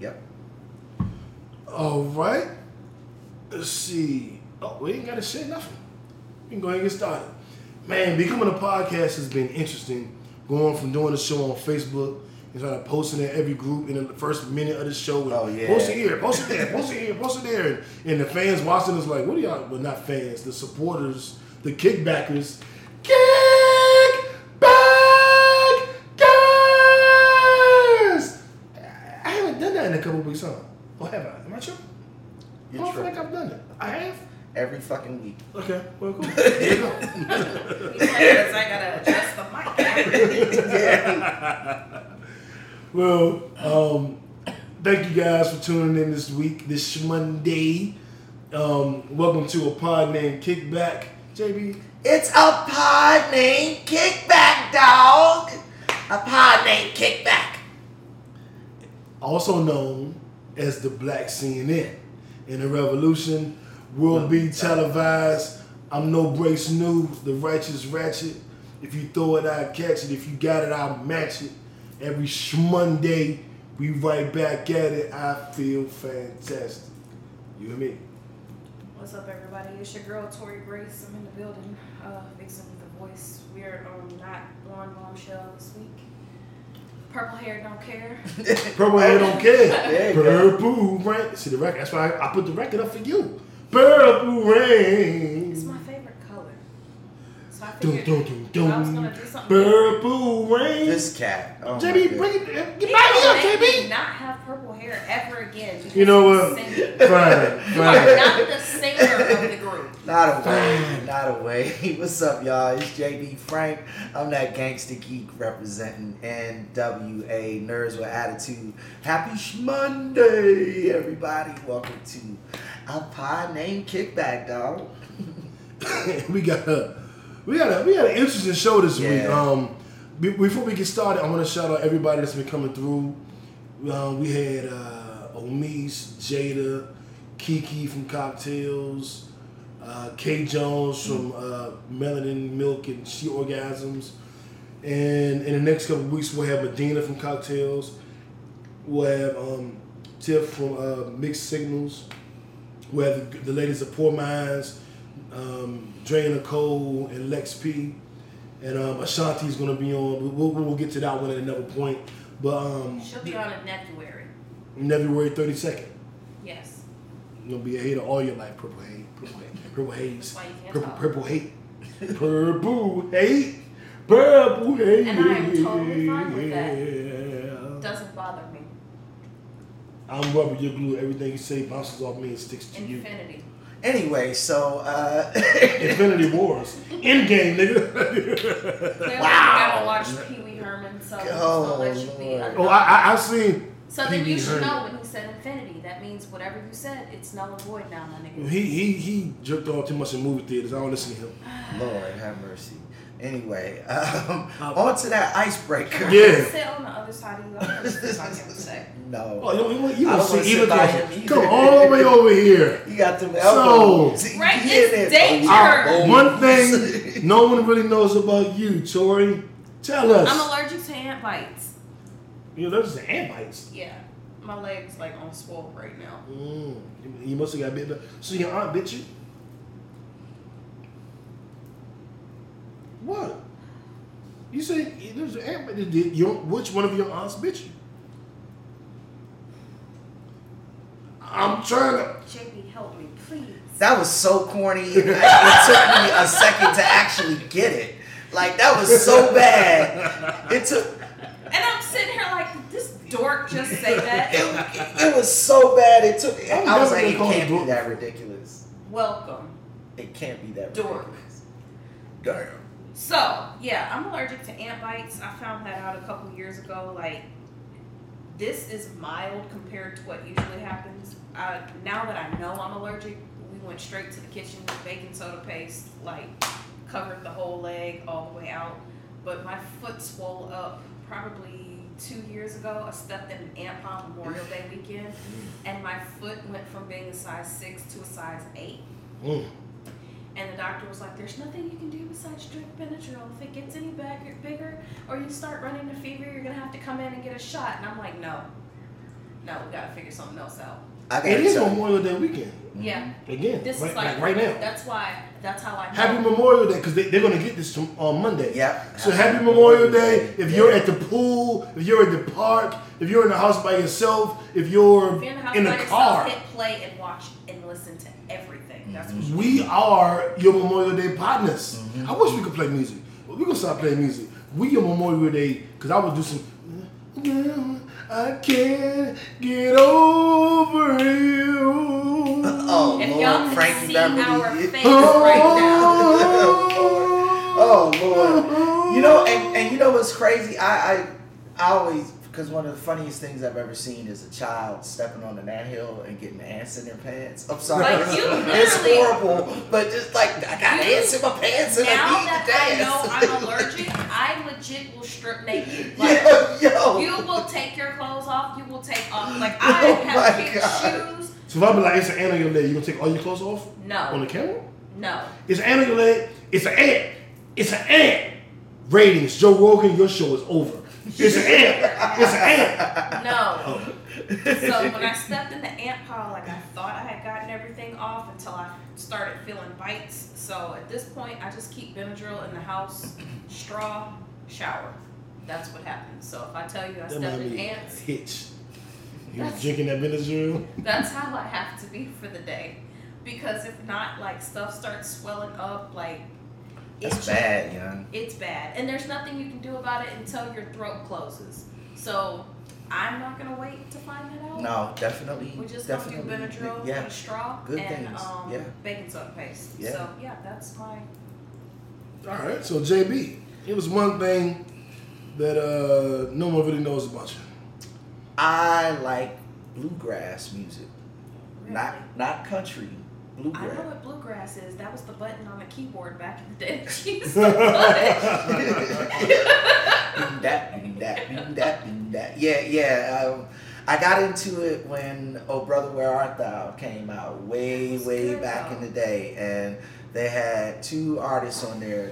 Yep. All right. Let's see. Oh, we ain't got to say nothing. We can go ahead and get started. Man, becoming a podcast has been interesting. Going from doing a show on Facebook and trying to post it in every group in the first minute of the show. Oh, yeah. Post it here, post it there, post it here, post it there. And the fans watching us like, what are y'all? Well, not fans, the supporters, the kickbackers. Kickbackers! I haven't done that in a couple of weeks, huh? Or have I? Am I sure? I don't feel like I've done it. I have. Every fucking week. Okay, well, cool. There you go. Because I gotta adjust the mic. Yeah. Well, thank you guys for tuning in this week, this Monday. Welcome to a pod named Kickback. JB? It's a pod named Kickback, dog. A pod named Kickback. Also known as the Black CNN. In the revolution, will be televised. I'm no breaks new. The righteous ratchet. If you throw it, I'll catch it. If you got it, I'll match it. Every Monday, we right back at it. I feel fantastic. You and me. What's up, everybody? It's your girl, Tori Grace. I'm in the building, fixing the voice. We're not blonde bombshell this week. Purple hair don't care. Purple hair don't care. Purple rain. See the record. That's why I put the record up for you. Purple rain. It's my favorite color. So I figured I was gonna do something. Purple rain. This cat. Oh, JB, bring it. Get back up, JB. Not have purple hair ever again. You know what? Fine. You're not the singer of the group. Not a way. What's up, y'all? It's JB Frank. I'm that gangster geek representing NWA Nerds with Attitude. Happy Monday, everybody. Welcome to a pod named Kickback, dog. we got an interesting show this week. Before we get started, I want to shout out everybody that's been coming through. We had Omish, Jada, Kiki from Cocktails, Kay Jones from Melanin, Milk, and She Orgasms. And in the next couple of weeks, we'll have Adina from Cocktails. We'll have Tiff from Mixed Signals. We have the ladies of Poor Minds, Dre and Nicole, and Lex P. And Ashanti's going to be on. We'll get to that one at another point. But she'll be on in February. February 32nd. Yes. You'll be a hater all your life. Purple hate. Purple haze. Purple hate. Purple hate. Purple hate. And I am totally fine with that. It doesn't bother me. I'm rubber, you're glue. Everything you say bounces off me and sticks to you. Infinity. Anyway, so Infinity Wars, Endgame, nigga. Clearly, wow. You gotta watch Pee Wee Herman, so let you be. I see. So then you should know when he said infinity. That means whatever you said, it's null and void now, my nigga. He jerked off too much in movie theaters. I don't listen to him. Lord have mercy. Anyway, on to that icebreaker. Yeah. Sit on the other side of you. No. Oh, you don't see either. Come all the way over here. You got them elbows. So, right, it's danger. One thing no one really knows about you, Tori. Tell us. I'm allergic to ant bites. You're allergic to ant bites? Yeah. My leg's like on swole right now. Mm. You must have got bit. So your aunt bit you? What? You say there's an ant bite. Which one of your aunts bit you? I'm trying to. JB, help me, please. That was so corny. It took me a second to actually get it. Like, that was so bad. It took. And I'm sitting here like, did this dork just say that? It was so bad. It took. I was like, it can't be that ridiculous. Welcome. It can't be that dork. Ridiculous. Damn. So, yeah, I'm allergic to ant bites. I found that out a couple years ago. Like, this is mild compared to what usually happens. Now that I know I'm allergic, we went straight to the kitchen with baking soda paste, like, covered the whole leg all the way out. But my foot swole up probably 2 years ago. I stepped in an ant pond Memorial Day weekend, and my foot went from being a size 6 to a size 8. Mm. And the doctor was like, there's nothing you can do besides drink Benadryl. If it gets any bigger or you start running a fever, you're going to have to come in and get a shot. And I'm like, no. no, we gotta figure something else out. It is Memorial Day weekend. Yeah. Again, this right, is like right now. That's why. That's how I. Happy Memorial Day, because they're gonna get this on Monday. Yeah. So happy Memorial Day. If you're at the pool, if you're at the park, if you're in the house by yourself, if you're in the car, hit play and watch and listen to everything. Mm-hmm. That's what we are. Your Memorial Day partners. Mm-hmm. I wish we could play music. We're gonna start playing music. We your Memorial Day, because I would do some. I can't get over you. Oh, if Lord, y'all Frank Beverly. Oh, right now. Oh, Lord. You know, and you know what's crazy? I always, because one of the funniest things I've ever seen is a child stepping onto that hill and getting ants in their pants. I'm sorry. Like, you it's horrible, but just like, I got ants in my pants and I need to dance. Now that I know I'm allergic, I legit will strip naked. Like, yo. You will take your clothes off. You will take off. Like, I have big shoes. So if I be like, it's an ant on your leg, you gonna take all your clothes off? No. On the camera? No. It's an ant on your leg. It's an ant. It's an ant. Ratings. Joe Rogan, your show is over. It's an ant. It's an ant. No. Oh. So when I stepped in the ant pile, like, I thought I had gotten everything off until I started feeling bites. So at this point, I just keep Benadryl in the house, straw, shower. That's what happens. So if I tell you I stepped in ants, hitch. You was drinking that Benadryl. That's how I have to be for the day, because if not, like, stuff starts swelling up, like. It's bad, young. It's bad. And there's nothing you can do about it until your throat closes. So I'm not going to wait to find that out. No, definitely. We just going to do Benadryl and straw and baking soda paste. Yeah. So, yeah, that's my... All right. So, JB, it was one thing that no one really knows about you. I like bluegrass music. Really? Not country. Bluegrass. I know what bluegrass is. That was the button on the keyboard back in the day. She used to put it. that. Yeah. I got into it when "Oh Brother, Where Art Thou" came out way back in the day, and they had two artists on there.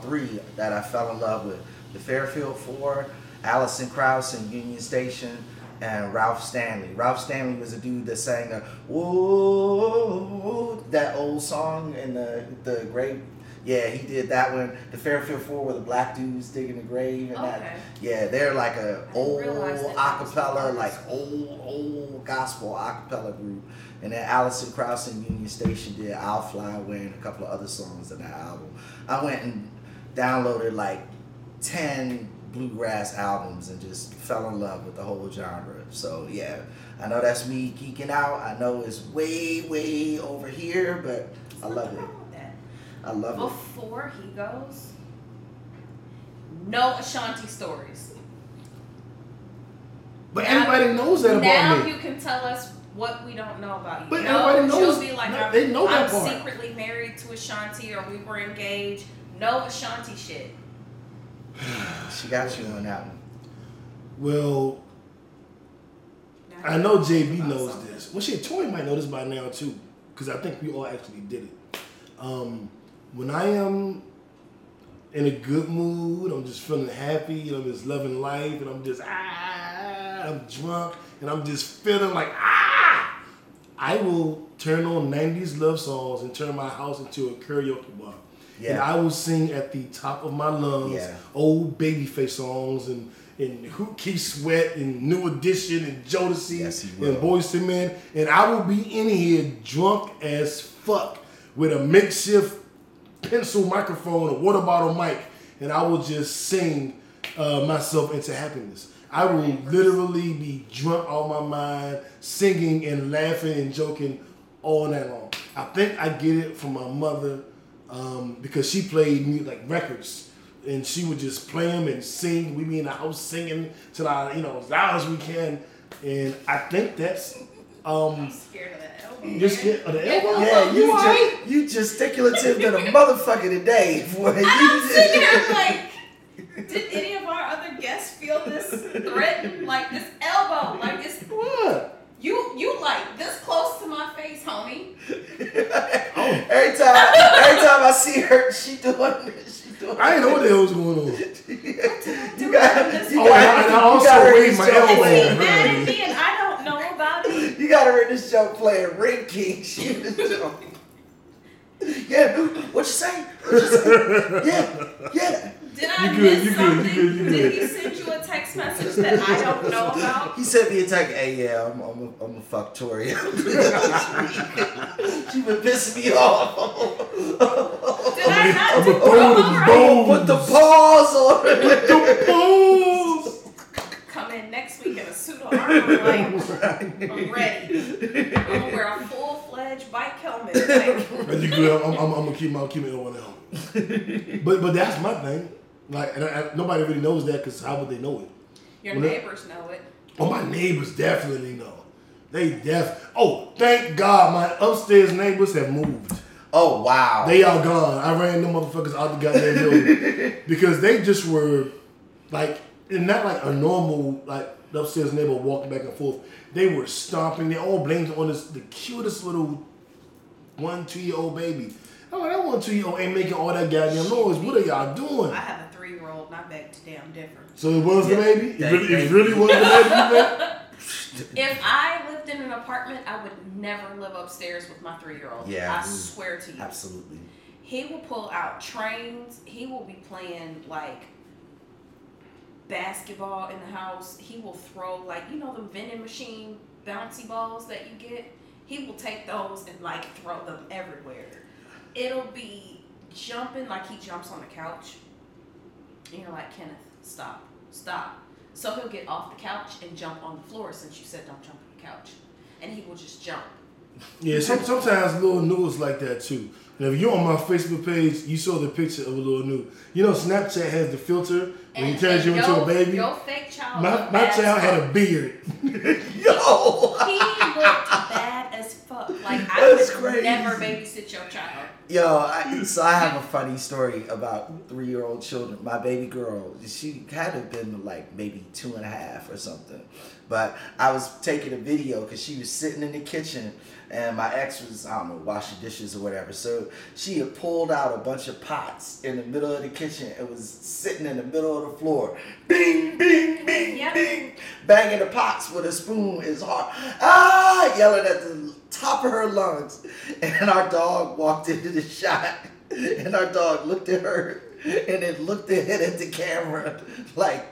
Three that I fell in love with: the Fairfield Four, Allison Krauss, and Union Station. And Ralph Stanley. Ralph Stanley was a dude that sang that old song in the grave. Yeah, he did that one. The Fairfield Four were the black dudes digging the grave and that. Yeah, they're like a old acapella, like old gospel acapella group. And then Allison Krauss and Union Station did "I'll Fly Away" and a couple of other songs in that album. I went and downloaded like 10 bluegrass albums and just fell in love with the whole genre. So yeah, I know that's me geeking out. I know it's way over here, but I love it. I love it. Before he goes, no Ashanti stories. But everybody knows that about me. Now you can tell us what we don't know about you. But everybody knows. She'll be like, they know that part. I'm secretly married to Ashanti, or we were engaged. No Ashanti shit. She got you on that one. Well, I know JB knows this. Well, shit, Tori might know this by now too, because I think we all actually did it. When I am in a good mood, I'm just feeling happy, I'm just loving life, and I'm just I'm drunk, and I'm just feeling like I will turn on 90s love songs and turn my house into a karaoke bar. Yeah. And I will sing at the top of my lungs old Babyface songs and Keith Sweat and New Edition and Jodeci and Boyz II Men. And I will be in here drunk as fuck with a makeshift pencil microphone, a water bottle mic, and I will just sing myself into happiness. I will literally be drunk on my mind, singing and laughing and joking all night long. I think I get it from my mother. Because she played me like records, and she would just play them and sing. We'd be in the house singing till as loud as we can. And I think that's. I'm scared of that elbow. You're scared of the elbow? Yeah, you just gesticulative than a motherfucker today. Boy. I'm sitting there like, did any of our other guests feel this threatened? Like this elbow, like it's. What? You like this close to my face, homie. Every time I see her, she doing. I didn't know what the hell was going on. You got. And I also waved my elbow. He's mad at me, and I don't know got her in the show playing Ring King. She in the show. Yeah, what you say? What you say? Yeah. Did I miss something? Did he send you a text message that I don't know about? He sent me a text. Hey, yeah, I'm a fuck Tori. She been pissing me off. Did I not do promo right? Put the paws on it. Put the paws. Come in next week in a suit of armor. I'm ready. I'm gonna wear a full-fledged bike helmet. Like. I'm gonna keep it on helmet. But that's my thing. Like, and I, nobody really knows that, because how would they know it? Your neighbors know it. Oh, my neighbors definitely know. Oh, thank God my upstairs neighbors have moved. Oh, wow. They all gone. I ran them motherfuckers out the goddamn building. Because they just were, like, and not like a normal, like, upstairs neighbor walking back and forth. They were stomping. They all blamed on this, the cutest little 1-2-year-old baby. I'm like, that 1-2-year-old ain't making all that goddamn noise. What are y'all doing? I have a 3-year-old and I beg to damn different. So it was the baby? It really was the baby? If I lived in an apartment, I would never live upstairs with my 3-year-old. Yeah, I swear to you. Absolutely. He will pull out trains. He will be playing, like, basketball in the house. He will throw, like, you know, the vending machine bouncy balls that you get? He will take those and, like, throw them everywhere. It'll be jumping, like he jumps on the couch. And you're like, Kenneth, stop. So he'll get off the couch and jump on the floor, since you said don't jump on the couch. And he will just jump. Yeah, sometimes Lil Nu's like that too. And if you're on my Facebook page, you saw the picture of a Lil Nu. You know, Snapchat has the filter when it turns you into a baby. Your fake child. My child had a beard. Yo! He looked bad as fuck. Like, I would never babysit your child. Yo, I have a funny story about 3-year-old children. My baby girl, she had to have been like maybe 2.5 or something. But I was taking a video because she was sitting in the kitchen and my ex was, I don't know, washing dishes or whatever. So she had pulled out a bunch of pots in the middle of the kitchen and was sitting in the middle of the floor. Bing, bing, bing, bing. Banging the pots with a spoon is hard. Ah, yelling at the top of her lungs. And our dog walked into the shot and our dog looked at her and then looked ahead at the camera like,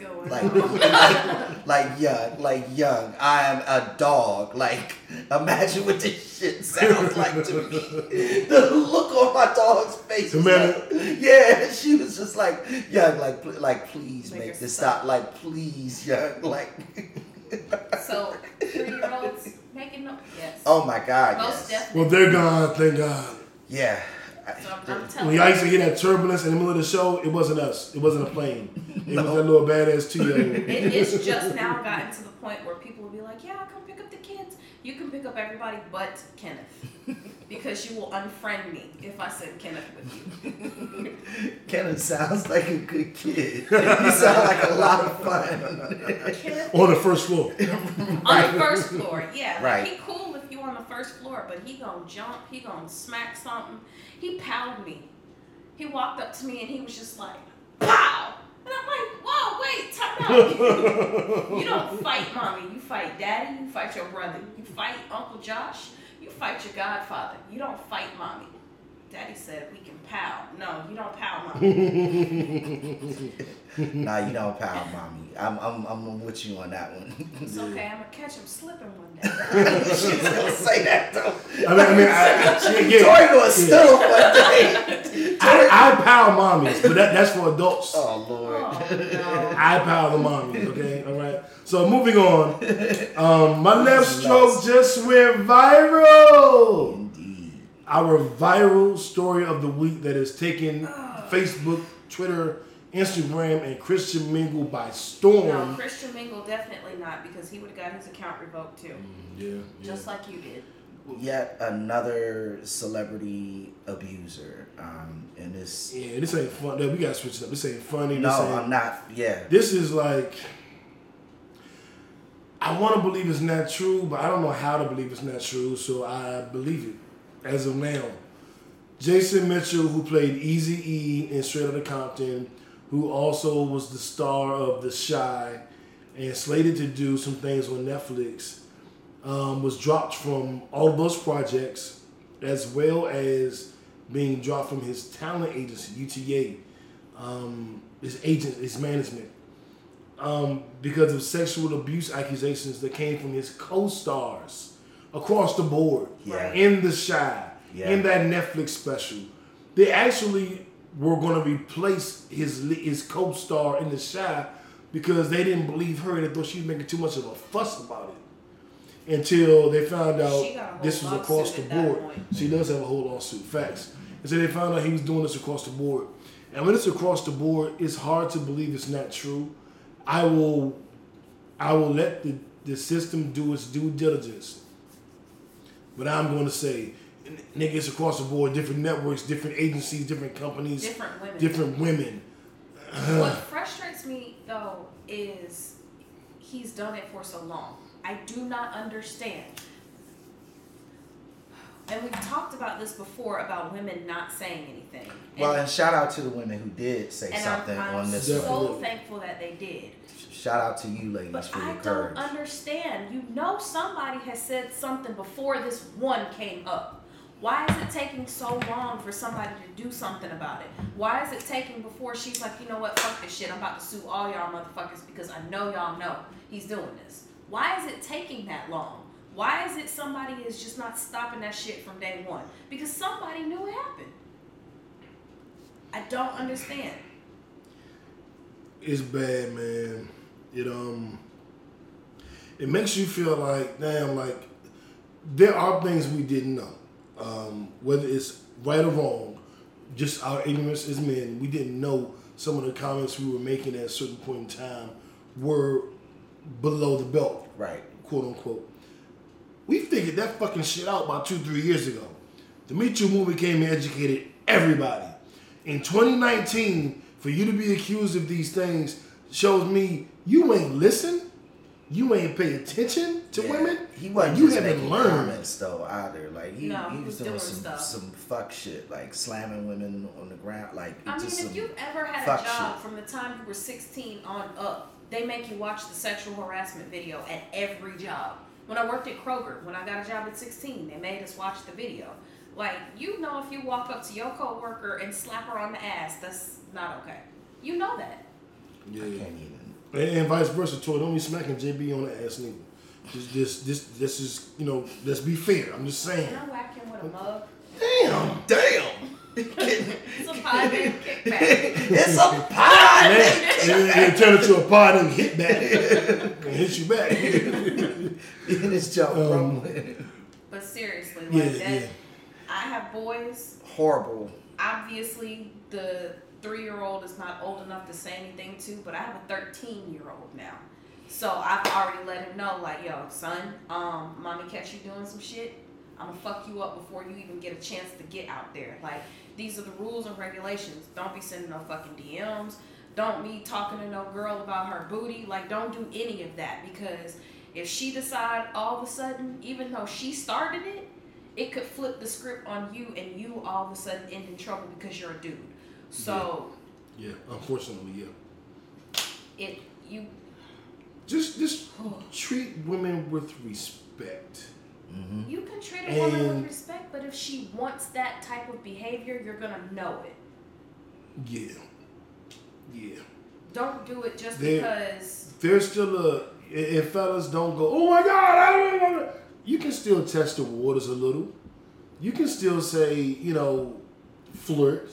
going like young. I am a dog. Like, imagine what this shit sounds like to me. The look on my dog's face. The like, yeah, she was just like, young, like please make this stop. Like, please, young, like. So 3-year-olds making up. Yes. Oh my God. Most yes. Well, they're gone. Thank God. Yeah. So when y'all used to hear that turbulence in the middle of the show, it wasn't us. It wasn't a plane. It was that little badass 2-year-old. It is just now gotten to the point where people will be like, yeah, come pick up the kids. You can pick up everybody but Kenneth. Because you will unfriend me if I send Kenneth with you. Kenneth sounds like a good kid. You sound like a lot of fun. Kenneth, on the first floor. On the first floor, yeah. Right. He cool with you on the first floor, but he gonna jump, he gonna smack something. He pounded me. He walked up to me and he was just like, pow! And I'm like, whoa, wait, time out. You don't fight mommy. You fight daddy. You fight your brother. You fight Uncle Josh. You fight your godfather. You don't fight mommy. Daddy said we can pow. No, you don't pow mommy. Nah, you don't pow mommy. I'm with you on that one. It's okay. I'm gonna catch him slipping one day. She's gonna say that though. I mean, Tori was still one day. I pow mommies, but that's for adults. Oh Lord. Oh, no. I pow the mommies. Okay, all right. So moving on. My left stroke just went viral. Our viral story of the week that is taking Facebook, Twitter, Instagram, and Christian Mingle by storm. No, Christian Mingle definitely not, because he would have got his account revoked too. Yeah. Just like you did. Yet another celebrity abuser. And this. Yeah, this ain't fun. We gotta switch it up. This ain't funny. I'm not. Yeah. This is like. I want to believe it's not true, but I don't know how to believe it's not true, so I believe it. As of now, Jason Mitchell, who played Eazy-E in Straight Outta Compton, who also was the star of The Shy, and slated to do some things on Netflix, was dropped from all of those projects, as well as being dropped from his talent agency, UTA, his agent, his management, because of sexual abuse accusations that came from his co-stars across the board, in The Shy, in that Netflix special. They actually were going to replace his co-star in The Shy because they didn't believe her and they thought she was making too much of a fuss about it. Until they found out this was across the board. She does have a whole lawsuit, facts. And so they found out he was doing this across the board. And when it's across the board, it's hard to believe it's not true. I will let the system do its due diligence. But I'm going to say, nigga, it's across the board, different networks, different agencies, different companies, different women. What frustrates me, though, is he's done it for so long. I do not understand. And we've talked about this before about women not saying anything. And shout out to the women who did say something on this. I'm so thankful that they did. Shout out to you ladies for your courage. I don't understand. You know somebody has said something before this one came up. Why is it taking so long for somebody to do something about it? Why is it taking before she's like, you know what, fuck this shit. I'm about to sue all y'all motherfuckers because I know y'all know he's doing this. Why is it taking that long? Why is it somebody is just not stopping that shit from day one? Because somebody knew it happened. I don't understand. It's bad, man. It makes you feel like, damn, like there are things we didn't know. Whether it's right or wrong, just our ignorance as men, we didn't know some of the comments we were making at a certain point in time were below the belt, right? Quote unquote. We figured that fucking shit out about 2-3 years ago. The Me Too movement came and educated everybody. In 2019, for you to be accused of these things shows me you ain't listen, you ain't pay attention to women. He wasn't. You haven't learned comments though either. Like he was doing some fuck shit, like slamming women on the ground. Like if you've ever had a job from the time you were 16 on up. They make you watch the sexual harassment video at every job. When I worked at Kroger, when I got a job at 16, they made us watch the video. Like, you know if you walk up to your coworker and slap her on the ass, that's not okay. You know that. Yeah. I can't even. And vice versa, Tori, don't be smacking JB on the ass neither. This is, let's be fair. I'm just saying. Can I whack him with a mug? Damn. It's a pod named Kickback. It's a pod. And turn it to a pod named Hitback. And hit you back. And it's John Brumley. But seriously, I have boys. Horrible. Obviously, the 3-year-old is not old enough to say anything to, but I have a 13-year-old now. So I've already let him know, like, yo, son, mommy catch you doing some shit. I'm going to fuck you up before you even get a chance to get out there. Like, these are the rules and regulations. Don't be sending no fucking DMs. Don't be talking to no girl about her booty. Like, don't do any of that. Because if she decide all of a sudden, even though she started it, it could flip the script on you and you all of a sudden end in trouble because you're a dude. So. Yeah, unfortunately, yeah. Just treat women with respect. Mm-hmm. You can treat a woman with respect, but if she wants that type of behavior, you're going to know it. Yeah. Don't do it just because... There's still If fellas don't go, oh my God, I don't want to... You can still test the waters a little. You can still say, flirt.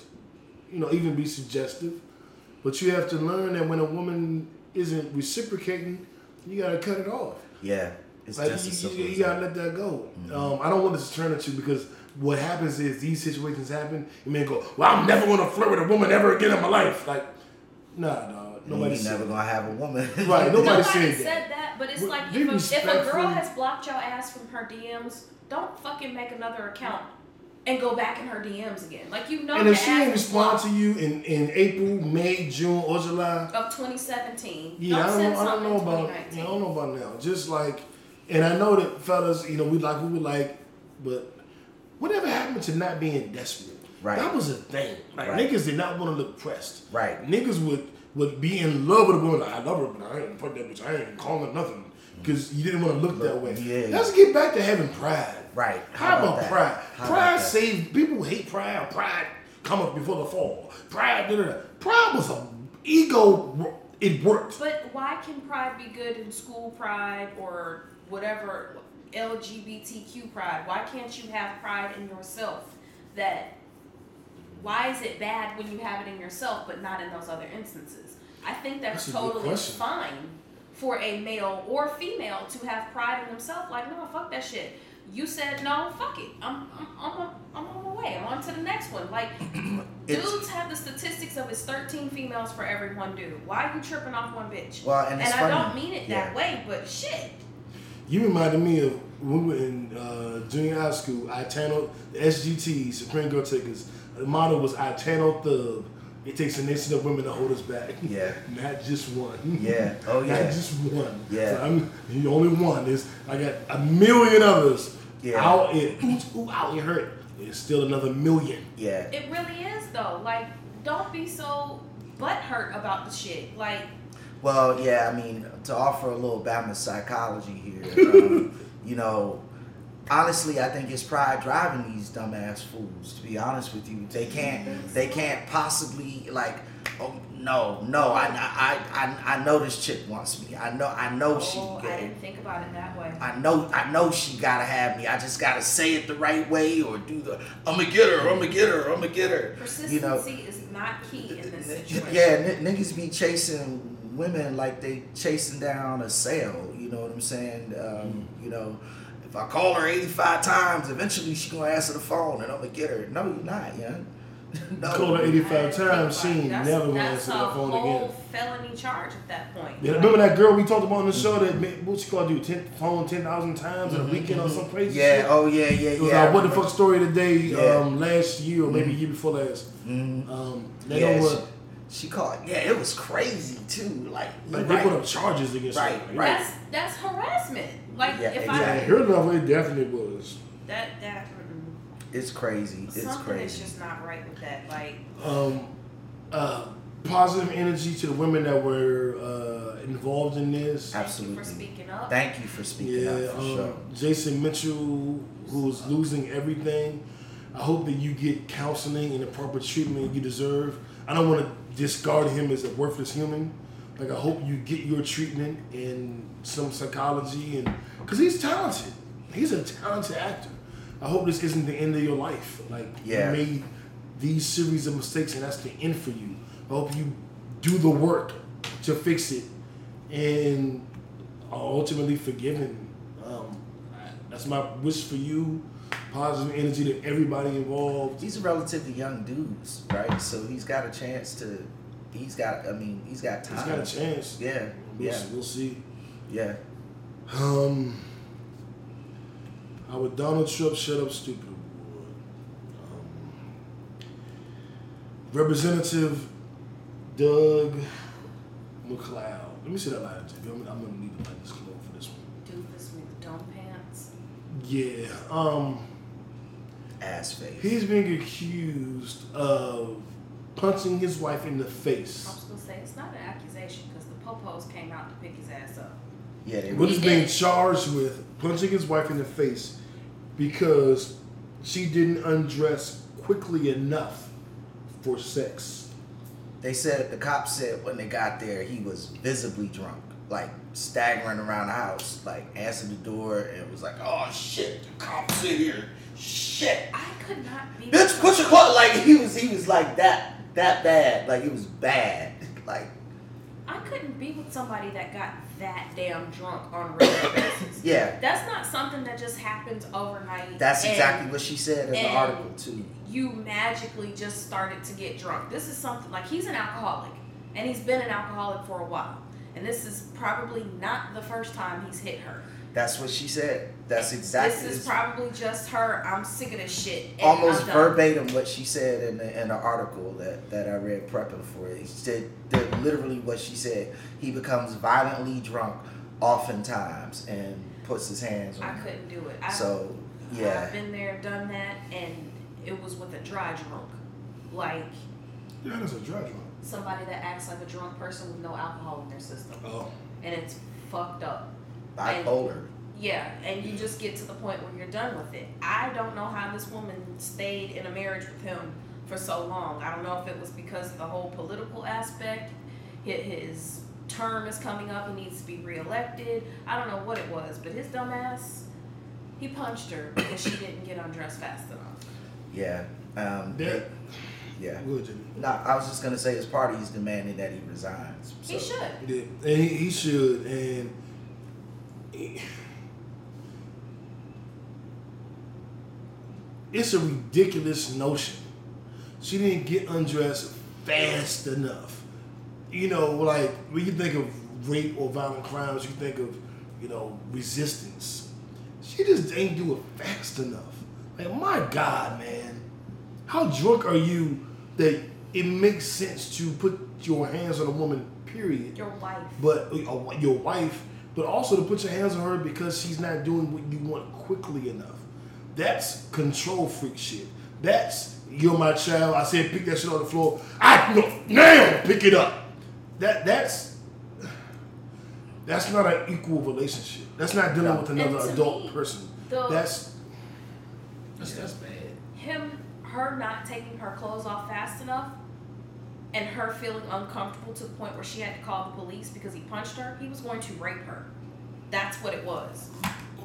Even be suggestive. But you have to learn that when a woman isn't reciprocating, you got to cut it off. Yeah. You gotta let that go. Mm-hmm. I don't want this to turn into because what happens is these situations happen. And men go, "Well, I'm never gonna flirt with a woman ever again in my life." Like, nah, nobody's never gonna have a woman. Right? Nobody said that. But it's like if a girl has blocked your ass from her DMs, don't fucking make another account and go back in her DMs again. Like and if she didn't respond to you in April, May, June, or July of 2017, yeah, I don't know about now. Just like. And I know that fellas, but whatever happened to not being desperate? Right. That was a thing. Like, niggas did not want to look pressed. Right. Niggas would would be in love with a woman. Like, I love her, but I ain't fuck that bitch. I ain't calling nothing because you didn't want to look that way. Yeah. Let's get back to having pride. Right. How about pride? Pride saved people. Hate pride. Pride come up before the fall. Pride. Pride was an ego. It worked. But why can pride be good in school pride or whatever LGBTQ pride? Why can't you have pride in yourself? Why is it bad when you have it in yourself but not in those other instances? I think that's totally fine for a male or female to have pride in themselves. Like, no, fuck that shit. You said no, fuck it. I'm on my way. I'm on to the next one. Like, dudes have the statistics of it's 13 females for every one dude. Why are you tripping off one bitch? Well, and it's funny. I don't mean it that way, but shit. You reminded me of when we were in junior high school. I channeled the SGT, Supreme Girl Tickers. The motto was, I channel thug. It takes a nation of women to hold us back. Yeah. Not just one. Yeah. Oh, yeah. Not just one. Yeah. So the only one is, I got a million others. Yeah. Out it hurt. It's still another million. Yeah. It really is, though. Like, don't be so butthurt about the shit. Like. Well, yeah, I mean, to offer a little Bama psychology here, honestly, I think it's pride driving these dumbass fools, to be honest with you. They can't possibly, like, oh, no, I know this chick wants me. I know she... I didn't think about it that way. I know she gotta have me. I just gotta say it the right way or do the, I'm gonna get her. Persistency is not key in this situation. Yeah, niggas be chasing women like they chasing down a sale, you know what I'm saying? If I call her 85 times, eventually she's going to answer the phone and I'm going to get her. No, you're not, young. No. Call her 85 times, she never going to answer the phone again. That's a whole felony charge at that point. Yeah, remember that girl we talked about on the show that, what she called you, 10,000 times in a weekend or some crazy shit? Yeah, oh yeah. It was like, what the fuck story today, last year or maybe year before last. Mm-hmm. She called. Yeah, it was crazy too. Like they put up charges against her. Right. That's harassment. Like her level, it definitely was. That. It's crazy. It's just not right with that. Like. Positive energy to the women that were involved in this. Absolutely. Thank you for speaking up. For sure. Jason Mitchell, who's losing everything. I hope that you get counseling and the proper treatment you deserve. I don't want to discard him as a worthless human. Like, I hope you get your treatment and some psychology, and because he's talented. He's a talented actor. I hope this isn't the end of your life. Like, you made these series of mistakes, and that's the end for you. I hope you do the work to fix it and are ultimately forgiven. That's my wish for you. Positive energy to everybody involved. These are relatively young dudes, right? So he's got a chance to. He's got time. He's got a chance. Yeah. We'll see. Yeah. I would Donald Trump shut up, stupid award. Representative Doug McCloud. Let me see that line. I'm gonna need to light this close for this one. Doofus with dumb pants. Yeah. Ass face. He's being accused of punching his wife in the face. I was going to say, it's not an accusation because the popos came out to pick his ass up. Yeah, they were. What he's being charged with, punching his wife in the face because she didn't undress quickly enough for sex. The cop said when they got there, he was visibly drunk, like staggering around the house, like answered the door and was like, oh shit, the cop's in here. Shit. I could not be. Bitch, put your clothes. Like, he was like that bad. Like, it was bad. Like, I couldn't be with somebody that got that damn drunk on a regular basis. Yeah. That's not something that just happens overnight. That's exactly what she said in the article, too. You magically just started to get drunk. This is something, like, he's an alcoholic, and he's been an alcoholic for a while. And this is probably not the first time he's hit her. That's what she said. That's exactly. This is probably just her. I'm sick of this shit. Almost verbatim what she said in the article that I read prepping for it. She said literally what she said. He becomes violently drunk oftentimes and puts his hands on her. I couldn't do it. I've been there, done that, and it was with a dry drunk. Like. Yeah, that's a dry drunk. somebody that acts like a drunk person with no alcohol in their system. Oh. And it's fucked up. Bipolar. Yeah, and you just get to the point where you're done with it. I don't know how this woman stayed in a marriage with him for so long. I don't know if it was because of the whole political aspect. His term is coming up. He needs to be reelected. I don't know what it was, but his dumbass, he punched her because she didn't get undressed fast enough. Yeah. No, I was just going to say his party is demanding that he resigns. So. He should. Yeah, and he should. And... It's a ridiculous notion. She didn't get undressed fast enough. You know, like, when you think of rape or violent crimes, you think of, you know, resistance. She just ain't do it fast enough. Like, my God, man. How drunk are you that it makes sense to put your hands on a woman, period? Your wife. But your wife, but also to put your hands on her because she's not doing what you want quickly enough. That's control freak shit. That's, you're my child. I said pick that shit on the floor. I know now, pick it up. That's not an equal relationship. That's not dealing with another adult person. That's bad. Her not taking her clothes off fast enough and her feeling uncomfortable to the point where she had to call the police because he punched her, he was going to rape her. That's what it was.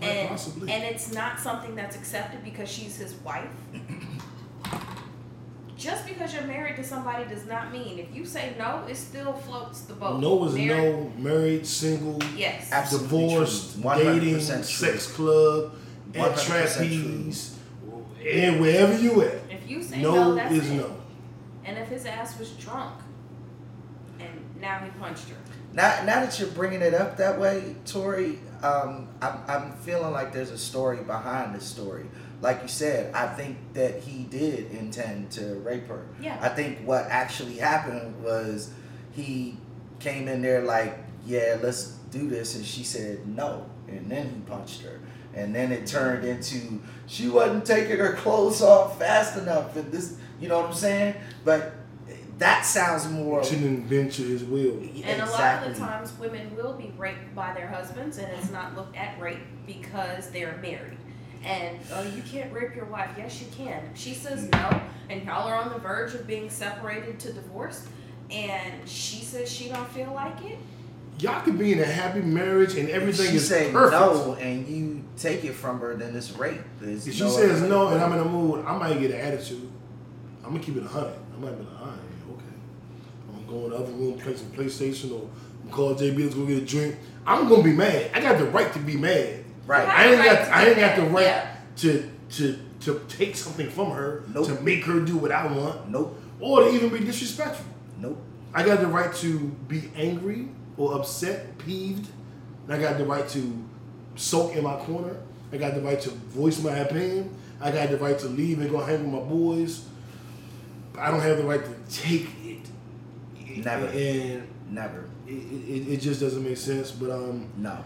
And it's not something that's accepted because she's his wife. Just because you're married to somebody does not mean if you say no, it still floats the boat. No is no. Married, single, yes, divorced, dating, sex club, and trapeze, and wherever you at. If you say no, that's is it. No. And if his ass was drunk, and now he punched her. Now that you're bringing it up that way, Tori. I'm feeling like there's a story behind this story. Like you said, I think that he did intend to rape her. Yeah. I think what actually happened was he came in there like, yeah, let's do this. And she said no. And then he punched her. And then it turned into she wasn't taking her clothes off fast enough. And this, you know what I'm saying? But that sounds more... She didn't venture his will. And exactly. A lot of the times women will be raped by their husbands and it's not looked at rape because they're married. And, oh, you can't rape your wife. Yes, you can. If she says no and y'all are on the verge of being separated to divorce and she says she don't feel like it. Y'all could be in a happy marriage and everything is perfect. If she says no and you take it from her, then it's rape. If she says no and I'm in a mood, I might get an attitude. I'm going to keep it 100. I might be like, all right. Go in the other room, play some PlayStation, or call JB, let's go get a drink. I'm gonna be mad. I got the right to be mad. Right. I ain't got the right to take something from her, to make her do what I want. Nope. Or to even be disrespectful. Nope. I got the right to be angry or upset, peeved. I got the right to soak in my corner. I got the right to voice my opinion. I got the right to leave and go hang with my boys. But I don't have the right to take it. Never. It just doesn't make sense. But no.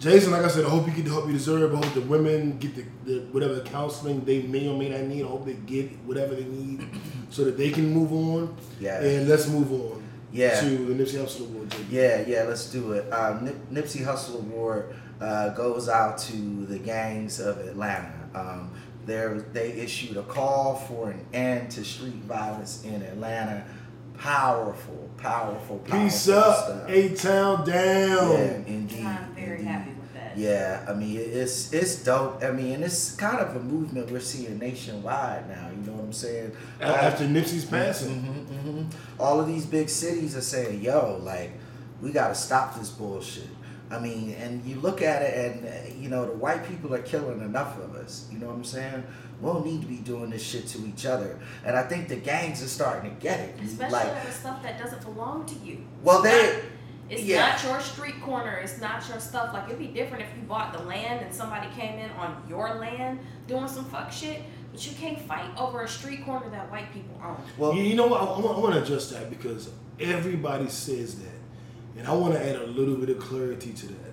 Jason, like I said, I hope you get the help you deserve. I hope the women get the whatever counseling they may or may not need. I hope they get whatever they need so that they can move on. Yeah. And let's move on. Yeah. To the Nipsey Hustle Award. JB. Yeah, let's do it. Nipsey Hustle Award goes out to the gangs of Atlanta. They issued a call for an end to street violence in Atlanta. Powerful Peace up, stuff. A-Town down. Yeah, indeed. I'm very happy with that. Yeah, I mean, it's dope. I mean, and it's kind of a movement we're seeing nationwide now, you know what I'm saying? After Nipsey's passing. Mm-hmm, mm-hmm. All of these big cities are saying, yo, like, we got to stop this bullshit. I mean, and you look at it and, you know, the white people are killing enough of us. You know what I'm saying? We don't need to be doing this shit to each other. And I think the gangs are starting to get it. Especially like, with stuff that doesn't belong to you. Well, it's not your street corner. It's not your stuff. Like, it'd be different if you bought the land and somebody came in on your land doing some fuck shit. But you can't fight over a street corner that white people own. Well, you know what? I want to adjust that because everybody says that. And I want to add a little bit of clarity to that.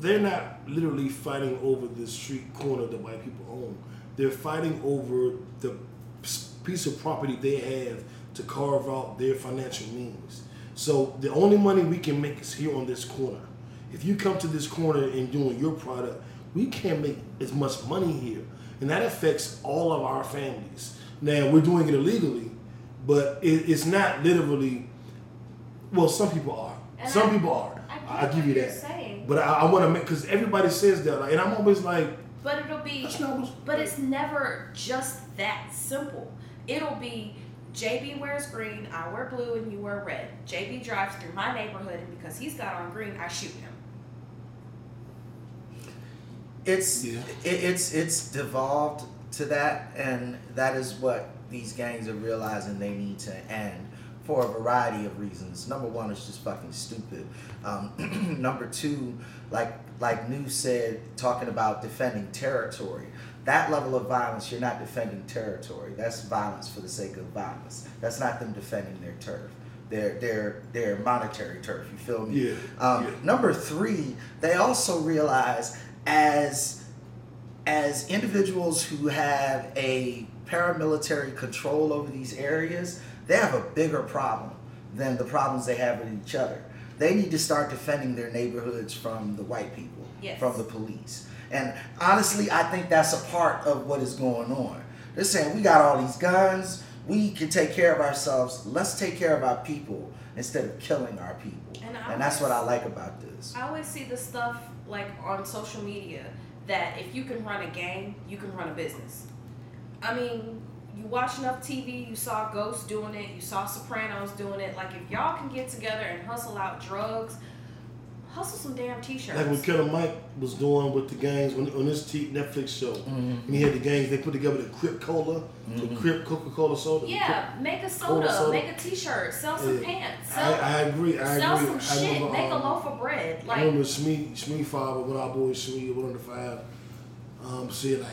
They're not literally fighting over the street corner that white people own. They're fighting over the piece of property they have to carve out their financial means. So the only money we can make is here on this corner. If you come to this corner and doing your product, we can't make as much money here. And that affects all of our families. Now, we're doing it illegally, but it's not literally, well, some people are. And I'll give you that. Saying. But I want to make, because everybody says that, like, and I'm always like, but it'll be, but it's never just that simple. It'll be, JB wears green, I wear blue, and you wear red. JB drives through my neighborhood, and because he's got on green, I shoot him. It's devolved to that, and that is what these gangs are realizing they need to end for a variety of reasons. Number one, it's just fucking stupid. Number two, like New said, talking about defending territory. That level of violence, you're not defending territory. That's violence for the sake of violence. That's not them defending their turf, their monetary turf. You feel me? Yeah, Number three, they also realize as individuals who have a paramilitary control over these areas, they have a bigger problem than the problems they have with each other. They need to start defending their neighborhoods from the white people, from the police. And honestly, I think that's a part of what is going on. They're saying, we got all these guns, we can take care of ourselves, let's take care of our people instead of killing our people. And that's what I like about this. I always see the stuff like on social media that if you can run a gang, you can run a business. I mean, you watch enough TV, you saw Ghost doing it, you saw Sopranos doing it. Like, if y'all can get together and hustle out drugs, hustle some damn t-shirts. Like what Killer Mike was doing with the gangs on his Netflix show. Mm-hmm. And he had the gangs, they put together the Crip Cola, the Crip Coca-Cola soda. Yeah, make a soda, make a t-shirt, sell some pants. I agree. Sell some shit, make a loaf of bread. Like, I remember Smee Father, one of our boys, Smee, one of the five, said, like,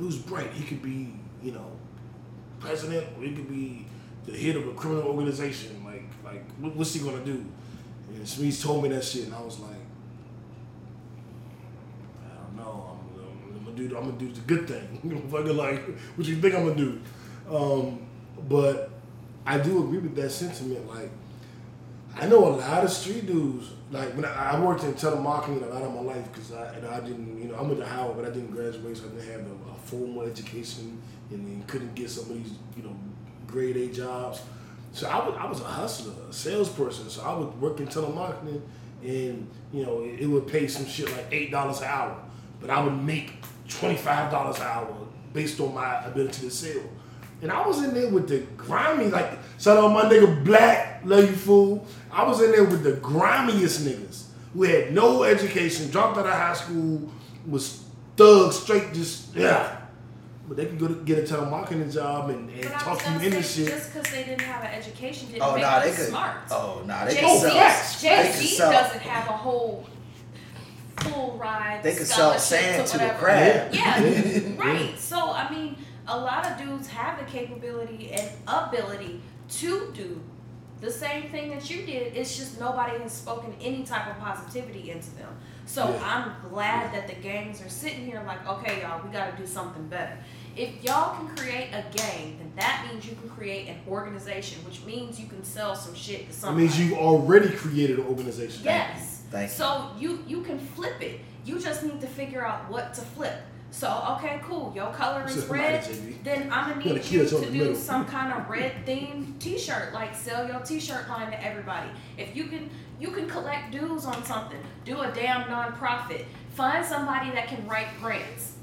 News Bright, he could be, president, or he could be the head of a criminal organization. Like, what's he gonna do? And Smeeze told me that shit, and I was like, I don't know. I'm gonna do the good thing. Fucking like, what you think I'm gonna do? But I do agree with that sentiment. Like, I know a lot of street dudes. Like, when I worked in telemarketing a lot of my life, because I didn't, I went to Howard, but I didn't graduate, so I didn't have a formal education, and then couldn't get some of these, grade A jobs. So I was a hustler, a salesperson. So I would work in telemarketing, and it would pay some shit like $8 an hour, but I would make $25 an hour based on my ability to sell. And I was in there with the grimy, like, shout out my nigga Black, love you fool. I was in there with the grimiest niggas who had no education, dropped out of high school, was thugs, straight, just But they can go to get a telemarketing job and talk you into shit. Just because they didn't have an education didn't make them smart. Oh, no, they could sell. JB doesn't have a whole full ride. They could sell sand to the crab. Yeah, right. So, I mean, a lot of dudes have the capability and ability to do the same thing that you did. It's just nobody has spoken any type of positivity into them. So I'm glad that the gangs are sitting here like, okay, y'all, we got to do something better. If y'all can create a gang, then that means you can create an organization, which means you can sell some shit to somebody. It means you already created an organization. Yes. Thank you. So you can flip it. You just need to figure out what to flip. So, okay, cool. Your color is red. Then I'm going to need you to do some kind of red-themed t-shirt. Like, sell your t-shirt line to everybody. If you can collect dues on something, do a damn non-profit. Find somebody that can write grants.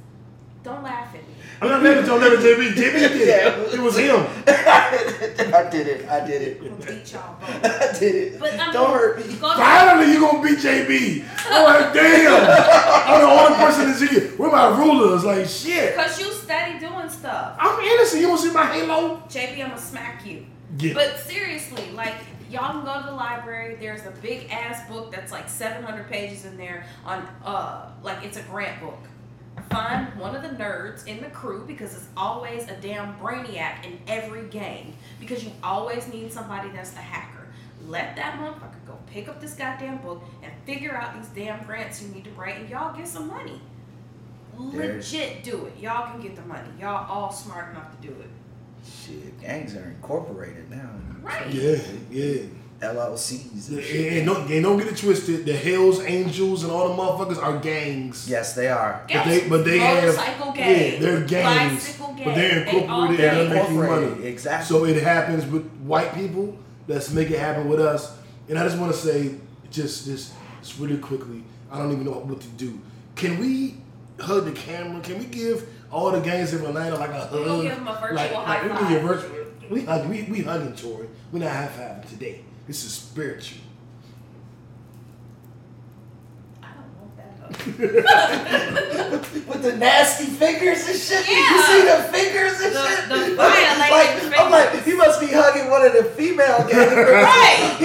Don't laugh at me. I'm not laughing. Don't laugh at JB. JB did it. It was him. I did it. I'm gonna beat y'all both. I did it. But, don't hurt me. Finally, you gonna beat JB. I'm like, damn. I'm the only person that's here. We're my rulers. Like, shit. Cause you steady doing stuff. I'm innocent. You wanna see my halo? JB, I'm gonna smack you. Yeah. But seriously, like, y'all can go to the library. There's a big ass book that's like 700 pages in there on like it's a grant book. Find one of the nerds in the crew, because it's always a damn brainiac in every gang, because you always need somebody that's a hacker. Let that motherfucker go pick up this goddamn book and figure out these damn grants you need to write, and y'all get some money. Legit do it. Y'all can get the money. Y'all all smart enough to do it. Shit, gangs are incorporated now. Right. Yeah, yeah. LLCs. And don't get it twisted. The Hells Angels and all the motherfuckers are gangs. Yes, they are. But they motorcycle have gangs. Yeah, they're gangs. Bicycle gangs. But they're incorporated. They're making money. Exactly. So it happens with white people. Let's make it happen with us. And I just want to say, just really quickly, I don't even know what to do. Can we hug the camera? Can we give all the gangs in Atlanta like a hug? We'll give them a virtual high five. We hugging, Tori. We're not high fiving today. This is spiritual. I don't want that hug. With the nasty fingers and shit? Yeah. You see the fingers and shit? The fire, like, I'm like, he must be hugging one of the female gangs. Right!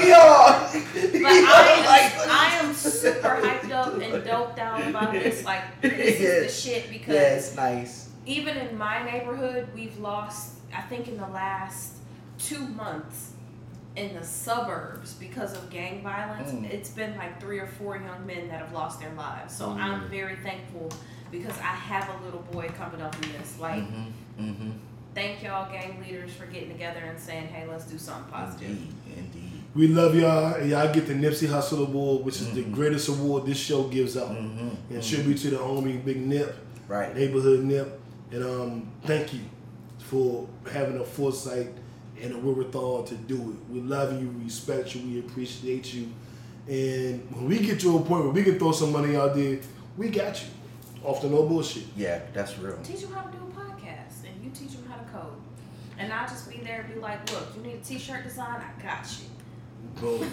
I am super hyped up and doped out about this. Like, this is the shit because... Yeah, it's nice. Even in my neighborhood, we've lost, I think in the last 2 months... in the suburbs because of gang violence, it's been like 3 or 4 young men that have lost their lives. So I'm very thankful because I have a little boy coming up in this. Like, thank y'all gang leaders for getting together and saying, hey, let's do something positive. Indeed. We love y'all. And y'all get the Nipsey Hustle Award, which is the greatest award this show gives out. And tribute to the homie Big Nip, right? Neighborhood Nip. And thank you for having the foresight and a wherewithal to do it. We love you, we respect you, we appreciate you. And when we get to a point where we can throw some money out there, we got you. Off the no bullshit. Yeah, that's real. Teach them how to do a podcast, and you teach them how to code. And I'll just be there and be like, look, you need a t-shirt design? I got you. Boom.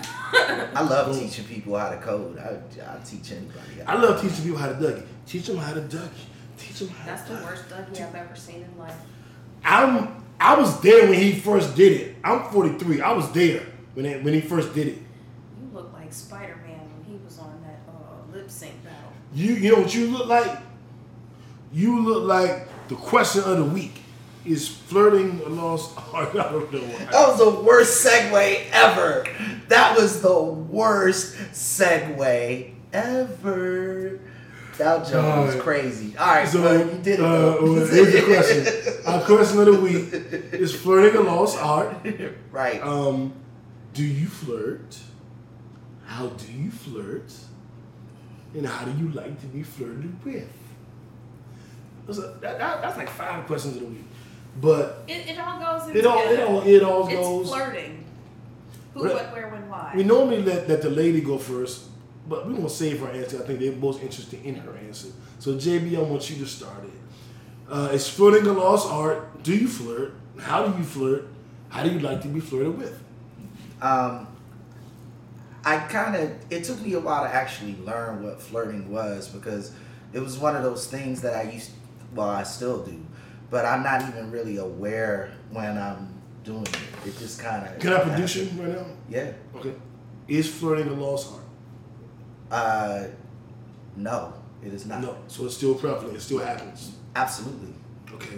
I love teaching people how to code. I teach anybody. I love teaching people how to duck it. Teach them how to duck it. Teach them how to duck it. That's the worst ducky I've ever seen in life. I was there when he first did it. I'm 43. I was there when he first did it. You look like Spider-Man when he was on that lip sync battle. You know what you look like? You look like the question of the week is flirting I don't know why. That was the worst segue ever. That was the worst segue ever. That joke was crazy. All right, so bro, you did it. Here's the question. Our question of the week is flirting a lost art. Right. Do you flirt? How do you flirt? And how do you like to be flirted with? That's like 5 questions of the week, but it all goes. It all goes. It's flirting. Who, what, where, when, why. We normally let the lady go first. But we're going to save her answer. I think they're most interested in her answer. So, JB, I want you to start it. Is flirting a lost art? Do you flirt? How do you flirt? How do you like to be flirted with? It took me a while to actually learn what flirting was because it was one of those things that I still do, but I'm not even really aware when I'm doing it. It just kind of... Can I produce you right now? Yeah. Okay. Is flirting a lost art? No, it is not. No, so it's still prevalent. It still happens. Absolutely. Okay.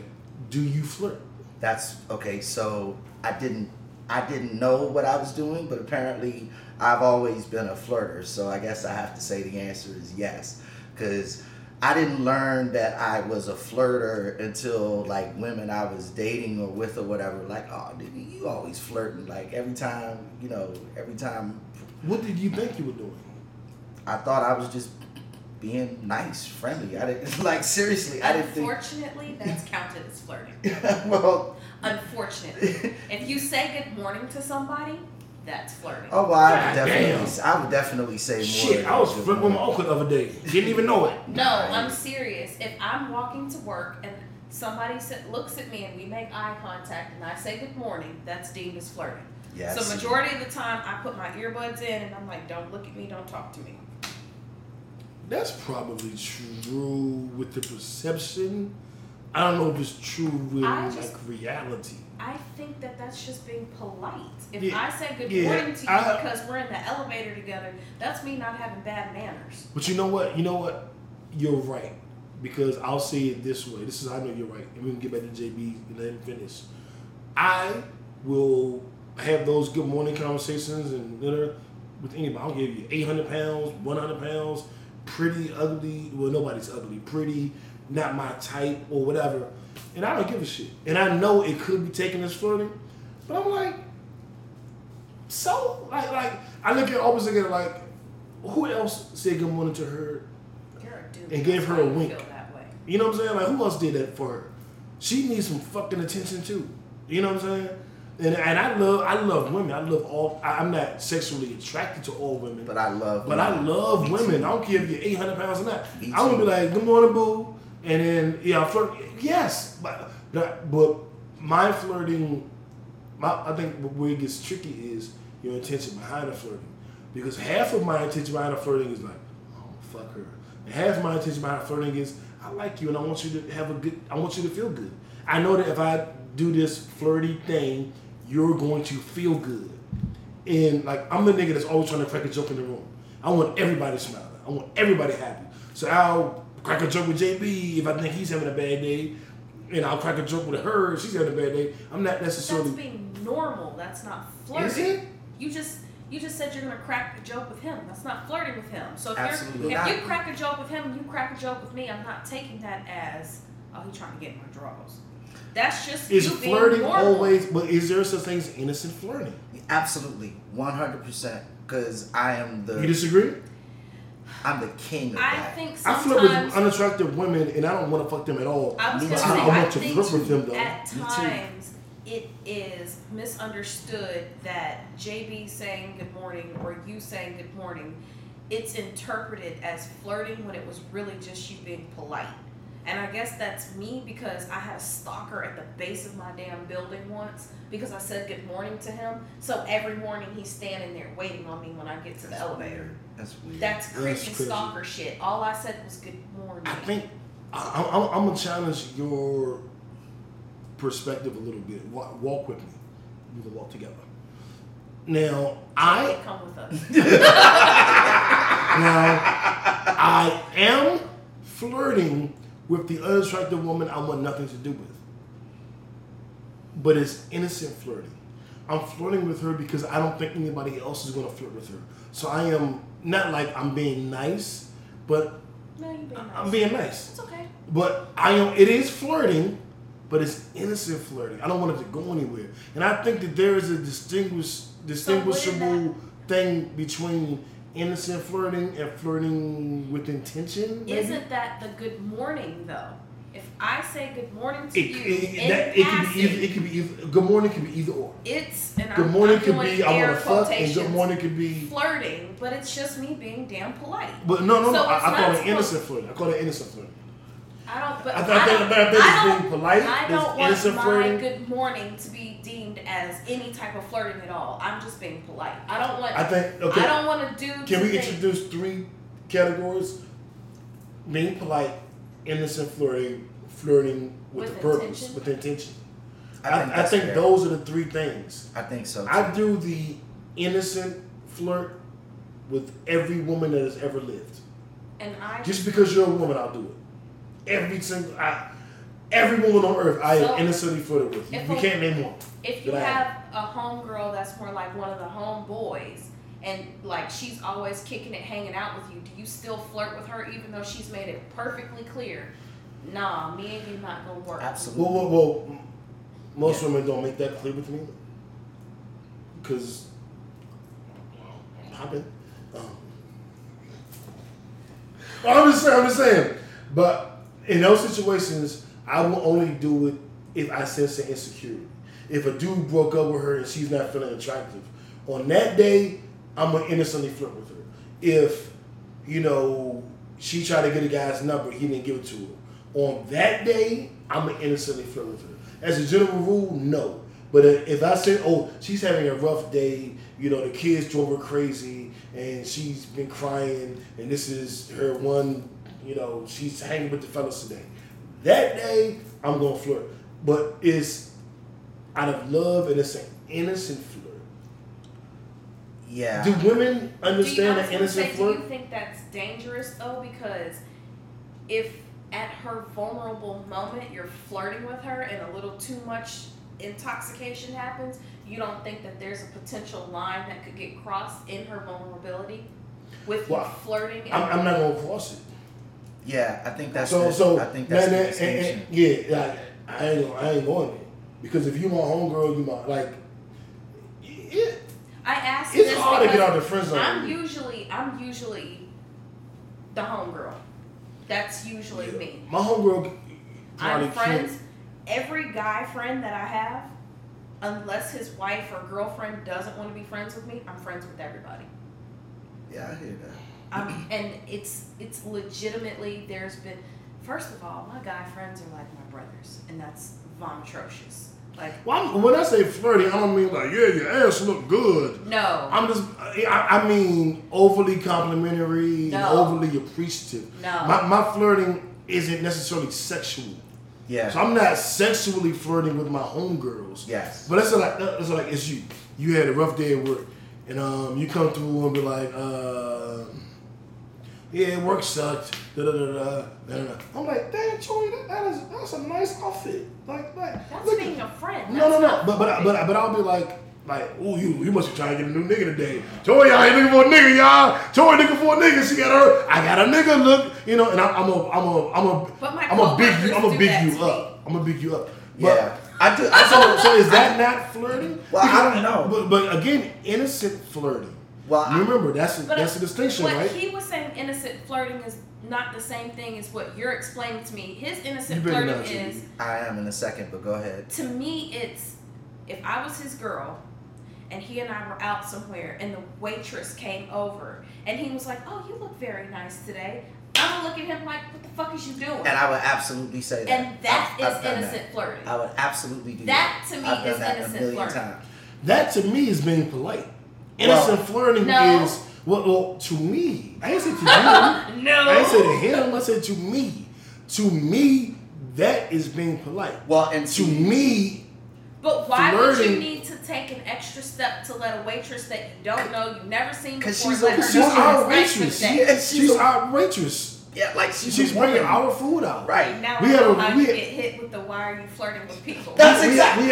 Do you flirt? That's okay. So I didn't know what I was doing, but apparently I've always been a flirter. So I guess I have to say the answer is yes, because I didn't learn that I was a flirter until like women I was dating or with or whatever. Like, oh, nigga, you always flirting. Like every time. What did you think you were doing? I thought I was just being nice, friendly. I didn't seriously. Unfortunately, that's counted as flirting. Well, unfortunately, if you say good morning to somebody, that's flirting. Oh, well, I would definitely say more. Shit, I was flirting with my uncle the other day. Didn't even know it. No, I'm serious. If I'm walking to work and somebody looks at me and we make eye contact and I say good morning, that's deemed as flirting. Yes. So majority of the time, I put my earbuds in and I'm like, don't look at me, don't talk to me. That's probably true with the perception. I don't know if it's true with reality. I think that's just being polite. If I say good morning to you because we're in the elevator together, that's me not having bad manners. But you know what? You're right. Because I'll say it this way. This is how I know you're right. And we can get back to JB and let him finish. I will have those good morning conversations and dinner with anybody. I'll give you 800 pounds, 100 pounds. Pretty, ugly, well, nobody's ugly, pretty, not my type, or whatever. And I don't give a shit. And I know it could be taken as flirting, but I'm like, so? Like I look at always look at it like, who else said good morning to her and gave her a wink? You know what I'm saying? Like, who else did that for her? She needs some fucking attention too. You know what I'm saying? And I love women. I love all. I'm not sexually attracted to all women. But I love. But women. I love women. I don't care if you're 800 pounds or not. I would be like, good morning, boo, and then yeah, flirt. Yes, but my flirting, I think where it gets tricky is your intention behind the flirting, because half of my intention behind the flirting is like, oh fuck her, and half of my intention behind the flirting is I like you and I want you to have a good. I want you to feel good. I know that if I do this flirty thing, you're going to feel good. And like, I'm the nigga that's always trying to crack a joke in the room. I want everybody smiling. I want everybody happy. So I'll crack a joke with JB if I think he's having a bad day, and I'll crack a joke with her if she's having a bad day. I'm not necessarily. That's being normal. That's not flirting. Is it? You just said you're gonna crack a joke with him. That's not flirting with him. So if you crack a joke with him and you crack a joke with me, I'm not taking that as he's trying to get my draws. That's just is you flirting being always, but is there such thing as innocent flirting? Absolutely, 100%. Because I am the. You disagree? I'm the king of that. I think sometimes I flirt with unattractive women, and I don't want to fuck them at all. I want to flirt with them though. At times, it is misunderstood that JB saying good morning or you saying good morning, it's interpreted as flirting when it was really just you being polite. And I guess that's me, because I had a stalker at the base of my damn building once because I said good morning to him. So every morning he's standing there waiting on me when I get to the elevator. That's weird. That's creepy stalker shit. All I said was good morning. I think I'm going to challenge your perspective a little bit. Walk with me. We can walk together. Now, I... Come with us. Now, I am flirting with the unattractive woman I want nothing to do with. But it's innocent flirting. I'm flirting with her because I don't think anybody else is going to flirt with her. So I am not like I'm being nice, but no, you're being nice. I'm being nice. It's okay. But I am. It is flirting, but it's innocent flirting. I don't want it to go anywhere. And I think that there is a distinguishable thing between innocent flirting and flirting with intention. Maybe? Isn't that the good morning though? If I say good morning to you, it could be either. Good morning could be either or. Good morning could be I want to fuck, and good morning could be flirting, but it's just me being damn polite. But no. I call it innocent flirting. I don't. But I think being polite. I don't want my good morning to be deemed as any type of flirting at all. I'm just being polite. I don't want. I don't want to do. Can we introduce three categories? Being polite, innocent flirting with purpose, intention? With intention. I think those are the three things. I think so too. I do the innocent flirt with every woman that has ever lived. And I just because you're a woman, I'll do it. Every woman on earth, I have innocently flirted with. You can't name one. If you have a homegirl that's more like one of the homeboys, and like she's always kicking it, hanging out with you, do you still flirt with her even though she's made it perfectly clear? Nah, me and you not gonna work. Absolutely. Well, most women don't make that clear with me, because I'm popping. I'm just saying, but. In those situations, I will only do it if I sense an insecurity. If a dude broke up with her and she's not feeling attractive, on that day, I'm going to innocently flirt with her. If, she tried to get a guy's number, he didn't give it to her. On that day, I'm going to innocently flirt with her. As a general rule, no. But if I say, she's having a rough day, the kids drove her crazy, and she's been crying, and this is her one... she's hanging with the fellas today. That day, I'm going to flirt. But it's out of love, and it's an innocent flirt. Yeah. Do women understand an innocent flirt? Do you think that's dangerous, though? Because if at her vulnerable moment you're flirting with her and a little too much intoxication happens, you don't think that there's a potential line that could get crossed in her vulnerability with flirting? I'm not going to cross it. Yeah, I think that's the distinction. Yeah, I ain't going there. Because if you my homegirl, you my, like, it, I ask it's this hard to get out of the friend zone. I'm usually the homegirl. That's usually me. My homegirl. I'm friends. Cute. Every guy friend that I have, unless his wife or girlfriend doesn't want to be friends with me, I'm friends with everybody. Yeah, I hear that. And it's legitimately, there's been, first of all, my guy friends are like my brothers, and that's von atrocious. Like, well, when I say flirty, I don't mean like, yeah, your ass look good. No. I'm just, I mean overly complimentary, no. And overly appreciative. No. My flirting isn't necessarily sexual. Yeah. So I'm not sexually flirting with my homegirls. Yes. But that's like it's you. You had a rough day at work, and you come through and be like, yeah, work sucked. Da da da. I'm like, dang, Joey, that's a nice outfit. Like that's look, being a friend. No. But I'll be like, ooh, you must be trying to get a new nigga today. Joey, y'all ain't looking for a nigga, y'all. Joey looking for a nigga. She got her. I got a nigga. Look, you know, and I'm a big you up. But yeah, I do. So is that not flirting? Well, I don't know. But again, innocent flirting. Well, remember, that's a distinction, what right? What he was saying, innocent flirting is not the same thing as what you're explaining to me. His innocent flirting is... I am in a second, but go ahead. To me, it's if I was his girl and he and I were out somewhere and the waitress came over and he was like, oh, you look very nice today. I would look at him like, what the fuck is you doing? And I would absolutely say that. And that I've innocent flirting. I would absolutely do that. That to me is innocent flirting. That to me is being polite. Innocent flirting is, well, to me, I didn't say to you. No. I didn't say to him, I said to me. To me, that is being polite. Well, and to me, but why flirting, would you need to take an extra step to let a waitress that you don't know, you've never seen before? Because she's our waitress. She's our waitress. Yeah, like she's bringing our food out. Right now, we know how you get hit with the "Why are you flirting with people?" That's exactly.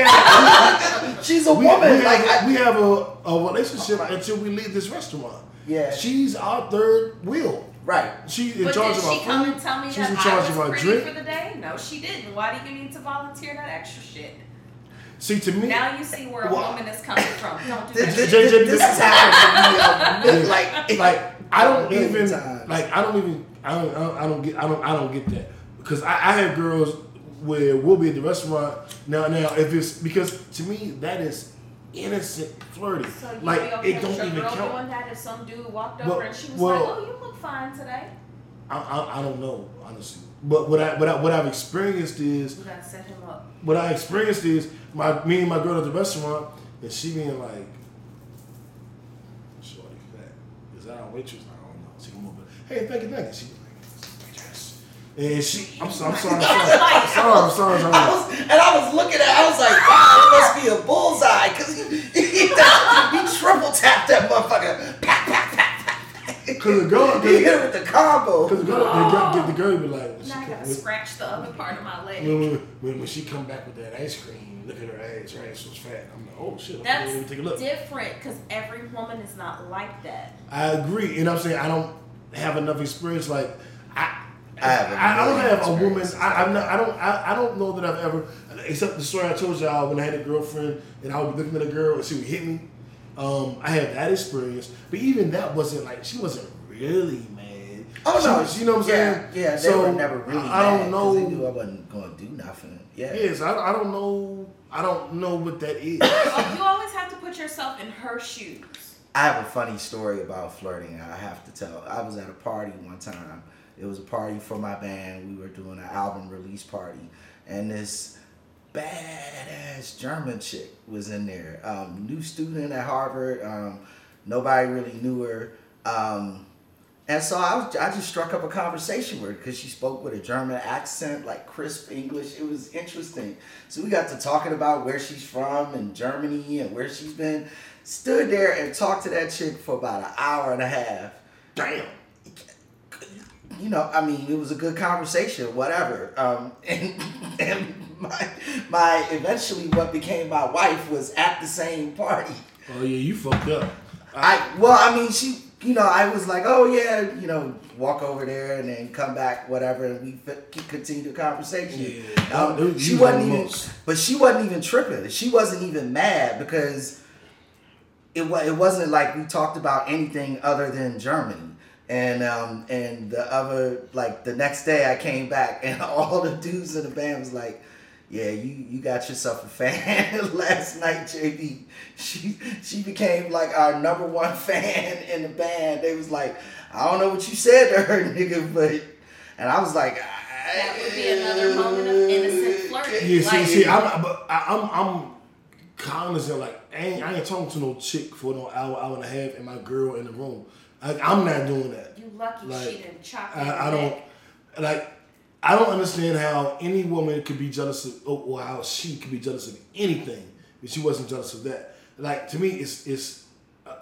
She's a woman. We have a relationship until we leave this restaurant. Yeah, she's our third wheel. Right. She's in charge of our food. Did she come and tell me that I was pretty for the day? No, she didn't. Why do you need to volunteer that extra shit? See, to me, now you see where a woman is coming from. Don't do that. This has happened to me. Like I don't get that because I have girls where we'll be at the restaurant now if it's because to me that is innocent flirting. So you'd like be okay it don't with your even girl count. Doing that if some dude walked over and she was like, "Oh, you look fine today." I don't know honestly, but what I've experienced is you gotta set him up. What I experienced is me and my girl at the restaurant and she being like, "Shorty fat, is that our waitress?" I don't know. She come over. Hey, thank you. She and she, I'm sorry. I was looking at it, I was like, wow, it must be a bullseye, because he triple tapped that motherfucker. Pat. Because the girl, he hit it with the combo. Because the girl would be like, now I gotta scratch the other part of my leg. When she come back with that ice cream, look at her ass was fat. I'm like, oh shit, that's I'm gonna take a look. Different, because every woman is not like that. I agree, and I'm saying I don't have enough experience, like, I don't know that I've ever, except the story I told y'all when I had a girlfriend and I would be looking at a girl and she would hit me. I had that experience, but even that wasn't like she wasn't really mad. Oh no, you know what I'm saying? Yeah, they were never really mad. I don't know. They knew I wasn't gonna do nothing. Yeah. Yes, I don't know what that is. You always have to put yourself in her shoes. I have a funny story about flirting. I have to tell. I was at a party one time. It was a party for my band. We were doing an album release party. And this badass German chick was in there. New student at Harvard. Nobody really knew her. And so I just struck up a conversation with her because she spoke with a German accent, like crisp English. It was interesting. So we got to talking about where she's from and Germany and where she's been. Stood there and talked to that chick for about an hour and a half. Damn. You know, I mean, it was a good conversation, whatever. And my eventually what became my wife was at the same party. Oh yeah, you fucked up. I mean, she you know, I was like, oh yeah, you know, walk over there and then come back, whatever, and we continue the conversation. Yeah, she wasn't even tripping. She wasn't even mad because it wasn't like we talked about anything other than Germany. And the other, like the next day I came back and all the dudes in the band was like, yeah, you got yourself a fan last night, JB. She became like our number one fan in the band. They was like, I don't know what you said to her, nigga, but, and I was like, that would be another moment of innocent flirting. Yeah, I'm cognizant, like I ain't talking to no chick for no hour and a half, and my girl in the room. I'm not doing that. You lucky like, she didn't chop me. I don't understand how any woman could be jealous of, or how she could be jealous of anything, but she wasn't jealous of that. Like, to me, it's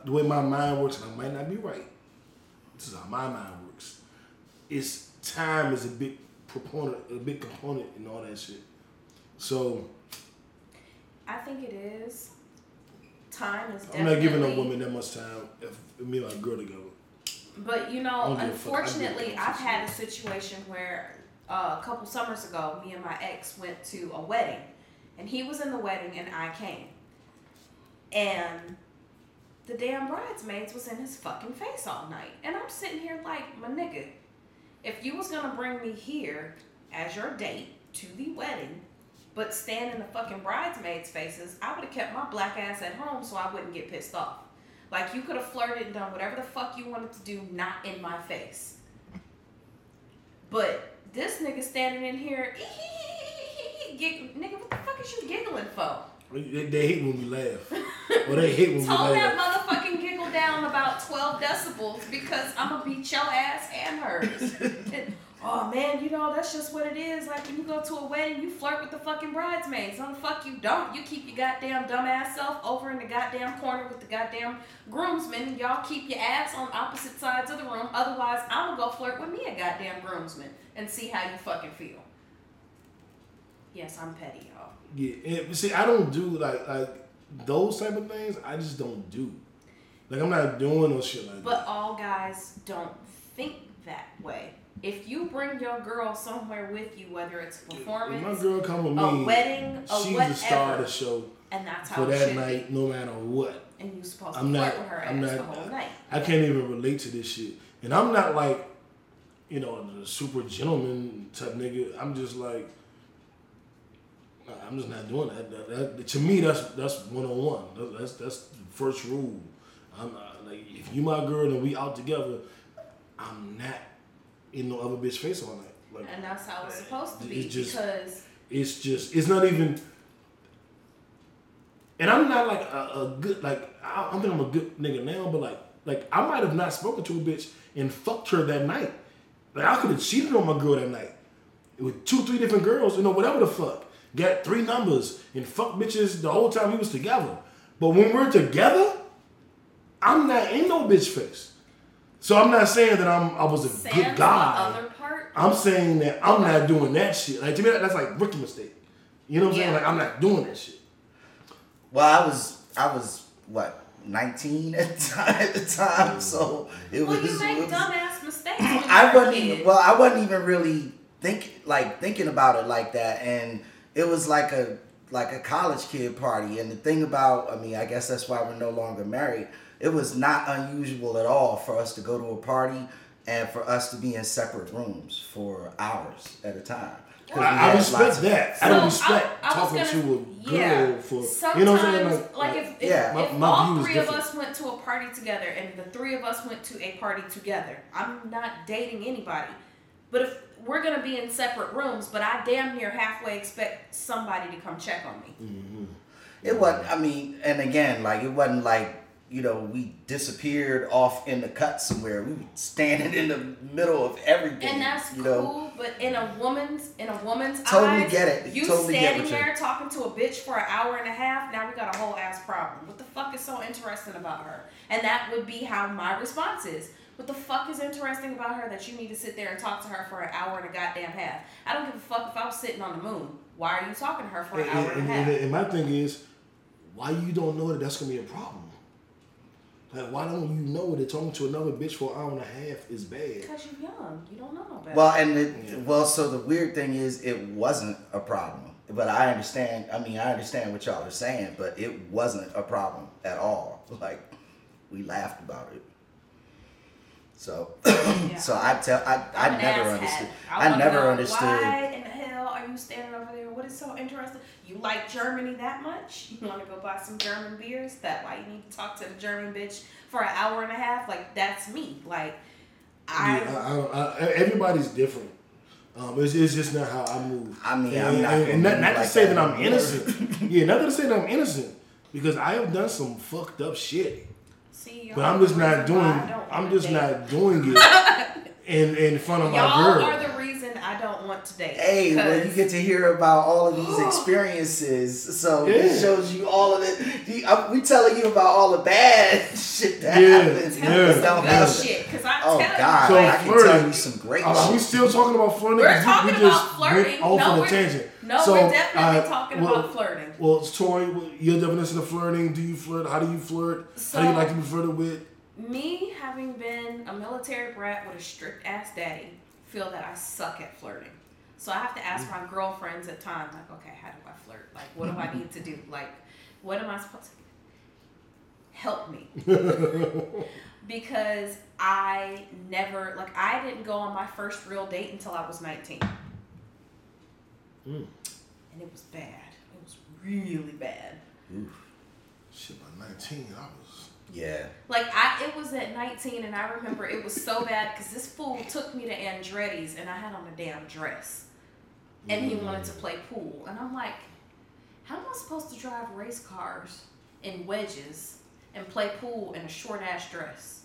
the way my mind works, and I might not be right. This is how my mind works. It's time is a big component in all that shit. So I think it is. Time is definitely. I'm not giving a woman that much time. If me and my girl together. But you know, unfortunately, I've had a situation where. A couple summers ago, me and my ex went to a wedding, and he was in the wedding and I came, and the damn bridesmaids was in his fucking face all night, and I'm sitting here like, my nigga, if you was gonna bring me here as your date to the wedding but stand in the fucking bridesmaids' faces, I would have kept my black ass at home so I wouldn't get pissed off. Like, you could have flirted and done whatever the fuck you wanted to do, not in my face. But this nigga standing in here, nigga, what the fuck is you giggling for? They hate when we laugh. Well, they hate when we laugh. Tone that motherfucking giggle down about 12 decibels because I'm going to beat your ass and hers. And, oh, man, you know, that's just what it is. Like, when you go to a wedding, you flirt with the fucking bridesmaids. No, the fuck you don't. You keep your goddamn dumbass self over in the goddamn corner with the goddamn groomsmen. Y'all keep your ass on opposite sides of the room. Otherwise, I'm going to go flirt with me a goddamn groomsman. And see how you fucking feel. Yes, I'm petty, y'all. Yeah, and see, I don't do like those type of things. I just don't do. Like, I'm not doing no shit like that. But all guys don't think that way. If you bring your girl somewhere with you, whether it's a performance, if my girl come with me, a wedding, a she's whatever, the star of the show. And that's how for it that should night, be. No matter what. And you're supposed to flirt with her the whole night. I can't even relate to this shit, and I'm not like. You know, the super gentleman type nigga. I'm just like, I'm just not doing that. To me, that's 101. That's the first rule. I'm like, if you my girl and we out together, I'm not in no other bitch face all night. Like, and that's how it's supposed to be. It's not even. And I'm not like a good like. I don't think I'm a good nigga now, but like I might have not spoken to a bitch and fucked her that night. Like, I could have cheated on my girl that night with 2-3 different girls, you know, whatever the fuck. Got 3 numbers and fuck bitches the whole time we was together. But when we're together, I'm not in no bitch face. So I'm not saying that I was a good guy. The other part? I'm saying that I'm not doing that shit. Like, to me, that's like rookie mistake. You know what I'm saying? Like, I'm not doing that shit. Well, I was what? 19 at the time, so it was. Well, you make dumbass mistakes. I wasn't even really thinking about it like that, and it was like a college kid party. And the thing about, I mean, I guess that's why we're no longer married. It was not unusual at all for us to go to a party and for us to be in separate rooms for hours at a time. I respect that. So I don't respect talking to a girl for. Sometimes, you know what I'm saying? Like if all three of us went to a party together and the three of us went to a party together, I'm not dating anybody. But if we're gonna be in separate rooms, but I damn near halfway expect somebody to come check on me. Mm-hmm. It wasn't. I mean, and again, like it wasn't like. You know, we disappeared off in the cut somewhere. We were standing in the middle of everything. And that's cool, but in a woman's totally eyes, get it. You totally standing get there talking to a bitch for an hour and a half, now we got a whole ass problem. What the fuck is so interesting about her? And that would be how my response is. What the fuck is interesting about her that you need to sit there and talk to her for an hour and a goddamn half? I don't give a fuck if I was sitting on the moon. Why are you talking to her for an hour and a half? And my thing is, why you don't know that's going to be a problem? Like, why don't you know that talking to another bitch for an hour and a half is bad? Because you're young. You don't know no better. Well, and so the weird thing is it wasn't a problem. But I understand. I mean, I understand what y'all are saying, but it wasn't a problem at all. Like, we laughed about it. So, yeah. I never understood. Why in the hell are you standing over there? What is so interesting? You like Germany that much? You want to go buy some German beers? That why you need to talk to the German bitch for an hour and a half? Like, that's me. Like, everybody's different. It's just not how I move. I mean, I'm not to say that I'm innocent. Yeah, not to say that I'm innocent, because I have done some fucked up shit. See, but I'm just not doing it in front of y'all my girl. Y'all are the reason I don't want to date. Hey, well, you get to hear about all of these experiences, so it shows you all of it. We telling you about all the bad shit that happens. Tell us some good shit, because I'm telling God, you. So I can tell you some great shit. We still talking about flirting? We're talking about flirting. We're definitely talking about flirting. Well, Tori, your definition of flirting, do you flirt? How do you flirt? So, how do you like to be flirted with? Me, having been a military brat with a strict ass daddy, feel that I suck at flirting. So I have to ask my girlfriends at times, like, okay, how do I flirt? Like, what do I need to do? Like, what am I supposed to do? Help me. Because I didn't go on my first real date until I was 19. Mm. And it was bad. It was really bad. Oof. Shit, by 19, I was... Yeah. Like, it was at 19, and I remember it was so bad, because this fool took me to Andretti's, and I had on a damn dress. And he wanted to play pool. And I'm like, how am I supposed to drive race cars in wedges and play pool in a short-ass dress?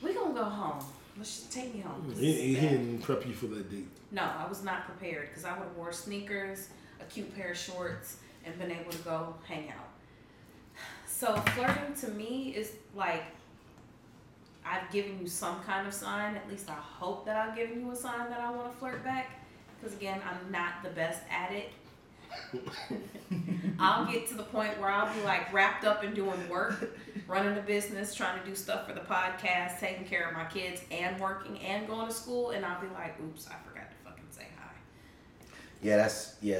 We're going to go home. Let's just take me home. He didn't prep you for that date. No, I was not prepared, because I would have wore sneakers, a cute pair of shorts, and been able to go hang out. So flirting to me is like, I've given you some kind of sign. At least I hope that I've given you a sign that I want to flirt back. Because again, I'm not the best at it. I'll get to the point where I'll be like wrapped up in doing work, running a business, trying to do stuff for the podcast, taking care of my kids and working and going to school. And I'll be like, oops, I forgot to fucking say hi.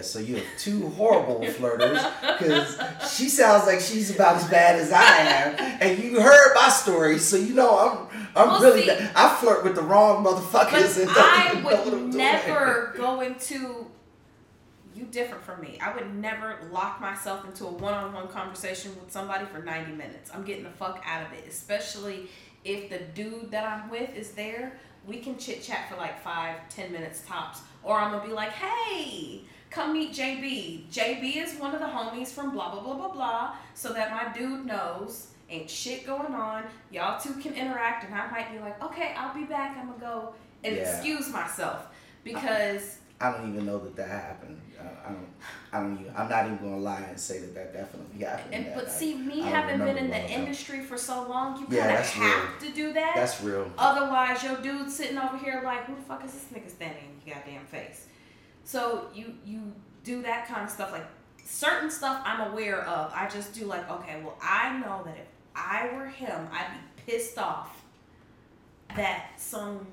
So you have two horrible flirters, because she sounds like she's about as bad as I am. And you heard my story, so you know I'm really bad. I flirt with the wrong motherfuckers. And I would never go into... You different from me. I would never lock myself into a one-on-one conversation with somebody for 90 minutes. I'm getting the fuck out of it, especially if the dude that I'm with is there. We can chit-chat for like 5-10 minutes tops. Or I'm going to be like, hey, come meet JB. JB is one of the homies from blah, blah, blah, blah, blah, so that my dude knows ain't shit going on. Y'all two can interact, and I might be like, okay, I'll be back. I'm going to go and excuse myself, because... I don't even know that happened. I'm not even gonna lie and say that definitely happened. Having been in the industry for so long, you kind of have to do that. That's real. Otherwise, your dude's sitting over here like, who the fuck is this nigga standing in your goddamn face? So you do that kind of stuff. Like, certain stuff I'm aware of. I just do like, okay, well, I know that if I were him, I'd be pissed off that some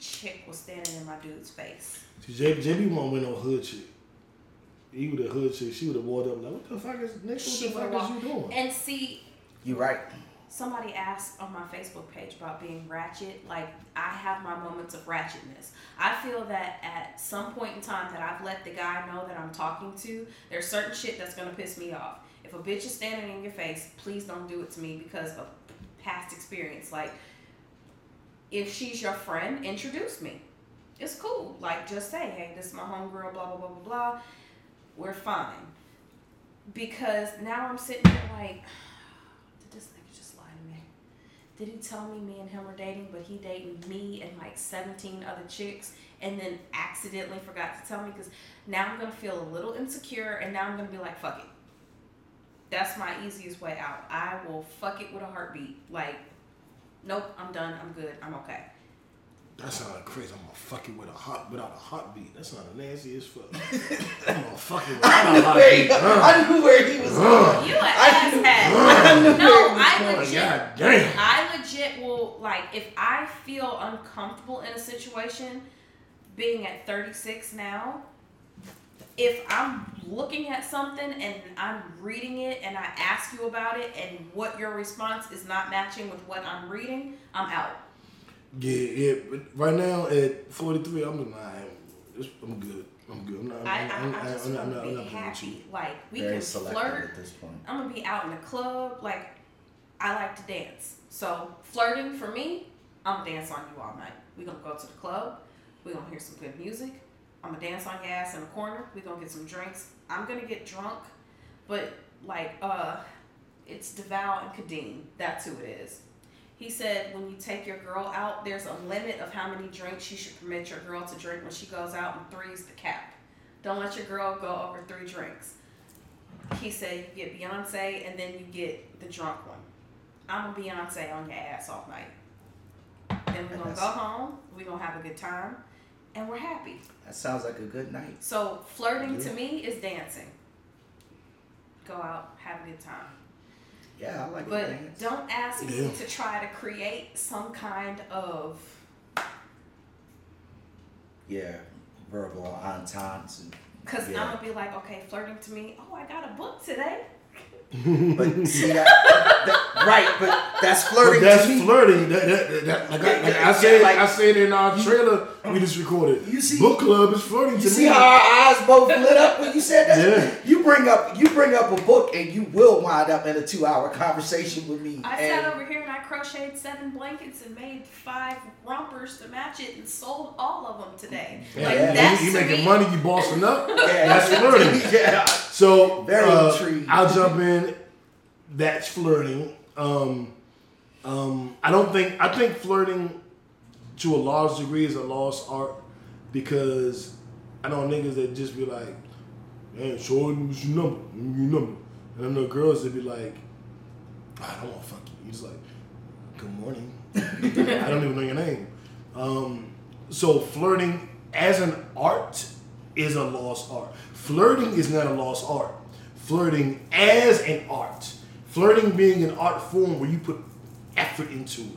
chick was standing in my dude's face. JB won't win no hood chick. He was a hood chick. She would have wore them like, what the fuck is Nick? What the fuck is you doing? And see, you right. Somebody asked on my Facebook page about being ratchet. Like, I have my moments of ratchetness. I feel that at some point in time that I've let the guy know that I'm talking to, there's certain shit that's gonna piss me off. If a bitch is standing in your face, please don't do it to me because of past experience. Like, if she's your friend, introduce me. It's cool. Like, just say, hey, this is my homegirl, blah, blah, blah, blah, blah. We're fine. Because now I'm sitting here like, did this nigga just lie to me? Did he tell me and him are dating, but he dated me and like 17 other chicks and then accidentally forgot to tell me? Because now I'm going to feel a little insecure, and now I'm going to be like, fuck it. That's my easiest way out. I will fuck it with a heartbeat. Like, nope, I'm done, I'm good, I'm okay. That sounded crazy. I'm gonna fuck you with a without a heartbeat. That sounded nasty as fuck. I'm gonna fuck you without a heartbeat. I knew where he was going. You an asshat. No, I legit. God damn. I legit will, like, if I feel uncomfortable in a situation, being at 36 now, if I'm looking at something and I'm reading it and I ask you about it and what your response is not matching with what I'm reading, I'm out. Yeah. Right now at 43, I'm just like, I'm good. I'm good. I'm not happy. Like, we very can flirt at this point. I'm gonna be out in the club. Like, I like to dance, so flirting for me, I'm gonna dance on you all night. We gonna go to the club. We gonna hear some good music. I'm gonna dance on your ass in the corner. We gonna get some drinks. I'm gonna get drunk, but like, it's Deval and Kadeem. That's who it is. He said when you take your girl out, there's a limit of how many drinks you should permit your girl to drink when she goes out, and 3's the cap. Don't let your girl go over 3 drinks. He said you get Beyonce, and then you get the drunk one. I'm a Beyonce on your ass all night. Then we're going to go home, we're going to have a good time, and we're happy. That sounds like a good night. So flirting to me is dancing. Go out, have a good time. Yeah, I like but dance. Don't ask me to try to create some kind of verbal entente. Because I'm gonna be like, okay, flirting to me. Oh, I got a book today. But see, right? But that's flirting. But that's to me. Flirting. That, like I said, like, I said in our trailer we just recorded. You see, book club is flirting to me. You see how our eyes both lit up when you said that? Yeah. You bring up a book, and you will wind up in a 2-hour conversation with me. I sat over here and I crocheted 7 blankets and made 5 rompers to match it, and sold all of them today. Yeah. Like, that's you making money. You bossing up. Yeah, that's flirting. Yeah. So very intrigued. I'll jump in. That's flirting. I think flirting to a large degree is a lost art, because I know niggas that just be like, man, show me your number. And I know girls that be like, I don't want to fuck you. He's like, good morning. I don't even know your name. So flirting as an art is a lost art. Flirting is not a lost art. Flirting as an art. Flirting being an art form where you put effort into it.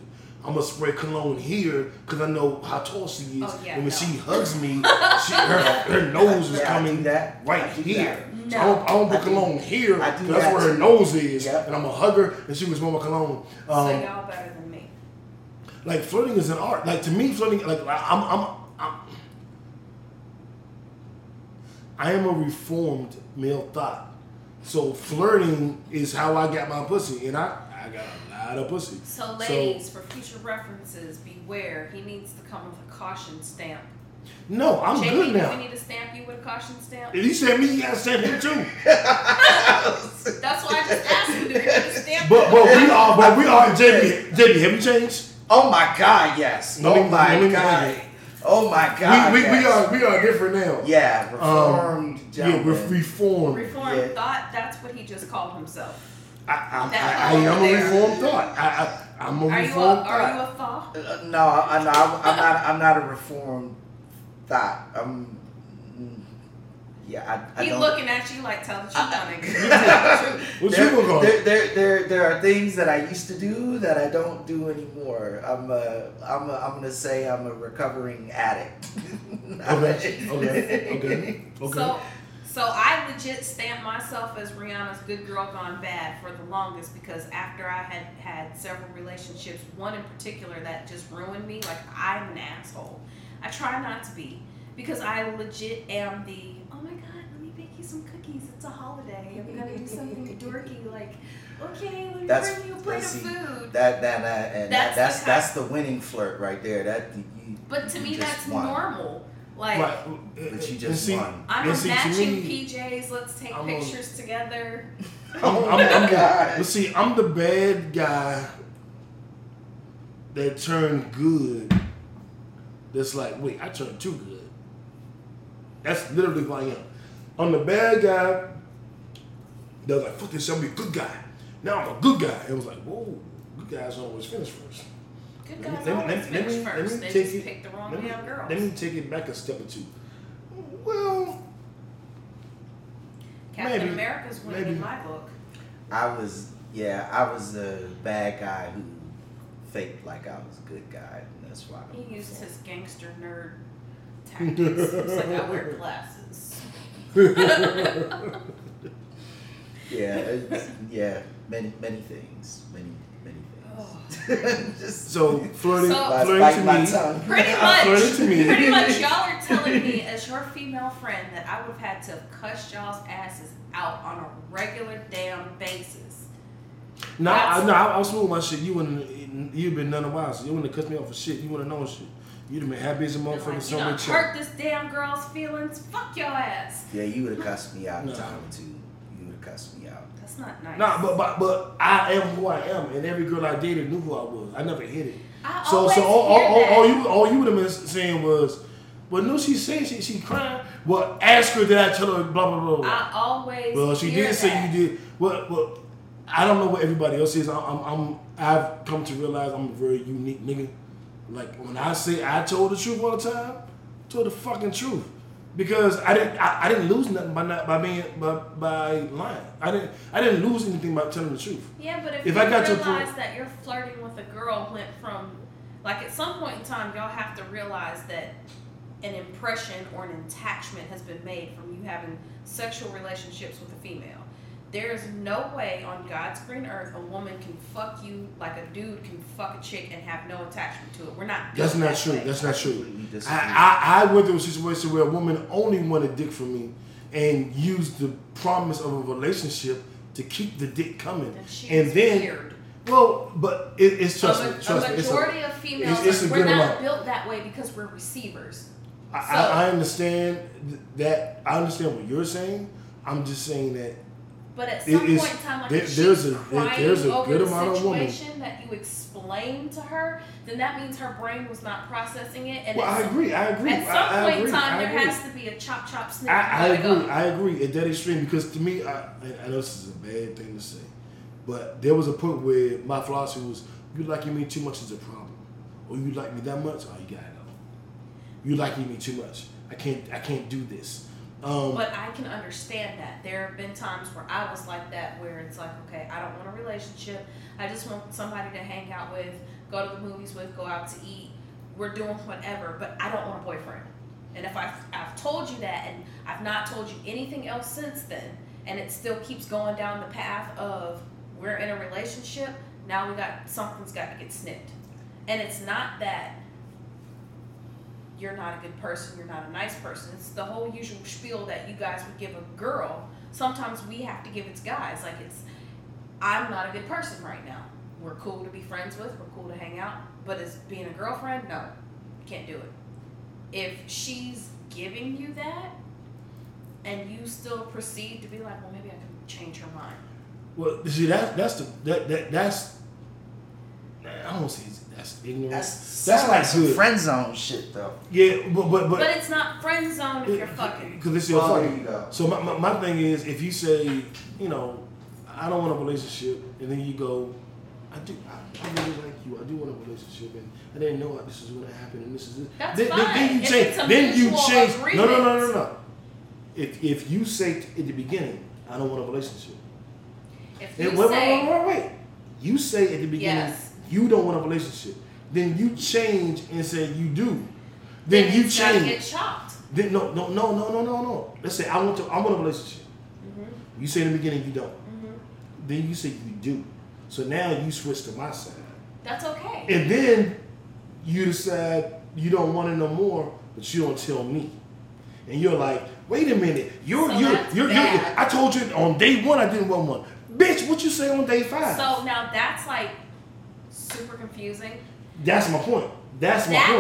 I'm going to spray cologne here because I know how tall she is. Oh, yeah, and when she hugs me, her nose is coming right here. That. No. So I don't put cologne here because that's where her nose is. Yep. And I'm going to hug her and she was smelling my cologne. So y'all better than me. Like, flirting is an art. Like, to me, flirting, like, I am a reformed male thought. So flirting is how I got my pussy, and I got a lot of pussy. So ladies, for future references, beware. He needs to come with a caution stamp. No, I'm JB, good now. Do we need to stamp you with a caution stamp? If you stamp me, you gotta stamp him too. That's why I just asked you to stamp. But we are JB, have you changed? Oh my God, yes. Oh my God. Oh my God! We are different now. Yeah, reformed. Reformed thought. That's what he just called himself. I am a reformed thought. Are you a thought? No, I'm not. I'm not a reformed thought. He's looking at you like, tell the truth, my nigga. There are things that I used to do that I don't do anymore. I'm gonna say I'm a recovering addict. Okay. So I legit stamped myself as Rihanna's good girl gone bad for the longest, because after I had several relationships, one in particular that just ruined me, like, I'm an asshole. I try not to be, because I legit am the, oh my God, let me bake you some cookies. It's a holiday. I'm gonna do something dorky. Like, okay, let me bring you a plate of food. That's the winning flirt right there. But to me, that's normal. Like, but you just won. I'm matching PJs. Let's take pictures together. I'm God. But see, I'm the bad guy that turned good. That's like, wait, I turned too good. That's literally who I am. I'm the bad guy. They're like, fuck this, I'm a good guy. Now I'm a good guy. It was like, whoa, good guys always finish first. Good guys always finish first. They just pick the wrong damn girls. Let me take it back a step or two. Well, Captain America's winning in my book. I was the bad guy who faked like I was a good guy, and that's why. He used his gangster nerd tactics. It's like I wear glasses. Yeah. Many things. Oh. Flirting to me. Pretty much, y'all are telling me as your female friend that I would have had to cuss y'all's asses out on a regular damn basis. No, I was smooth with my shit. You've been none of wise. So you wouldn't have cussed me off for shit. You wouldn't have known shit. You'd have been happy as a motherfucker. Like, so much. Hurt this damn girl's feelings. Fuck your ass. Yeah, you would have cussed me out time too. That's not nice. Nah, but I am who I am, and every girl I dated knew who I was. I never hid it. So all you would have been saying was, well, no, she's saying she crying. Well, ask her that I tell her blah blah blah. I always. Well, she did say you did. Well, I don't know what everybody else is. I've come to realize I'm a very unique nigga. Like when I say I told the truth all the time, I told the fucking truth. Because I didn't lose nothing by lying. I didn't lose anything by telling the truth. Yeah, but if you realize that you're flirting with a girl went from, like at some point in time, y'all have to realize that an impression or an attachment has been made from you having sexual relationships with a female. There is no way on God's green earth a woman can fuck you like a dude can fuck a chick and have no attachment to it. We're not. That's not true. I went through a situation where a woman only wanted dick from me and used the promise of a relationship to keep the dick coming. And then, weird. Well, but it's trust me. A majority of females, we're not built that way because we're receivers. I understand that. I understand what you're saying. I'm just saying that. But at some point in time, like there's a good amount of women that you explain to her, then that means her brain was not processing it. And well, I agree. At some point in time, there has to be a chop snip. I agree. At that extreme, because to me, I know this is a bad thing to say, but there was a point where my philosophy was, you liking me too much is a problem, or you like me that much, oh, you gotta go. You liking me too much. I can't do this. But I can understand that. There have been times where I was like that, where it's like, okay, I don't want a relationship. I just want somebody to hang out with, go to the movies with, go out to eat. We're doing whatever, but I don't want a boyfriend. And if I've told you that and I've not told you anything else since then, and it still keeps going down the path of we're in a relationship, now something's got to get snipped. And it's not that you're not a good person, you're not a nice person. It's the whole usual spiel that you guys would give a girl. Sometimes we have to give it to guys. Like I'm not a good person right now. We're cool to be friends with, we're cool to hang out, but as being a girlfriend, no, can't do it. If she's giving you that and you still proceed to be like, well, maybe I can change her mind. Well, see, that's I don't see it. That's ignorant. That's like some friend zone shit, though. Yeah, but it's not friend zone if you're fucking. Because it's your fucking. So my thing is, if you say, you know, I don't want a relationship, and then you go, I really like you. I do want a relationship, and I didn't know this was going to happen, and this is this. That's fine. Then you change. Agreement. No. If you say at the beginning, I don't want a relationship. Wait. You say at the beginning. Yes. You don't want a relationship. Then you change and say you do. Then you change. Gotta get chopped. Then no. Let's say I want a relationship. Mm-hmm. You say in the beginning you don't. Mm-hmm. Then you say you do. So now you switch to my side. That's okay. And then you decide you don't want it no more, but you don't tell me. And you're like, wait a minute, you're. I told you on day one I didn't want one. Bitch, what you say on day 5? So now that's like. Super confusing. That's my point. That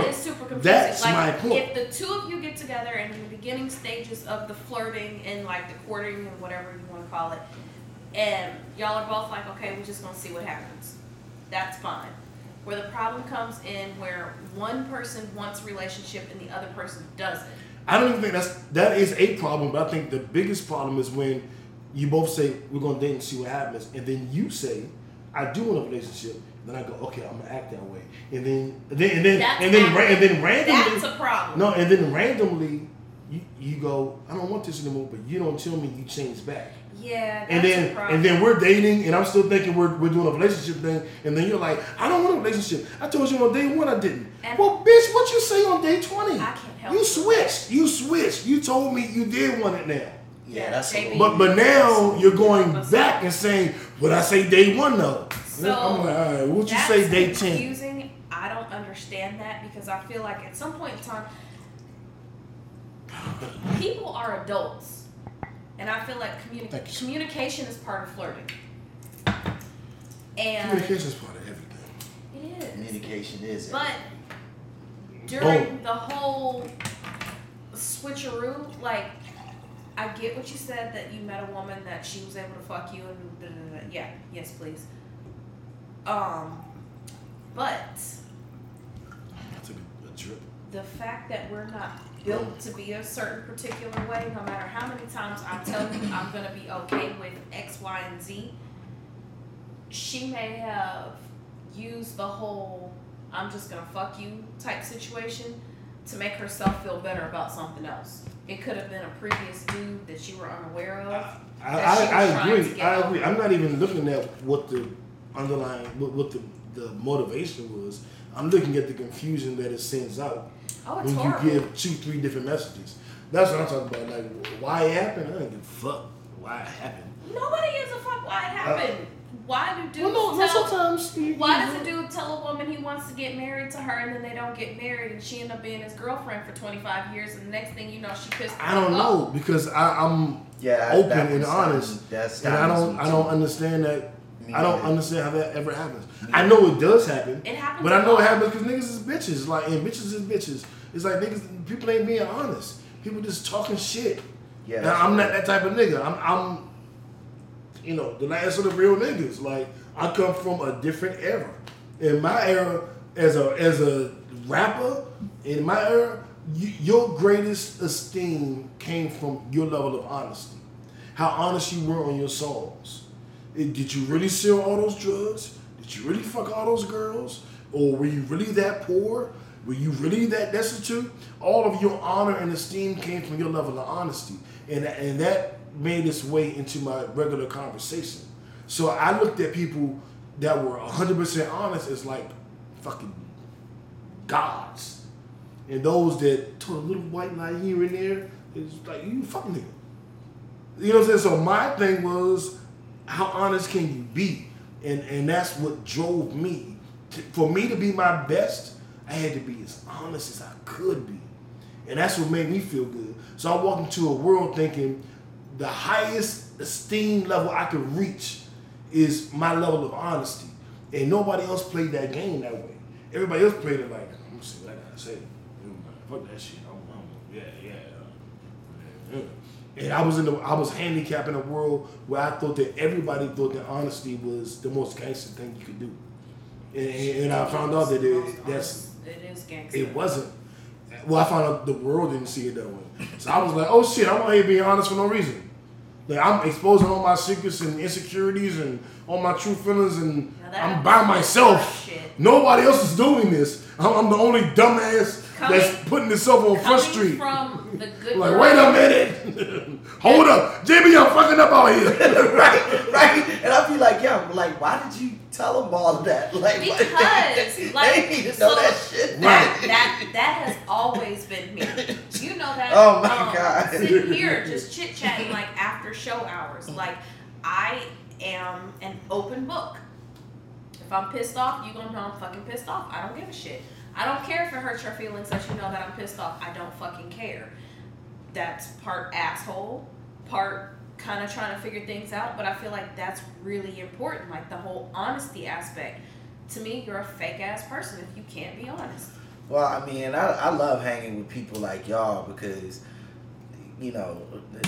is super confusing. That's like, my point. If the two of you get together and in the beginning stages of the flirting and like the courting and whatever you want to call it, and y'all are both like, okay, we're just going to see what happens. That's fine. Where the problem comes in where one person wants a relationship and the other person doesn't. I don't even think that is a problem, but I think the biggest problem is when you both say, we're going to date and see what happens, and then you say, I do want a relationship. Then I go, okay, I'm gonna act that way, and then randomly. That's a problem. No, and then randomly, you go, I don't want this anymore, but you don't tell me you changed back. Yeah, that's a problem. And then we're dating, and I'm still thinking we're doing a relationship thing, and then you're like, I don't want a relationship. I told you on day one I didn't. And well, bitch, what you say on day 20? I can't help you. You switched. You told me you did want it now. Yeah, that's it. But now you're going back and saying, "What I say day one though?" So I'm like, all right, what you say day 10? Confusing. I don't understand that because I feel like at some point in time, people are adults, and I feel like communication is part of flirting. And communication is part of everything. It is. Communication is. But during the whole switcheroo, like. I get what you said, that you met a woman that she was able to fuck you and da-da-da-da. Yeah, yes please. But I took a drip. The fact that we're not built to be a certain particular way, no matter how many times I tell you I'm gonna be okay with X, Y, and Z, she may have used the whole I'm just gonna fuck you type situation to make herself feel better about something else. It could have been a previous dude that you were unaware of. I agree. I'm not even looking at what the underlying, what the motivation was. I'm looking at the confusion that it sends out when horrible. You give 2-3 different messages. That's what I'm talking about. Like, why it happened? I don't give a fuck why it happened. Nobody gives a fuck why it happened. Why does a dude tell a woman he wants to get married to her and then they don't get married and she end up being his girlfriend for 25 years and the next thing you know she pissed off? I don't know because I'm open and honest. I don't understand that. I don't understand how that ever happens. Yeah. I know it does happen. It happens, but I know it happens because niggas is bitches. Like, and bitches is bitches. It's like niggas, people ain't being honest. People just talking shit. Yeah, and I'm not that type of nigga. I'm you know, the last of the real niggas. Like, I come from a different era. In my era, as a rapper, in my era, your greatest esteem came from your level of honesty. How honest you were on your songs. Did you really sell all those drugs? Did you really fuck all those girls? Or were you really that poor? Were you really that destitute? All of your honor and esteem came from your level of honesty. And that made its way into my regular conversation. So I looked at people that were 100% honest as like fucking gods. And those that told a little white lie here and there, it's like, you fucking nigga. You know what I'm saying? So my thing was, how honest can you be? And that's what drove me. For me to be my best, I had to be as honest as I could be. And that's what made me feel good. So I walked into a world thinking, the highest esteem level I could reach is my level of honesty. And nobody else played that game that way. Everybody else played it like, I'm gonna see what I gotta say. Fuck that shit. Yeah. And I was handicapped in a world where I thought that everybody thought that honesty was the most gangster thing you could do. And I found out that it wasn't. Well, I found out the world didn't see it that way. So I was like, oh shit, I'm out here being honest for no reason. Like, I'm exposing all my secrets and insecurities and all my true feelings, and I'm by myself. Nobody else is doing this. I'm the only dumbass that's putting this up on Front Street. From the good like, wait a minute. Hold up. JB, I'm fucking up out here. Right. And I feel like, yeah, like, why did you tell them all of that? Like, because they need to know that shit. Right. That has always been me. You know that. Oh my God. Sitting here just chit chatting like after show hours. Like, I am an open book. If I'm pissed off, you gonna know I'm fucking pissed off. I don't give a shit. I don't care if it hurts your feelings that you know that I'm pissed off. I don't fucking care. That's part asshole, part kind of trying to figure things out, but I feel like that's really important, like the whole honesty aspect. To me, you're a fake ass person if you can't be honest. Well, I mean, I love hanging with people like y'all because, you know,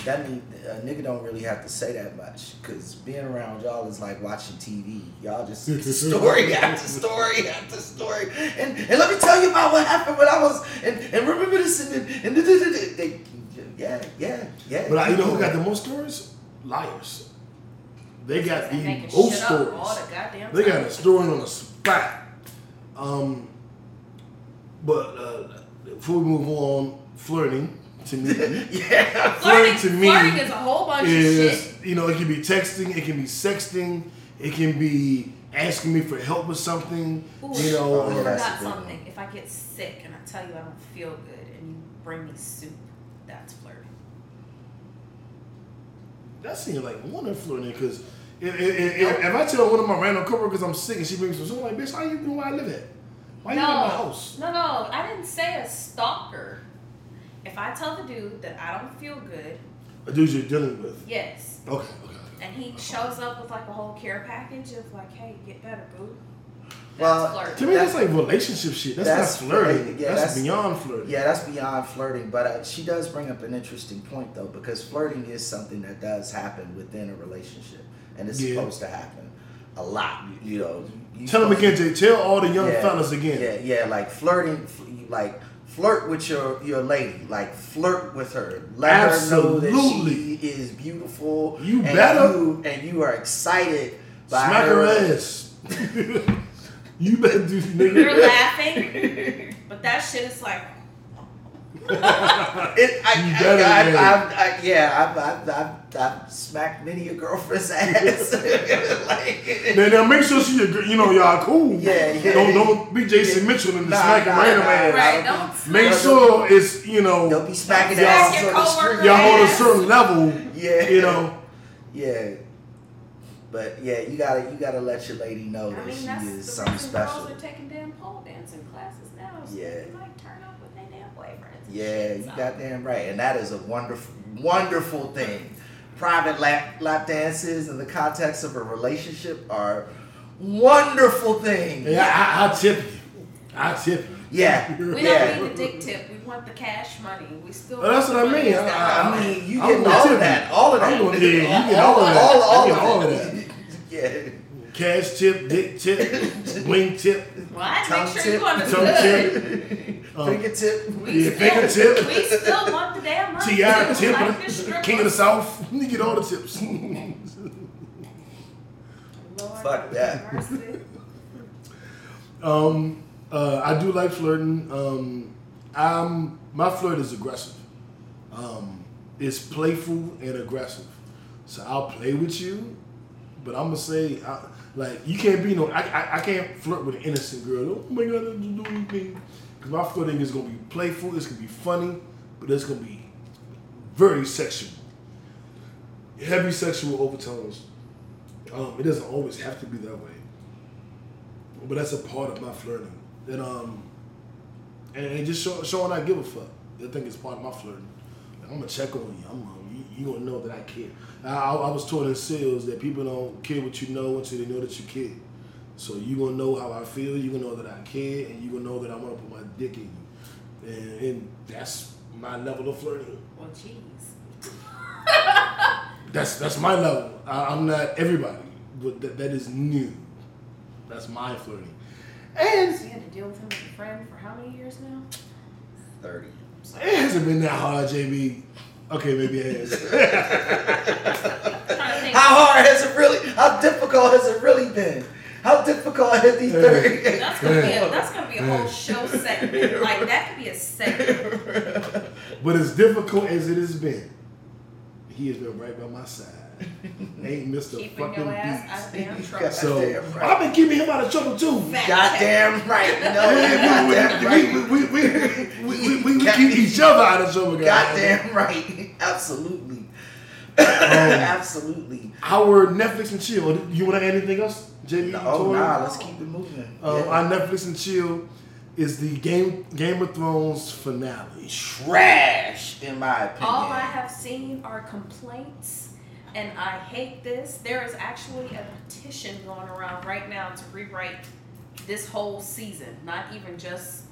that mean a nigga don't really have to say that much because being around y'all is like watching TV. Y'all just story after story after story, and let me tell you about what happened when I was and remember this and they. Yeah. But you know who got the most stories? Liars. They got the most stories. They got a story on a spot. But before we move on, flirting to me. Yeah. Flirting is a whole bunch of shit. You know, it can be texting, it can be sexting, it can be asking me for help with something. Ooh, you know, I forgot something. If I get sick and I tell you I don't feel good and you bring me soup, that's flirting. That seems like one flirting because if I tell one of my random coworkers I'm sick and she brings me soup, I'm like, bitch, how you doing where I live at? Why you in my house? No, I didn't say a stalker. If I tell the dude that I don't feel good. A dude you're dealing with? Yes. Okay. And he shows up with like a whole care package of like, hey, get better, boo. That's flirting. To me, that's like relationship shit. That's not flirting. Yeah, that's beyond flirting. Yeah, that's beyond flirting. But she does bring up an interesting point, though, because flirting is something that does happen within a relationship. And it's supposed to happen a lot. You know. Tell all the young fellas again. Yeah, like flirting, like flirt with your lady. Like flirt with her. Let her know that she is beautiful. You are excited by her ass. You better do nigga. You're laughing, but that shit is like. I've smacked many a girlfriend's ass. Now make sure she, y'all cool. Yeah. Don't be Jason Mitchell and smacking random ass. Right, don't. Make sure it's Don't be smacking ass on the street. Y'all on a certain level. Yeah. Yeah. But yeah, you gotta let your lady know that she is something special. Girls are taking damn pole dancing classes now. So they might turn up with their damn boyfriends. Yeah, you goddamn right, and that is a wonderful thing. Private lap dances in the context of a relationship are wonderful things. Yeah, I tip you. Yeah, we don't need the dick tip. We want the cash money. We still. Well, that's what I mean. You get all of that. All of that. You get all of that. Yeah. Cash tip, dick tip, wing tip. Well, I make sure you understood. Finger tip. Finger tip. We still want the damn money. T.I. tip. Like King of the South. You get all the tips. Lord, fuck that. Mercy. I do like flirting. My flirt is aggressive. It's playful and aggressive. So I'll play with you, but I'm gonna say you can't be I can't flirt with an innocent girl. Oh my God, I didn't do anything. Because my flirting is gonna be playful. It's gonna be funny, but it's gonna be very sexual. Heavy sexual overtones. It doesn't always have to be that way, but that's a part of my flirting. That and just showing I give a fuck. I think it's part of my flirting. Like, I'm gonna check on you. You gonna know that I care. I was taught in sales that people don't care what you know until they know that you care. So you gonna know how I feel. You gonna know that I care, and you gonna know that I wanna put my dick in you. And that's my level of flirting. Well, jeez. That's my level. I'm not everybody, but that is new. That's my flirting. And you had to deal with him as a friend for how many years now? 30. It hasn't been that hard, JB. Okay, maybe it has. How difficult has it really been? How difficult has these 30? That's gonna be a whole show segment. Like that could be a segment. But as difficult as it has been, he has been right by my side. Ain't Mr. Fucking Beast. So I've been keeping him out of trouble too. Goddamn right. We keep each other out of trouble. Goddamn right. Absolutely. Absolutely. Our Netflix and chill. You want to add anything else, JB? No, let's keep it moving. Our Netflix and chill is the Game of Thrones finale. Trash, in my opinion. All I have seen are complaints. And I hate this. There is actually a petition going around right now to rewrite this whole season. Not even just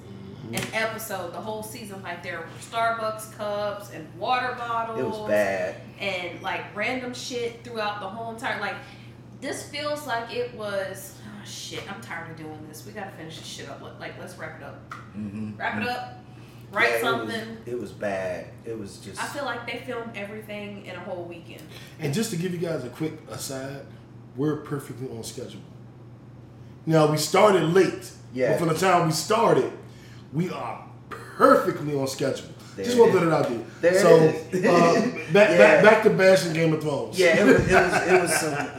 an episode. The whole season. Like there were Starbucks cups and water bottles. It was bad. And like random shit throughout the whole entire. Like this feels like it was. Oh shit! I'm tired of doing this. We gotta finish this shit up. Like let's wrap it up. Mm-hmm. Wrap it up. Write something. It was bad. It was just. I feel like they filmed everything in a whole weekend. And just to give you guys a quick aside, we're perfectly on schedule. Now, we started late. Yeah. But from the time we started, we are perfectly on schedule. There just want to put it out there. Back to bashing Game of Thrones. Yeah,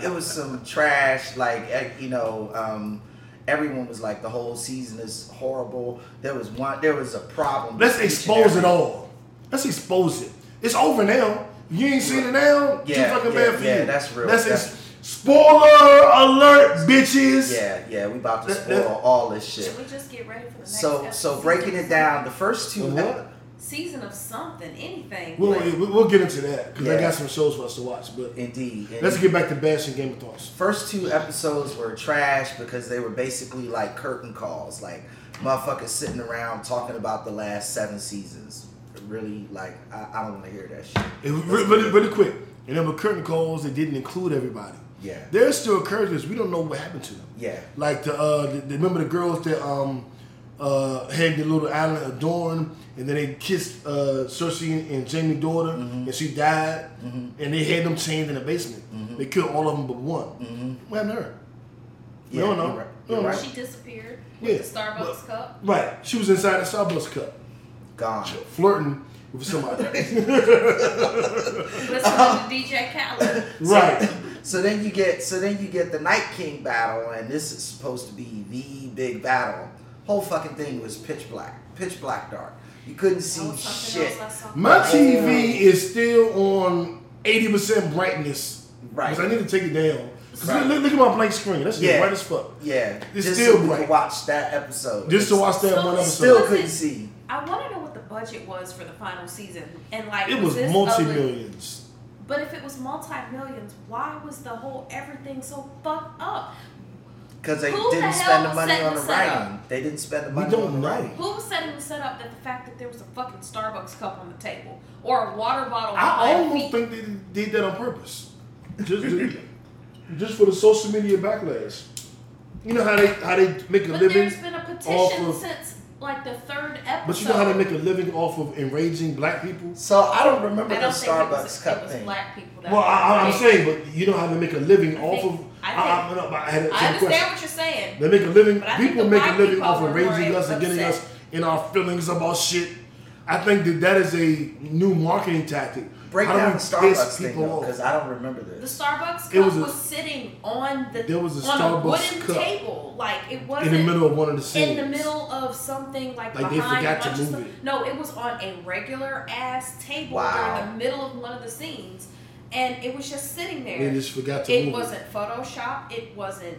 it was some trash. Like, you know, everyone was like, the whole season is horrible. There was a problem. Let's expose it all. Let's expose it. It's over now. You ain't seen it now. Yeah, too fucking bad for you. Yeah, that's real. That's spoiler alert, bitches. Yeah, we about to spoil all this shit. Should we just get ready for the next episode? So breaking it down, the first two. Season of something, anything. We'll get into that because I got some shows for us to watch. But indeed, let's get back to bashing Game of Thrones. First two episodes were trash because they were basically like curtain calls, like motherfuckers sitting around talking about the last 7 seasons. Really, like I don't want to hear that shit. It was really quick, and there were curtain calls that didn't include everybody. Yeah, there's still characters we don't know what happened to them. Yeah, like remember the girls that had the little island adorned, and then they kissed Cersei and Jaime's daughter, mm-hmm. and she died, mm-hmm. and they had them chained in the basement. Mm-hmm. They killed all of them but one. Mm-hmm. What happened to her? Yeah, we don't know. Right. She disappeared with the Starbucks cup. Right, she was inside the Starbucks cup. Gone. Flirting with somebody. Listen to DJ Khaled. Right. So then you get the Night King battle, and this is supposed to be the big battle. Whole fucking thing was pitch black dark. You couldn't see shit. My TV is still on 80% brightness. Right. Because I need to take it down. Right. Look at my blank screen. That's bright as fuck. Yeah. It's still bright. Just to watch that one episode. Still couldn't see. I want to know what the budget was for the final season, and like it was multi-millions. But if it was multi-millions, why was the whole everything so fucked up? Because they didn't spend the money on the writing. They didn't spend the money on the writing. Who was setting the setup that the fact that there was a fucking Starbucks cup on the table or a water bottle? I almost think they did that on purpose, just for the social media backlash. You know how they make a living. There's been a petition since. Like the 3rd episode. But you know how to make a living off of enraging black people? So I don't remember the Starbucks cup thing. Black people that I'm saying, but you know how to make a living off of. I understand what you're saying. They make a living. People make a living off of enraging us and getting us in our feelings about shit. I think that is a new marketing tactic. Break down the Starbucks thing because I don't remember this. The Starbucks cup was sitting on the there was a on Starbucks a wooden cup table, like it wasn't in the middle of one of the scenes. In the middle of something like they forgot to move it. No, it was on a regular ass table in the middle of one of the scenes, and it was just sitting there. They just forgot to move it. It wasn't Photoshop. It wasn't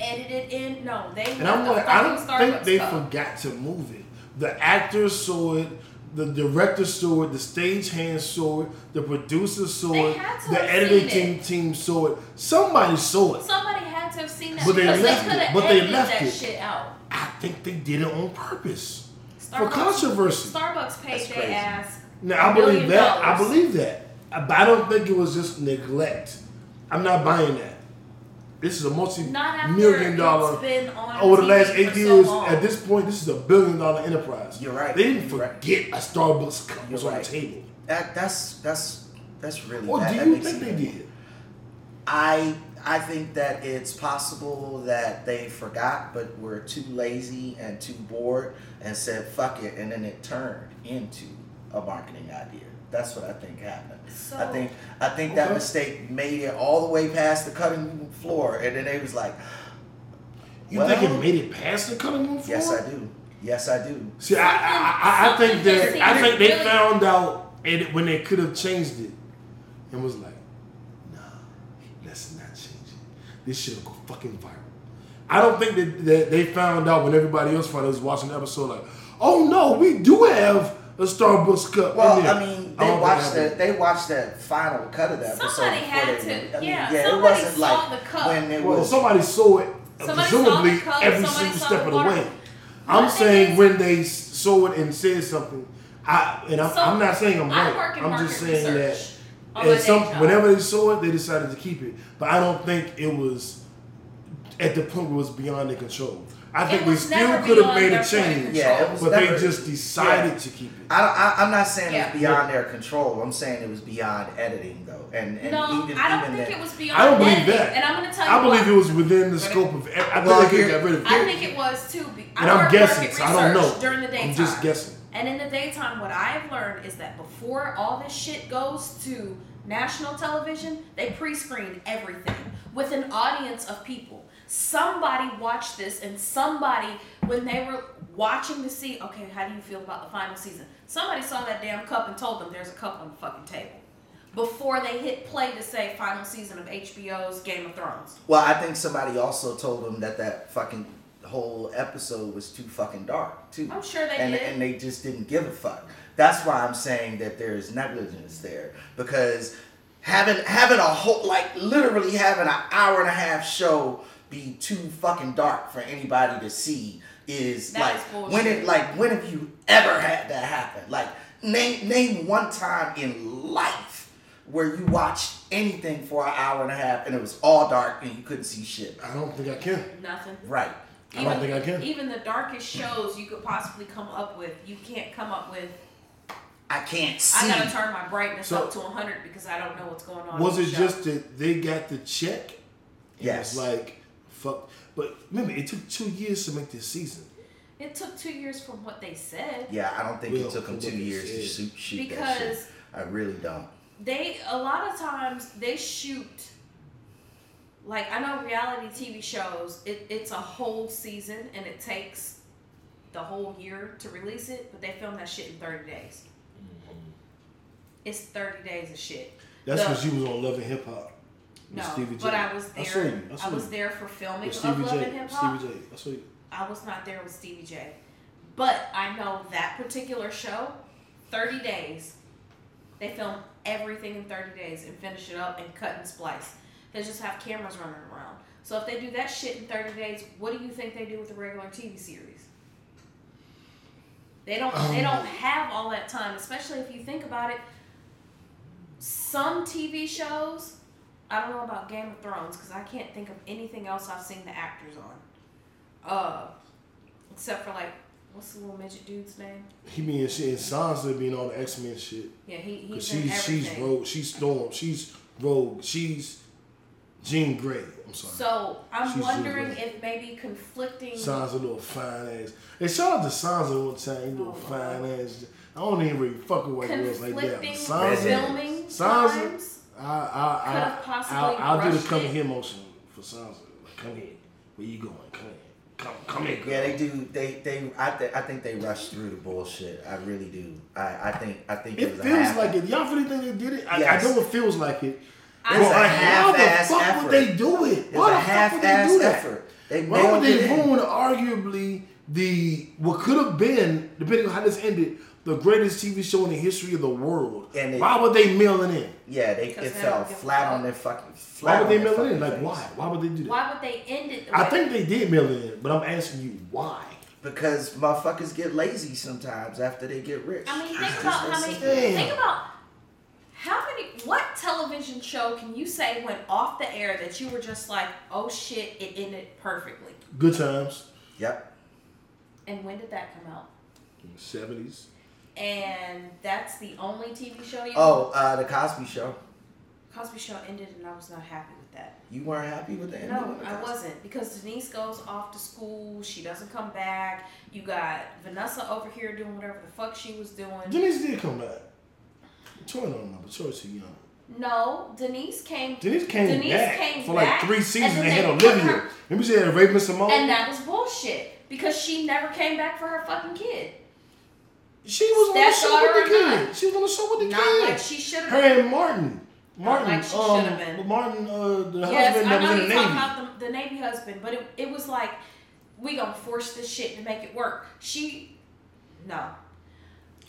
edited in. No, they. And I'm like, I don't think they forgot to move it. The actors saw it. The director saw it, the stagehand saw it, the producer saw it, the editing team saw it. Somebody saw it. Somebody had to have seen that. But they left it. Shit out. I think they did it on purpose for controversy. Starbucks paid their ass. Now I believe that. But I don't think it was just neglect. I'm not buying that. This is a multi-million-dollar. Over the last 8 years, at this point, this is a $1 billion enterprise. You're right. They didn't forget a Starbucks cup was on the table. That's really. Or do you think they did? I think that it's possible that they forgot, but were too lazy and too bored and said fuck it, and then it turned into a marketing idea. That's what I think happened. So, I think that mistake made it all the way past the cutting room floor, and then they was like, "You think it made it past the cutting room floor?" Yes, I do. See, I think they found out it when they could have changed it, and was like, "Nah, let's not change it. This shit'll go fucking viral." I don't think that they found out when everybody else was watching the episode, like, "Oh no, we do have." A Starbucks cup. Well, in there. I mean, they watched that final cut of that. Somebody had to. Somebody it wasn't saw like the cup. Somebody saw it. Presumably, every single step of the way. I'm saying when they saw it and said something, I'm not saying I'm right. I'm just saying that whenever they saw it, they decided to keep it. But I don't think it was at the point where it was beyond their control. I think we still could have made a change, but they just decided to keep it. I'm not saying it's beyond their control. I'm saying it was beyond editing, though. I don't think it was beyond. I don't believe editing. That. And I'm going to tell you, I believe it was within the scope of. I think it was too. And I'm guessing. I don't know. During the daytime, I'm just guessing. And in the daytime, what I've learned is that before all this shit goes to national television, they pre-screen everything with an audience of people. Somebody watched this, and somebody, when they were watching to see, okay, how do you feel about the final season? Somebody saw that damn cup and told them there's a cup on the fucking table before they hit play to say final season of HBO's Game of Thrones. Well, I think somebody also told them that fucking whole episode was too fucking dark, too. I'm sure they did. And they just didn't give a fuck. That's why I'm saying that there is negligence there, because having a whole, like, literally having an hour and a half show be too fucking dark for anybody to see is that, like, when have you ever had that happen? Like, name one time in life where you watched anything for an hour and a half and it was all dark and you couldn't see shit. I don't think I can. Nothing. Right. I don't think I can. Even the darkest shows you could possibly come up with, you can't come up with. I can't see. I gotta turn my brightness up to 100 because I don't know what's going on. Was it just that they got the check? Yes. It was like. Fuck. But remember, it took 2 years to make this season. It took 2 years from what they said. Yeah, I don't think it took them 2 years to shoot because that shit. I really don't. A lot of times, they shoot, like, I know reality TV shows, it's a whole season, and it takes the whole year to release it, but they film that shit in 30 days. Mm-hmm. It's 30 days of shit. That's because you was on Love & Hip Hop. No, but I was there. I was there for filming of Love and Hip Hop. Stevie J. I saw you. I was not there with Stevie J, but I know that particular show. 30 days, they film everything in 30 days and finish it up and cut and splice. They just have cameras running around. So if they do that shit in 30 days, what do you think they do with a regular TV series? They don't. They don't have all that time, especially if you think about it. Some TV shows. I don't know about Game of Thrones because I can't think of anything else I've seen the actors on. Except for, like, what's the little midget dude's name? He being shit. And Sansa being all the X-Men shit. Yeah, he's in everything. She's Rogue. She's Storm. She's Rogue. She's Jean Grey. I'm sorry. So, she's wondering if maybe conflicting... Sansa, little fine-ass... They shout out to Sansa one time. Little fine-ass... I don't even really fuck with white girls like that. Sansa, filming Sansa... I'll do the come here motion for Sansa. Like, come here. Where you going? Come here. Girl. Yeah, they do. I think they rush through the bullshit. I really do. I think it was feels like it. Y'all really think they did it? Yes. I know it feels like it. How the fuck would they do it? It's a half-ass effort. Why would they ruin arguably what could have been, depending on how this ended, the greatest TV show in the history of the world? And why would they mail it in? Yeah, it fell flat on their fucking. Why would they mail it in? Like, why? Why would they do that? Why would they end it? I think they did mail it in, but I'm asking you why. Because motherfuckers get lazy sometimes after they get rich. I mean, think about what television show can you say went off the air that you were just like, oh shit, it ended perfectly? Good Times. Yep. And when did that come out? In the 70s. And that's the only TV show you know? Oh, The Cosby Show. Cosby Show ended and I was not happy with that. You weren't happy with that? No, I wasn't. Because Denise goes off to school. She doesn't come back. You got Vanessa over here doing whatever the fuck she was doing. Denise did come back. Troy don't remember. Troy's too young. No, Denise came back. For like 3 seasons and they had Olivia. Remember she had Raven Simone? And that was bullshit. Because she never came back for her fucking kid. She was on the show with the kid. She was on the show with the kid. Not like she should have been. Her and Martin. Not like she should have been. Martin, the husband that was in the Navy. Yes, I know you're talking about the Navy husband, but it was like, we gonna force this shit to make it work. No.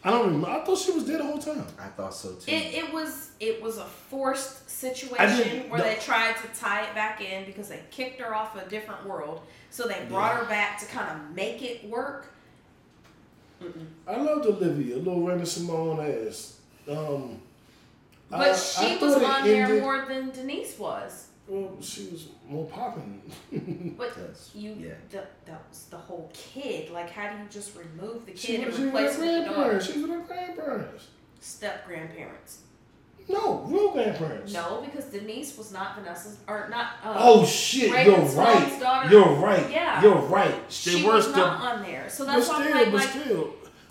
I don't remember. I thought she was there the whole time. I thought so too. It was a forced situation where they tried to tie it back in because they kicked her off a different world. So they brought her back to kind of make it work. Mm-mm. I loved Olivia, little Raven Simone ass. But she was on there more than Denise was. Well, she was more popping. But that was the whole kid. Like, how do you just remove the kid and replace it with the daughter? She was with her grandparents. Step-grandparents. No, real grandparents. No, because Denise was not Vanessa's, or not. Oh shit! Reagan's daughter. You're right. Yeah. You're right. She was not on there, so that's why I'm like.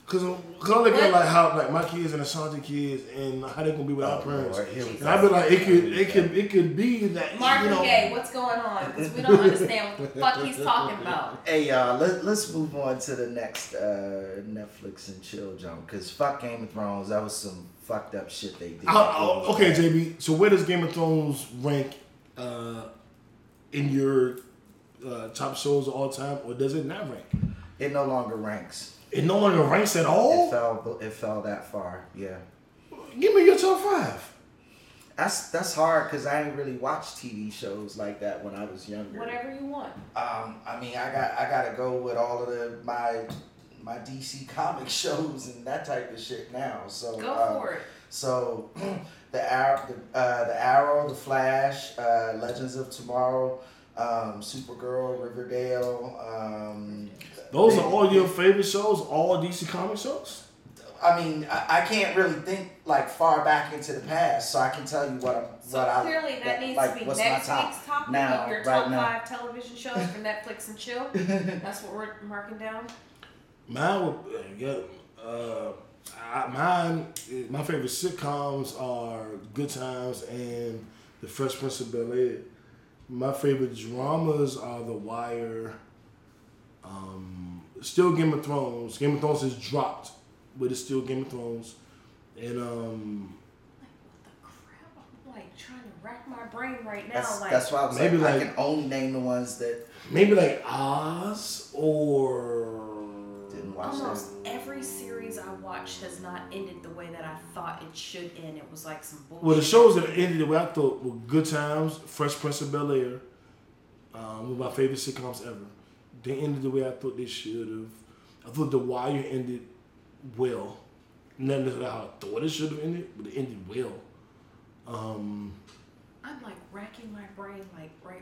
Cause I look at like how like my kids and Ashanti kids and how they gonna be without parents, and I be like it could be that Mark, you know, Gay, what's going on? Because we don't understand what the fuck he's talking about. Hey y'all, let's move on to the next Netflix and chill jump. Cause fuck Game of Thrones, that was some fucked up shit they did. Okay, JB, so where does Game of Thrones rank in your top shows of all time, or does it not rank? It no longer ranks. It no longer ranks at all? It fell that far, yeah. Give me your top five. That's hard because I didn't really watch TV shows like that when I was younger. Whatever you want. I mean, I gotta go with all of my DC comic shows and that type of shit now. So go for it. So the Arrow, the Flash, Legends of Tomorrow. Supergirl, Riverdale. Those are all your favorite shows, all DC comic shows? I mean, I can't really think like far back into the past, so I can tell you what needs to be next week's top five television shows for Netflix and chill. That's what we're marking down. My favorite sitcoms are Good Times and The Fresh Prince of Bel-Air. My favorite dramas are The Wire, still Game of Thrones. Game of Thrones has dropped, but it's still Game of Thrones. And like what the crap? I'm like trying to rack my brain right now. That's why I was maybe like I can only name the ones that maybe like Oz or didn't watch. Almost every series I watched has not ended the way that I thought it should end. It was like some bullshit. Well, the shows that ended the way I thought were Good Times, Fresh Prince of Bel-Air, one of my favorite sitcoms ever. They ended the way I thought they should have. I thought The Wire ended well. Not necessarily how I thought it should have ended, but it ended well. I'm like racking my brain, like right.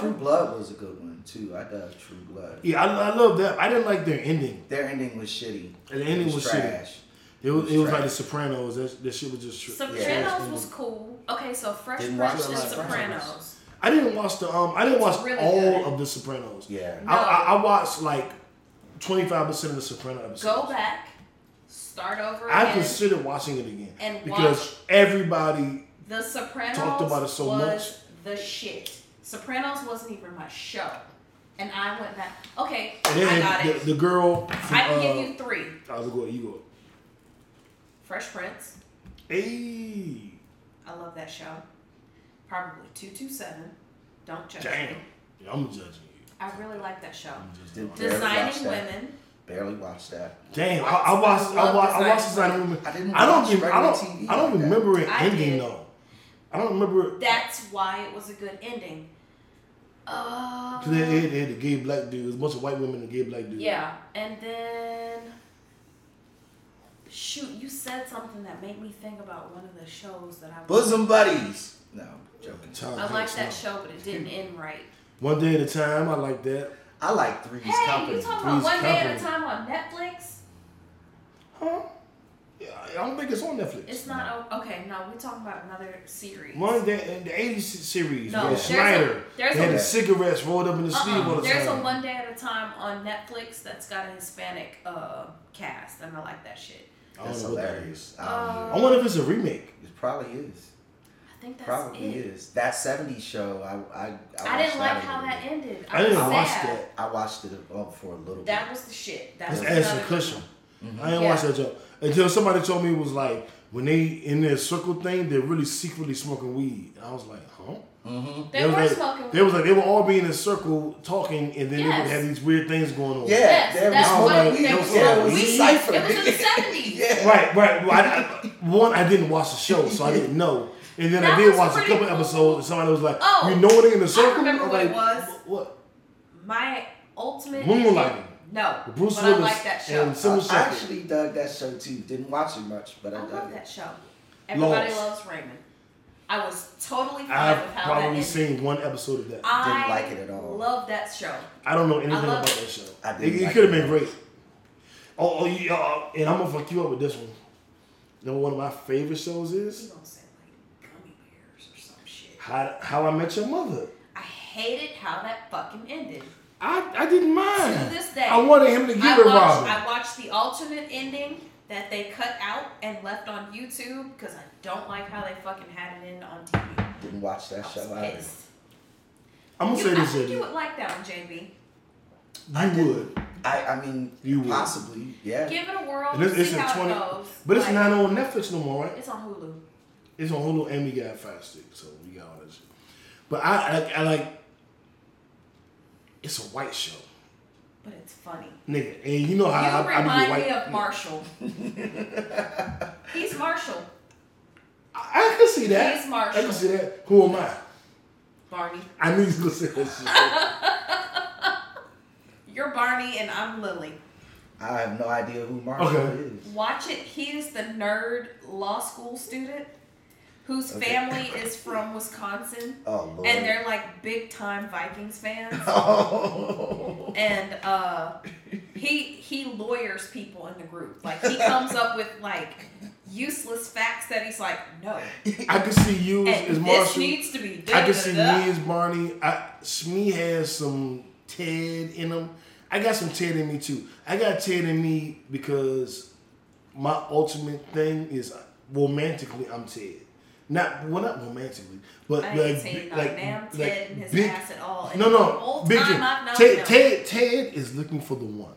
True Blood was a good one too. I love True Blood. Yeah, I love that. I didn't like their ending. Their ending was shitty. And the ending was trash. It was like The Sopranos. That shit was just trash. Sopranos was cool. Okay, so Fresh Prince and Sopranos. I didn't watch all of The Sopranos. Yeah. No. I watched like 25% of The Sopranos episodes. Go back, start over. I considered watching it again because everybody The Sopranos talked about it so much. The shit. Sopranos wasn't even my show, and I went back. Okay, I got it. The girl. From, I can give you three. I was going. You go. Fresh Prince. Hey. I love that show. Probably 227. Don't judge me. Yeah, I'm judging you. I really like that show. Designing Women. Barely watched that. Damn, I watched Designing Women. I don't remember it ending though. That's why it was a good ending. Because they had the gay black dudes, a bunch of white women and gay black dudes. Yeah, and then shoot, you said something that made me think about one of the shows that I Bosom Buddies. No, I'm joking. I liked that show, but it didn't end right. One Day at a Time, I like that. I like Three's Company. Hey, you talking about One Day at a Time on Netflix? Huh? I don't think it's on Netflix. It's not okay. No, we're talking about another series. One of the '80s series. No, there's Schneider. They had the cigarettes rolled up in the sleeve all the time. There's a One Day at a Time on Netflix that's got a Hispanic cast, and I like that shit. That's hilarious. I wonder if it's a remake. It probably is. I think that's probably it. That '70s show. I didn't like how that ended. I didn't watch that. I watched it for a little bit. That was the shit. That was Ashton Kutcher. Mm-hmm. I didn't watch that show. Until somebody told me it was like, when they in their circle thing, they're really secretly smoking weed. I was like, huh? Mm-hmm. They were smoking weed. They were all being in a circle talking, and then they would have these weird things going on. Yeah, that's what we it was in the 70s. Yeah. Right. I didn't watch the show, so I didn't know. And then I did watch a couple episodes, and somebody was like, you know it in the circle? I remember what it was. What? My ultimate... Moonlighting. No, Bruce Willis. I like that show. I actually dug that show too. Didn't watch it much, but I dug it. I love that show. Everybody loves Raymond. I was totally fine with how that ended. I've probably seen one episode of that. I didn't like it at all. Love that show. I don't know anything about that show. It could have been great. Oh, yeah, and I'm going to fuck you up with this one. You know what one of my favorite shows is? You don't say like Gummy Bears or some shit. How I Met Your Mother. I hated how that fucking ended. I didn't mind. To this day. I wanted him to give it Robin. I watched the alternate ending that they cut out and left on YouTube because I don't like how they fucking had it in on TV. Didn't watch that show either. I'm going to say this. I think you would like that one, JB. I would. I mean, you possibly. Would. Yeah. Give it a whirl. It's see how it goes. But it's not on Netflix no more, right? It's on Hulu. It's on Hulu, and we got Fast Stick, so we got all that shit. But I like. It's a white show. But it's funny. Nigga, and you know how I remind me of Marshall. He's Marshall. I can see that. He's Marshall. I can see that. Who am I? Barney. I knew you was gonna say that shit. You're Barney and I'm Lily. I have no idea who Marshall is. Watch it. He is the nerd law school student whose family is from Wisconsin. Oh, Lord. And they're like big time Vikings fans. Oh. And he lawyers people in the group. Like he comes up with like useless facts that he's like, no. I can see you as Marshall. This needs to be. I can see me as Barney. Smee has some Ted in him. I got some Ted in me too. I got Ted in me because my ultimate thing is romantically I'm Ted. Not romantically, but I ain't seen damn Ted in his ass at all. And no, big Ted is looking for the one.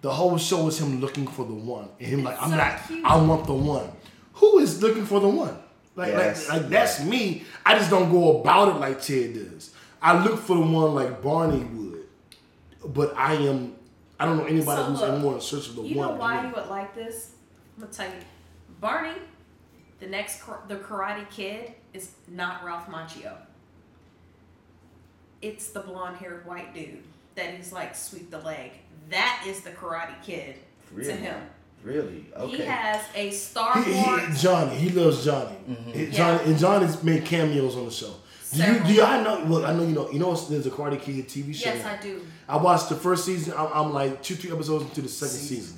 The whole show is him looking for the one, and him like, I'm not. I want the one. Who is looking for the one? Like that's me. I just don't go about it like Ted does. I look for the one like Barney would, but I am. I don't know anybody who's more in search of the one. You know why you would like this? I'm gonna tell you, Barney. The Karate Kid is not Ralph Macchio. It's the blonde-haired white dude that he's like sweep the leg. That is the Karate Kid to him. Really? Okay. He has a Star Wars. He loves Johnny. Mm-hmm. And Johnny's made cameos on the show. Do y'all know? Look, I know you know. You know there's a Karate Kid TV show. Yes, I do. I watched the first season. I'm like 2-3 episodes into the second season.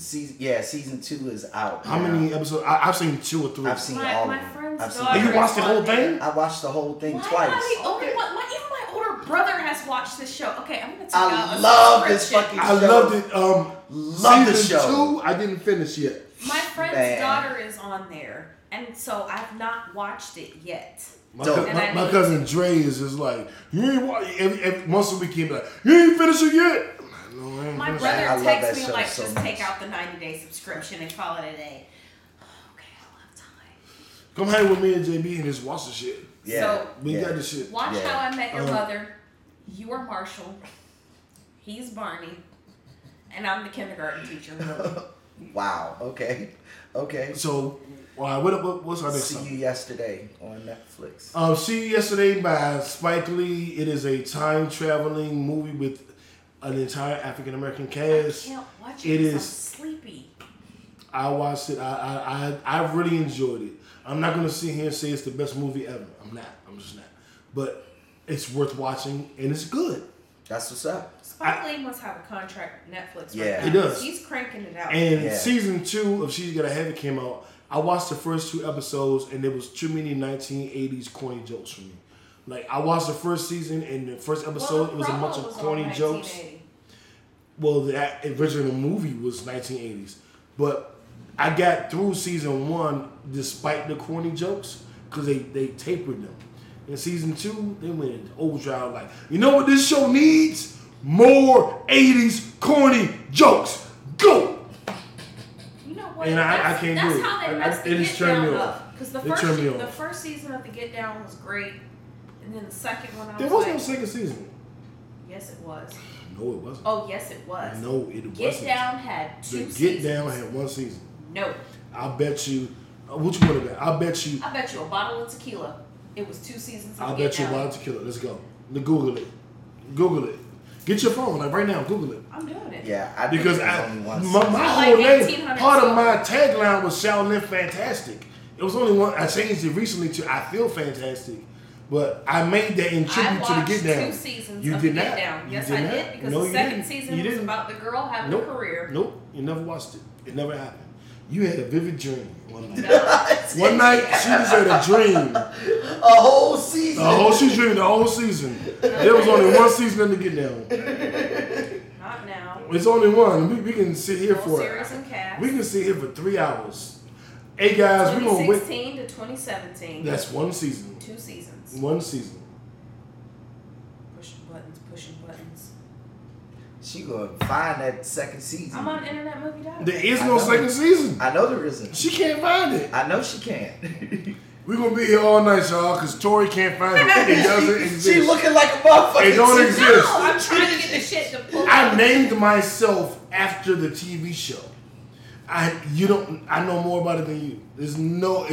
Season 2 is out. How many episodes? I've seen 2 or 3. I've seen all of them. You watched the whole thing? I watched the whole thing twice. Even my older brother has watched this show. Okay, I'm gonna tell you. I love this fucking show. I loved it. Love the show. Season 2, I didn't finish yet. My friend's daughter is on there, and so I've not watched it yet. My cousin Dre is just like, you ain't watching once a week. He'd be like, you ain't finished it yet. I'm like, no, I ain't. My brother texts me like, just take out the 90-day subscription and call it a day. Okay, I love time. Come hang with me and JB and just watch the shit. Yeah, so we got the shit. Watch How I Met Your Mother. You are Marshall. He's Barney, and I'm the kindergarten teacher. Wow. Okay. So. Wow, what's our next song? See You Yesterday on Netflix. See You Yesterday by Spike Lee. It is a time-traveling movie with an entire African-American cast. I can't watch it because I'm sleepy. I watched it. I really enjoyed it. I'm not going to sit here and say it's the best movie ever. I'm not. I'm just not. But it's worth watching, and it's good. That's what's up. Spike Lee must have a contract with Netflix right now. He does. He's cranking it out. And season 2 of She's Gotta Have It came out. I watched the first 2 episodes and there was too many 1980s corny jokes for me. Like I watched the first season and the first episode it was a bunch of corny jokes. Well, that original movie was 1980s, but I got through season 1 despite the corny jokes because they tapered them. In season 2, they went into overdrive. Like, you know what this show needs? More 80s corny jokes. Go. And I can't do it. That's how they messed the Get Down up. Because the first season of the Get Down was great, and then the second one there was no second season. Yes, it was. No, it wasn't. Oh, yes, it was. No, it wasn't. Get Down had 2 seasons. Get Down had 1 season. No. I bet you. Which one of that? I bet you a bottle of tequila. It was 2 seasons. I bet you a bottle of tequila. Let's go. Google it. Get your phone, like right now. Google it. I'm doing it. Yeah, I because I my whole name. Part of my tagline was "Shaolin Fantastic," It was only one. I changed it recently to I Feel Fantastic. But I made that in tribute to the Get Down. I watched 2 seasons you of did the Get Down. Not. Yes, did I not. Did. Because the second season was about the girl having a career. Nope. You never watched it. It never happened. You had a vivid dream one night. One night, she just had a dream. A whole season. She dreamed the whole season. There was only one season in the Get Down. Not now. It's only one. We can sit here for it. We can sit here for 3 hours. Hey guys, we're going to wait. 2016 to 2017. That's one season. 2 seasons. One season. Pushing buttons, pushing buttons. She going to find that second season. I'm on Internet Movie Diary. There is no second season. I know there isn't. She can't find it. I know she can't. We're going to be here all night, y'all, because Tori can't find it. It doesn't exist. She's looking like a motherfucker. It don't exist. No, I'm trying to get the shit to pull. I named myself after the TV show. I know more about it than you. There is no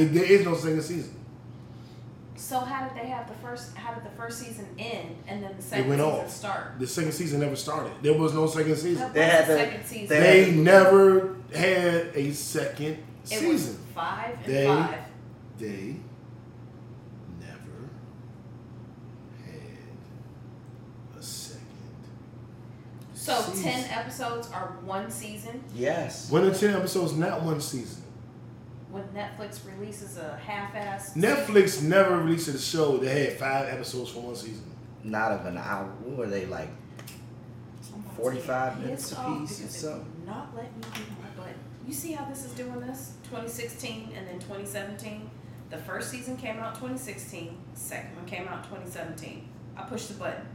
second season. So how did the first season end and then the second season start? The second season never started. There was no second season. They never had a second season. It was 5 and 5. They never had a second. So 10 episodes are one season? Yes. One of 10 episodes, not one season. When Netflix releases a half-ass season. Never released a show that had 5 episodes for one season. Not of an hour. What were they, like 45 minutes apiece or something? Not let me do my butt. You see how this is doing this? 2016 and then 2017. The first season came out 2016. The second one came out 2017. I pushed the button.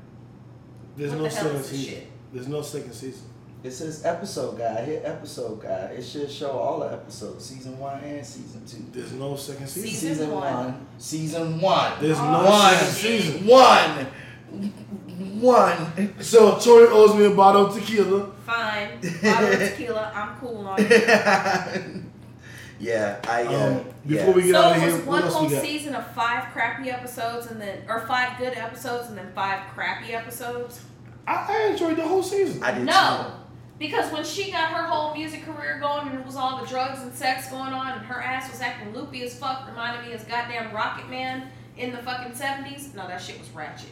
There's no second season. There's no second season. It says episode guide. Hit episode guide. It should show all the episodes, season 1 and season 2. There's no second season. Season one. There's no second season. One. So Tori owes me a bottle of tequila. Fine. Bottle of tequila. I'm cool on it. Yeah, before we get out of here, what else we got? So it was one whole season of 5 crappy episodes, and then 5 good episodes, and then 5 crappy episodes. I enjoyed the whole season. I did too. Because when she got her whole music career going and it was all the drugs and sex going on and her ass was acting loopy as fuck, reminded me of goddamn Rocket Man in the fucking 70s. No, that shit was ratchet.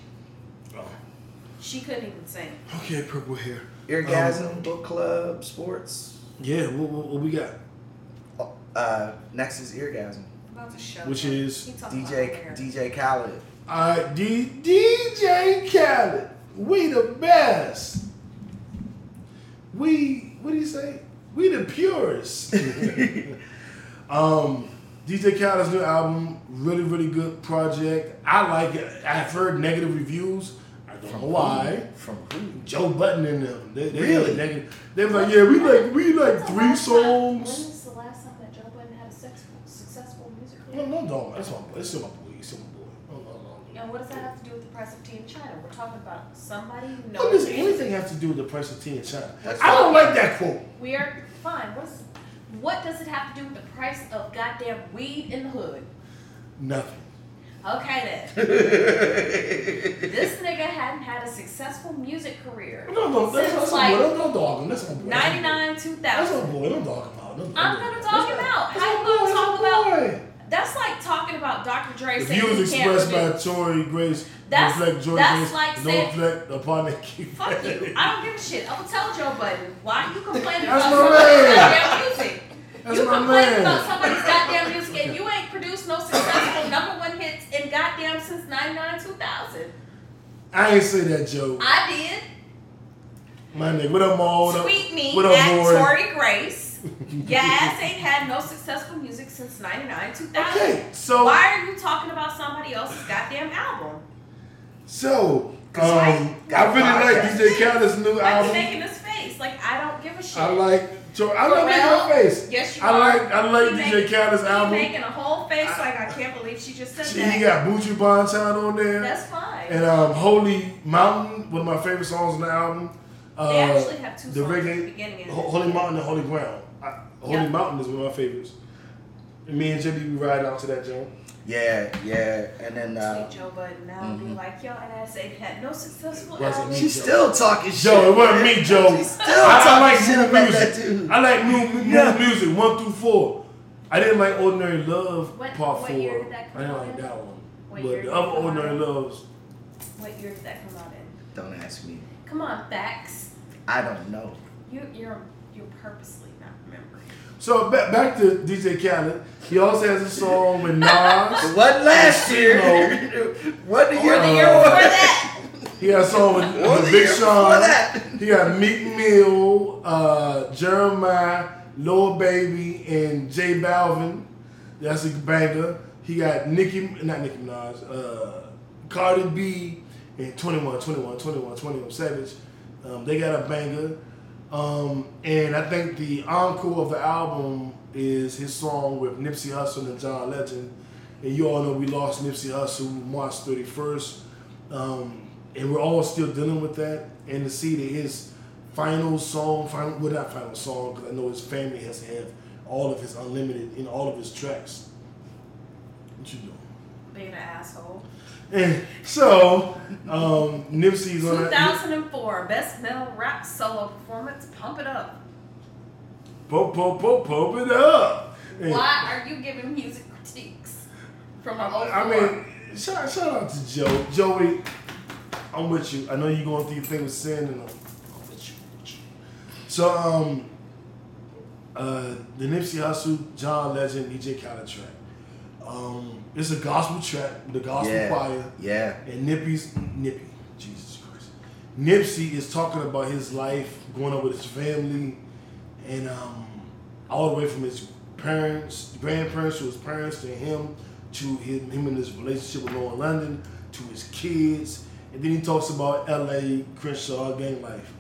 Oh. She couldn't even sing. Okay, purple hair. Orgasm, book club, sports. Yeah, what we got? Next is Orgasm. About to show. Which is DJ Khaled. DJ Khaled. We the best. What do you say? We the purest. DJ Khaled's new album, really, really good project. I like it. I've heard negative reviews. I don't know why. From who? Joe Budden and them. They really negative. They were like, yeah, we like 3 songs. When is the last time that Joe Budden had a successful music career? No, that's my boy. It's still my boy. And what does that have to do with the price of tea in China? We're talking about somebody who knows. What does anything have to do with the price of tea in China? I don't like that quote. We are fine. What does it have to do with the price of goddamn weed in the hood? Nothing. Okay then. This nigga hadn't had a successful music career. No, that's like boy. Don't dog him. That's my boy. 99, 2000. That's my boy. Don't dog him out. I'm gonna dog him out. How you gonna talk about? That's like talking about Dr. Dre saying he can't expressed by Tori Grace. That's like saying... Don't reflect upon the kickback. Fuck you. I don't give a shit. I'm going to tell Joe Budden. Why you complaining about somebody's goddamn music? You complaining about somebody's goddamn music and you ain't produced no successful number 1 hits in goddamn since 99, 2000. I ain't say that, Joe. I did. My nigga. What up, Ma? Tweet me at Tori Grace. Your ass ain't had no successful music since 99, 2000. Okay, so why are you talking about somebody else's goddamn album? So, I really like DJ Khaled's new album. You're making this face. Like, I don't give a shit. I love making her face. Yes, you are. I like DJ Khaled's album. You're making a whole face like, I can't believe she just said that. He got Buju Banton on there. That's fine. And Holy Mountain, one of my favorite songs on the album. They actually have 2 songs reggae, at the beginning. Holy Mountain and Holy Ground. Holy Mountain is one of my favorites. And me and JB, we ride out to that joint. Yeah. And then... Joe Budden now be like, yo, and I said, had no successful album. She's still talking shit. Yo, it wasn't me, Joe. She's still talking shit about that, too. I like new music, 1 through 4. I didn't like Ordinary Love Part 4. Year did that come I didn't like that one. But the other Ordinary Loves. What year did that come out in? Don't ask me. Come on, facts. I don't know. You're purposely not remembering. So back to DJ Khaled. He also has a song with Nas. What last year? What the year? The year before that. He has a song with Big Sean. He got Meek Mill, Jeremiah, Lil Baby, and J Balvin. That's a banger. He got not Nicki Minaj, Cardi B, and 21 Savage. They got a banger. And I think the encore of the album is his song with Nipsey Hustle and John Legend. And you all know we lost Nipsey Hustle March 31st. And we're all still dealing with that. And to see that his not final song, because I know his family has to have all of his unlimited in all of his tracks. What you doing? Being an asshole. And so, Nipsey's on 2004, best male rap solo performance, Pump It Up. Pump it up. And why are you giving music critiques from an old I mean, shout out to Joe. Joey, I'm with you. I know you're going through your thing with sin, and I'm with you. So, the Nipsey Hussle, John Legend, DJ Khaled track. It's a gospel track, the gospel choir. Yeah. And Nippy, Jesus Christ. Nipsey is talking about his life, going up with his family, and all the way from his parents, grandparents to his parents, to him, him and his relationship with Lauren London, to his kids. And then he talks about LA, Crenshaw, gang life.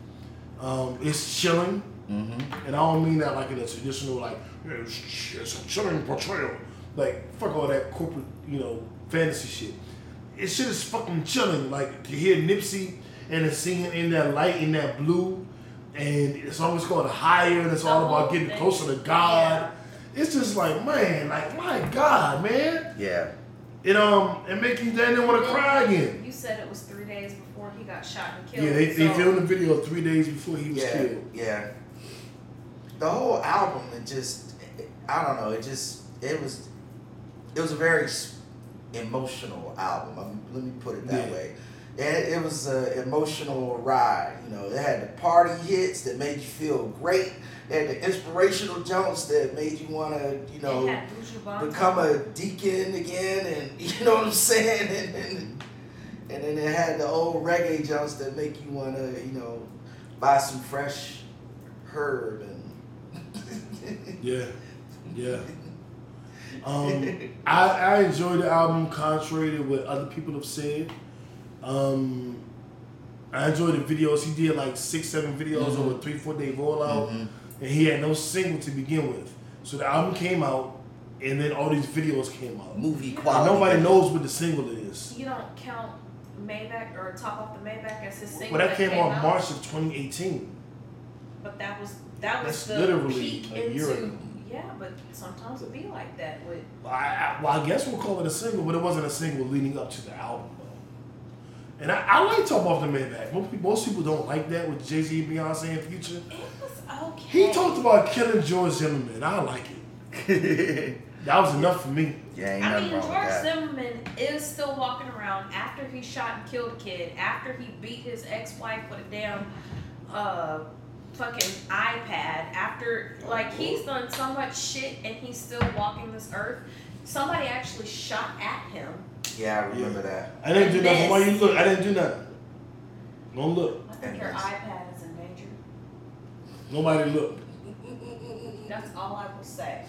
It's chilling. Mm-hmm. And I don't mean that like in a traditional, like, it's a chilling portrayal. Like, fuck all that corporate, fantasy shit. This shit is fucking chilling. Like, to hear Nipsey and to see him in that light, in that blue, and it's always called higher, and it's all about getting closer to God. Yeah. It's just like, man, like, my God, man. Yeah. And make you then want to cry again. You said it was 3 days before he got shot and killed. Yeah, they filmed the video 3 days before he was killed. Yeah. The whole album, It was a very emotional album. I mean, let me put it that way. And it was an emotional ride. It had the party hits that made you feel great. It had the inspirational jumps that made you want to, become a deacon again. And you know what I'm saying? And then it had the old reggae jumps that make you want to, buy some fresh herb. And yeah. I enjoyed the album, contrary to what other people have said. I enjoyed the videos. He did like 6-7 videos over a 3-4 day rollout, and he had no single to begin with. So the album came out, and then all these videos came out. Movie quality. And nobody knows what the single is. You don't count Maybach or Top Off the Maybach as his single. Well, that came out March of 2018. But that's the literally peak a year ago. Yeah, but sometimes it be like that. With I guess we'll call it a single, but it wasn't a single leading up to the album, though. And I like Top Off the Maybach. Most people don't like that with Jay-Z, Beyonce, and Future. It was okay. He talked about killing George Zimmerman. I like it. That was enough for me. Yeah, George Zimmerman is still walking around after he shot and killed a kid, after he beat his ex-wife with a damn... fucking iPad after he's done so much shit and he's still walking this earth. Somebody actually shot at him. Yeah, I remember that. I didn't do nothing. Why you look? I didn't do nothing. Don't look. I think your iPad is in danger. Nobody look. That's all I will say.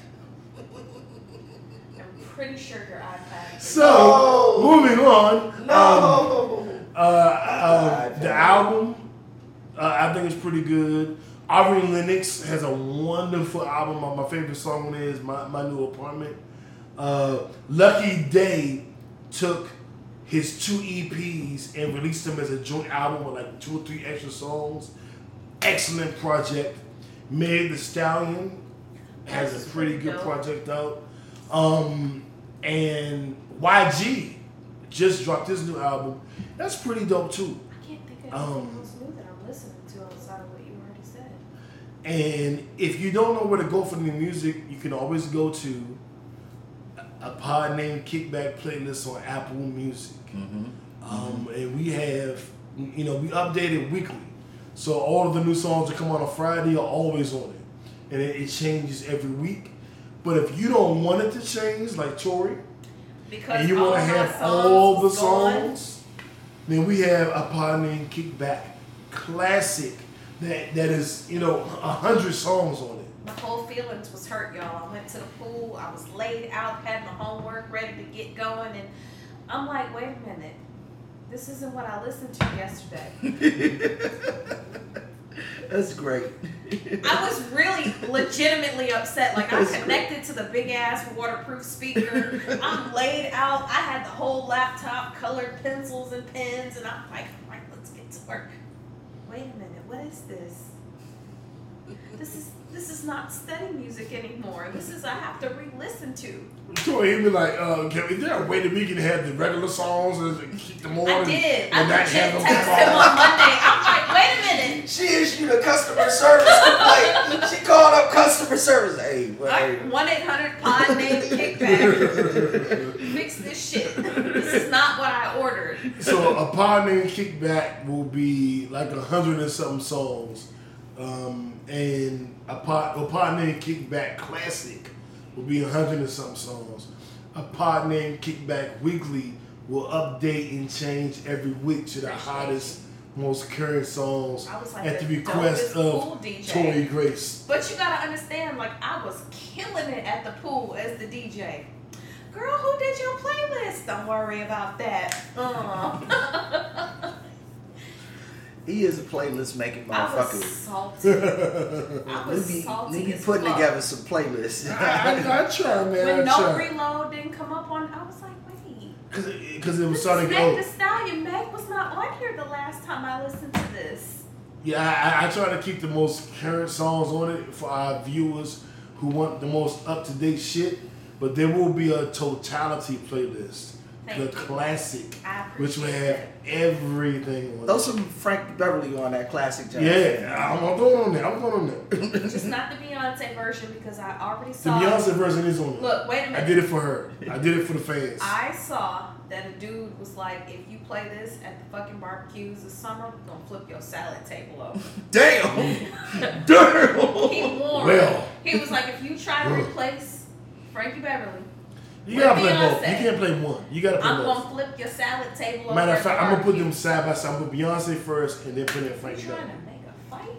I'm pretty sure your iPad is moving on. The album. I think it's pretty good. Ari Lennox has a wonderful album. My favorite song on it is My New Apartment. Lucky Day took his 2 EPs and released them as a joint album with 2 or 3 extra songs. Excellent project. Meg the Stallion has a pretty good project out. And YG just dropped his new album. That's pretty dope too. I can't think of anything else new that I'm listening to outside of what you already said. And if you don't know where to go for new music, you can always go to a pod named Kickback playlist on Apple Music. Mm-hmm. And we have, you know, we update it weekly. So all of the new songs that come out on Friday are always on it. And it changes every week. But if you don't want it to change, like Tori, because and you want to have all the songs, then we have a pod named Kickback Classic that is, you know, 100 songs on it. My whole feelings was hurt, y'all. I went to the pool. I was laid out, had my homework ready to get going. And I'm like, wait a minute. This isn't what I listened to yesterday. That's great. I was really legitimately upset. Like, I connected to the big-ass waterproof speaker. I'm laid out. I had the whole laptop, colored pencils and pens. And I'm like, all right, let's get to work. Wait a minute. What is this? This is not study music anymore. This is I have to re-listen to. So he'd be like, is there a way that we can have the regular songs and keep them on? I did. And I not have them text him on Monday. I'm like, wait a minute. She issued a customer service complaint. She called up customer service. Hey, wait. 1-800-POD name Kickback. Fix this shit. This is not what I ordered. So a pod named Kickback will be like 100 and something songs. And a pod named Kickback Classic will be 100 and something songs. A pod named Kickback Weekly will update and change every week to the hottest, most current songs at the request of Tori Grace. But you gotta understand, like, I was killing it at the pool as the DJ. Girl, who did your playlist? Don't worry about that. He is a playlist making motherfucker. I was salty. We be putting together some playlists. I try, man. When Reload didn't come up on, I was like, wait. Because it was starting to go. Meg the Stallion. Meg was not on here the last time I listened to this. Yeah, I try to keep the most current songs on it for our viewers who want the most up-to-date shit. But there will be a totality playlist. Classic, which will have everything on it. Throw some Frank Beverly on that classic job. Yeah, I'm going on there. Just not the Beyonce version because I already saw the Beyonce version is on there. Look, wait a minute. I did it for her. I did it for the fans. I saw that a dude was like, if you play this at the fucking barbecues this summer, we're going to flip your salad table over. Damn! Damn! He warned. Well. He was like, if you try to replace Frankie Beverly, you gotta play both. You can't play one. You gotta play both. I'm gonna flip your salad table over. Matter of fact, I'm gonna put them side by side. I'm gonna Beyonce first and then put in Frank. You trying to make a fight?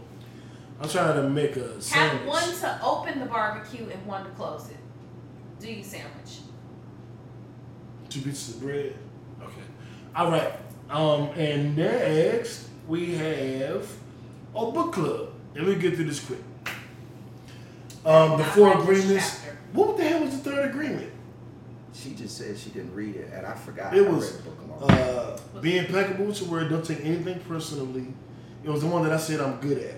I'm trying to make a sandwich. Have one to open the barbecue and one to close it. Do your sandwich. 2 pieces of bread. Okay. Alright. And next we have a book club. And we get through this quick. The 4 agreements. What the hell was the 3rd agreement? She just said she didn't read it, and I forgot. It was be impeccable to where don't take anything personally. It was the one that I said I'm good at.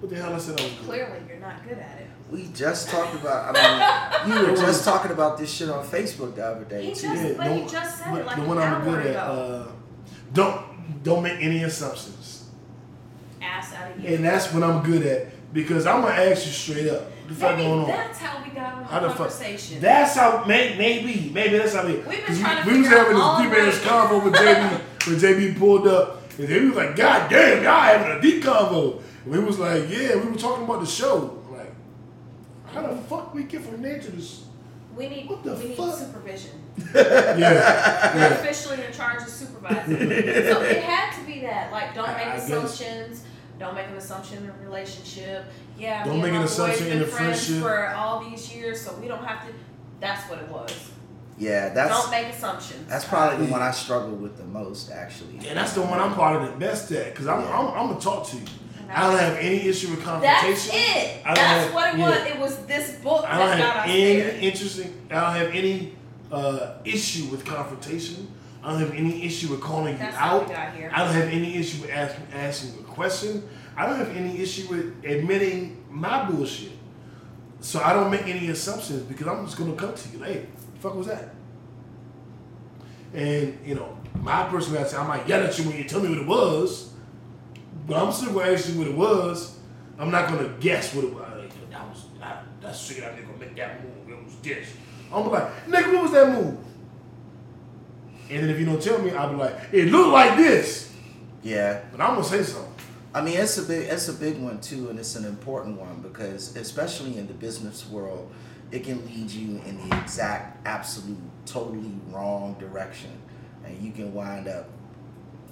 What the hell I said I was good at? Clearly, you're not good at it. We just talked about. I mean, you were just talking about this shit on Facebook the other day. He just said it like the one I'm good at. Don't make any assumptions. Ass out of here. And that's what I'm good at. Because I'm gonna ask you straight up. Maybe that's how we got on the conversation. That's how maybe that's how we. We've been trying to figure out all night. We was having this deep ass convo with JB when JB pulled up, and JB was like, "God damn, y'all having a deep convo." And we was like, "Yeah, we were talking about the show." I'm like, how the fuck we get from there to this? We need supervision. Yeah. We're officially in charge of supervising. So it had to be that. Like, don't make assumptions. Don't make an assumption in a relationship. Yeah, don't make an assumption in a friendship for all these years, so we don't have to. That's what it was. Yeah, don't make assumptions. That's probably the one I struggle with the most, actually. And that's the one I'm probably the best at because I'm gonna talk to you. I don't have any issue with confrontation. That's it. That's what it was. It was this book. I don't have any issue with confrontation. I don't have any issue with calling you out. I don't have any issue with asking a question. I don't have any issue with admitting my bullshit. So I don't make any assumptions because I'm just going to come to you. Like, hey, the fuck was that? And, you know, my personality, I might yell at you when you tell me what it was, but I'm still going to ask you what it was I'm not going to guess what it was. I figured out they going to make that move. It was this. I'm like, nigga, what was that move? And then if you don't tell me, I'll be like, it looked like this. Yeah. But I'm going to say something. I mean, it's a big one, too, and it's an important one because, especially in the business world, it can lead you in the exact, absolute, totally wrong direction. And you can wind up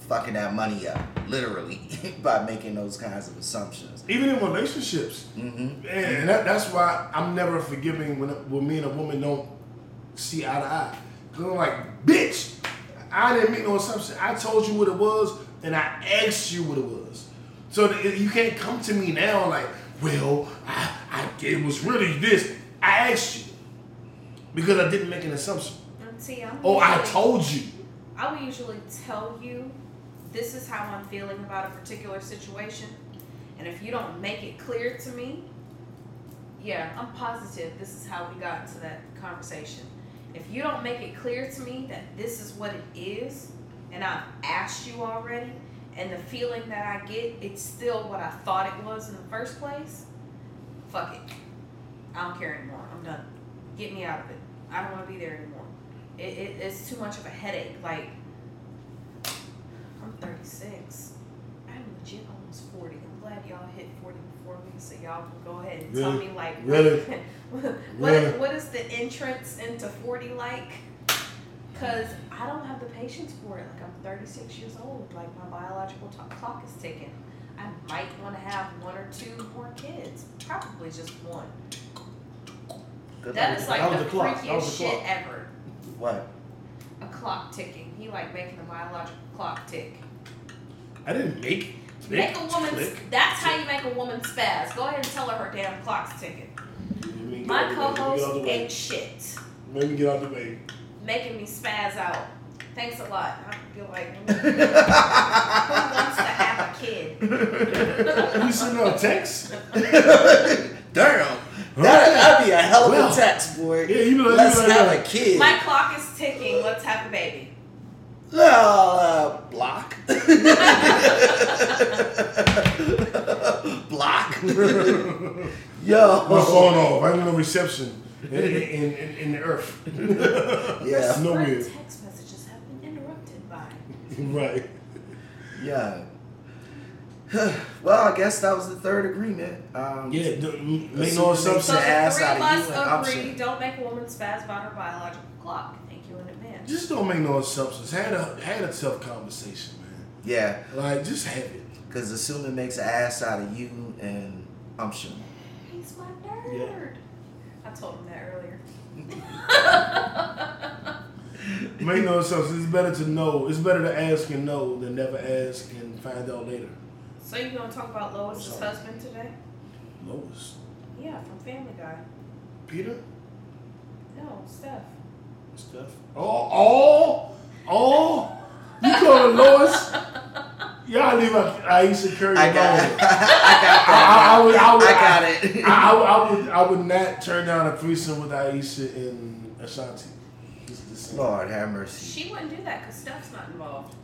fucking that money up, literally, by making those kinds of assumptions. Even in relationships. Mm-hmm. And that's why I'm never forgiving when me and a woman don't see eye to eye. Because I'm like, bitch, I didn't make no assumption. I told you what it was, and I asked you what it was. So you can't come to me now like, well, it was really this. I asked you because I didn't make an assumption. I told you. I will usually tell you this is how I'm feeling about a particular situation. And if you don't make it clear to me, yeah, I'm positive this is how we got into that conversation. If you don't make it clear to me that this is what it is, and I've asked you already, and the feeling that I get, it's still what I thought it was in the first place, fuck it. I don't care anymore. I'm done. Get me out of it. I don't want to be there anymore. It's too much of a headache. Like, I'm 36. I'm legit almost 40. I'm glad y'all hit 40 before me, so y'all can go ahead and tell me, like, what is the entrance into 40 like? Because I don't have the patience for it. Like, I'm 36 years old. Like, my biological clock is ticking. I might want to have one or two more kids. Probably just one. That is like the freakiest shit ever. What? A clock ticking. He like making the biological clock tick. I didn't make it. Make a woman. That's how you make a woman spaz. Go ahead and tell her damn clock's ticking. My co-host ain't shit. Let me get out the way. Making me spaz out. Thanks a lot. I feel like, who wants to have a kid? You send her a text? Damn. That'd be a hell of a text, boy. Yeah, Let's have a kid. My clock is ticking. Let's have a baby. Block. Block. Yo. My phone off. I don't know reception in the earth. Yeah. It's no weird. Text messages have been interrupted by. Right. Yeah. Well, I guess that was the third agreement. Make no assumption. So the three of us agree, don't make a woman spaz about her biological clock. Thank you in advance. Just don't make no assumptions. Had a tough conversation, man. Yeah. Like, just have it. Because assuming makes an ass out of you and umption. He's my nerd. Yeah. I told him that earlier. Make no assumptions. It's better to know. It's better to ask and know than never ask and find out later. So you gonna talk about Lois's husband today? Lois? Yeah, from Family Guy. Peter? No, Steph. Steph? Oh! You call her Lois? Y'all leave out Aisha Curry. I got it. I would not turn down a threesome with Aisha and Ashanti. Lord have mercy. She wouldn't do that because Steph's not involved.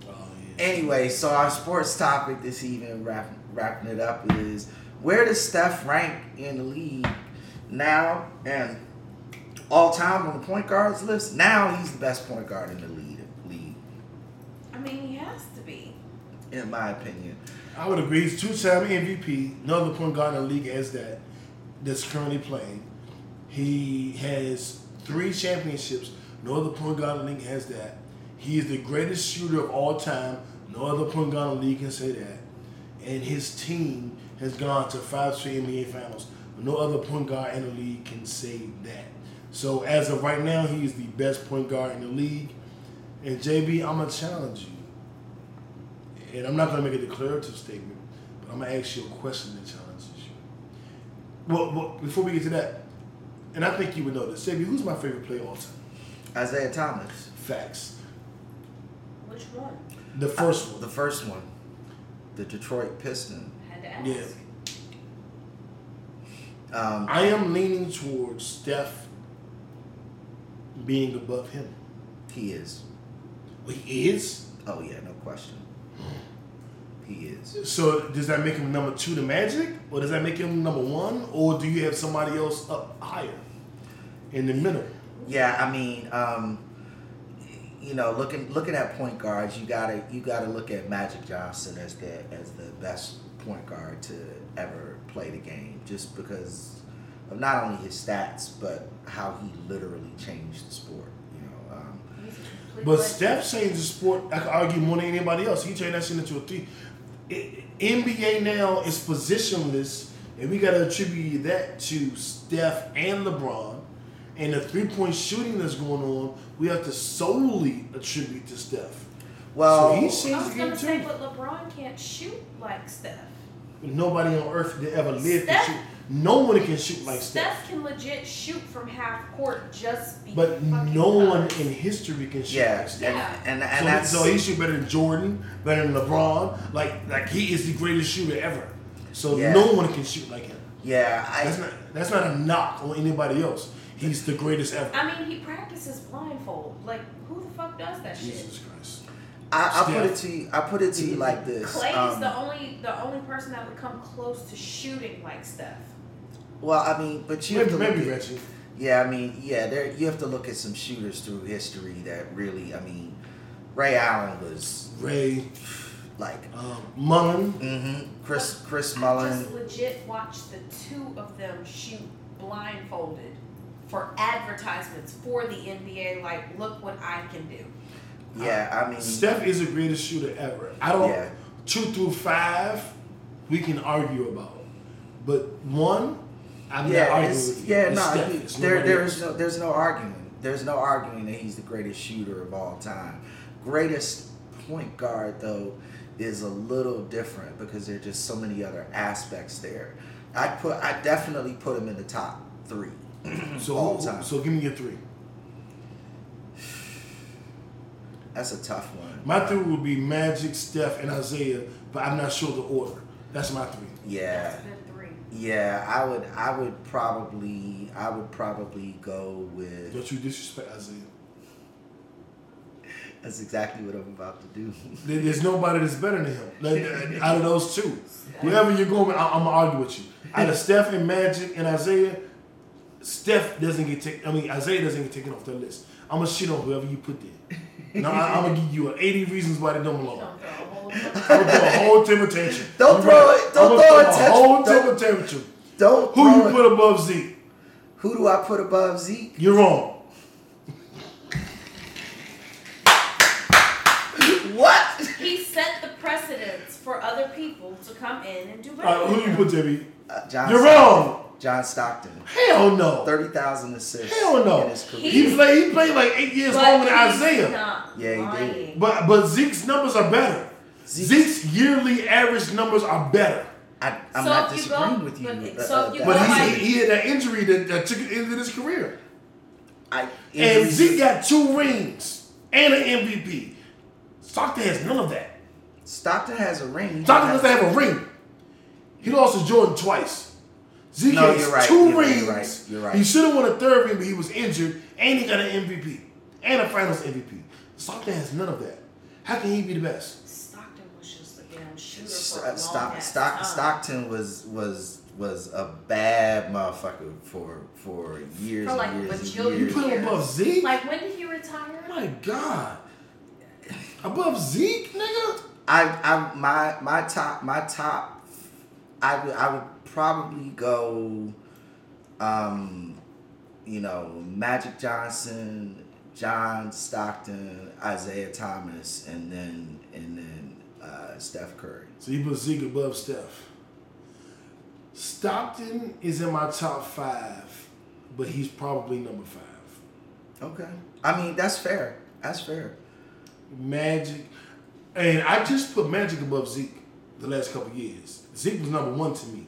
Anyway, so our sports topic this evening, wrapping it up, is where does Steph rank in the league now and all time on the point guards list? Now he's the best point guard in the league. I mean, he has to be. In my opinion. I would agree. He's two-time MVP, another point guard in the league as that's currently playing. He has 3 championships. No other point guard in the league has that. He is the greatest shooter of all time. No other point guard in the league can say that. And his team has gone to 5 straight NBA finals. No other point guard in the league can say that. So as of right now, he is the best point guard in the league. And JB, I'm going to challenge you. And I'm not going to make a declarative statement, but I'm going to ask you a question that challenges you. Well, before we get to that, and I think you would know this. JB, who's my favorite player all time? Isaiah Thomas. Facts. Which one? The first one. The first one. The Detroit Pistons. I had to ask. Yeah. I am leaning towards Steph being above him. He is. He is? Oh, yeah, no question. he is. So does that make him number two to Magic? Or does that make him number one? Or do you have somebody else up higher in the middle? Yeah, I mean, you know, looking at point guards, you gotta look at Magic Johnson as the best point guard to ever play the game, just because of not only his stats but how he literally changed the sport. You know, but Steph changed the sport. I could argue more than anybody else. He turned that shit into a three. NBA now is positionless, and we gotta attribute that to Steph and LeBron. And the three-point shooting that's going on, we have to solely attribute to Steph. Well, so I was going to say, but LeBron can't shoot like Steph. Nobody on earth that ever lived can shoot. No one can shoot like Steph. Steph can legit shoot from half court just because. But no one in history can shoot like Steph. Yeah, and so he shoot better than Jordan, better than LeBron. Like he is the greatest shooter ever. So no one can shoot like him. Yeah, that's not a knock on anybody else. He's the greatest ever. I mean, he practices blindfold. Like, who the fuck does that shit? Jesus Christ. I put it to you like this. Clay is the only person that would come close to shooting like Steph. Well, I mean, but you have to look at, yeah, I mean, yeah, there you have to look at some shooters through history that really, I mean, Ray Allen was like Mullen, Chris Mullen. I just legit watched the two of them shoot blindfolded for advertisements for the NBA, like, look what I can do. Yeah, I mean... Steph is the greatest shooter ever. I don't... Yeah. 2 through 5, we can argue about. But 1, I'm not arguing with you. Yeah, there's no arguing. There's no arguing that he's the greatest shooter of all time. Greatest point guard, though, is a little different because there are just so many other aspects there. I definitely put him in the top 3. So give me your 3. That's a tough one. My 3 would be Magic, Steph, and Isaiah, but I'm not sure the order. That's my 3. Yeah. That's the 3. Yeah, I would probably go with. Don't you disrespect Isaiah? That's exactly what I'm about to do. There's nobody that's better than him. Like, out of those 2, wherever you're going, I'm gonna argue with you. Out of Steph and Magic and Isaiah. Isaiah doesn't get taken off the list. I'm going to shit on whoever you put there. Now, I'm going to give you 80 reasons why they don't belong. I'm going to throw a whole temper tantrum. Don't throw a whole temper tantrum. Who you put above Zeke? Who do I put above Zeke? You're wrong. What? He set the precedence for other people to come in and do better. Who do you put, Debbie? You're wrong. John Stockton. Hell no. 30,000 assists. Hell no. In his career. He played like 8 years longer than Isaiah. He did. But Zeke's numbers are better. Zeke's yearly average numbers are better. I'm so not disagreeing with you. But he had an injury that took it into his career. And Zeke got 2 rings and an MVP. Stockton has none of that. Stockton has a ring. Stockton doesn't have a ring. He lost to Jordan twice. Zeke has 2 rings. He should have won a 3rd ring, but he was injured, and he got an MVP and a Finals MVP. Stockton has none of that. How can he be the best? Stockton was just a damn shooter for a long time. Stockton was a bad motherfucker for years. For like and years, and years. You put him above Zeke? Like, when did he retire? My God, above Zeke, nigga. My top. I would probably go, Magic Johnson, John Stockton, Isaiah Thomas, and then Steph Curry. So you put Zeke above Steph. Stockton is in my top 5, but he's probably number 5. Okay, I mean that's fair. That's fair. Magic, and I just put Magic above Zeke the last couple of years. Zeke was number 1 to me.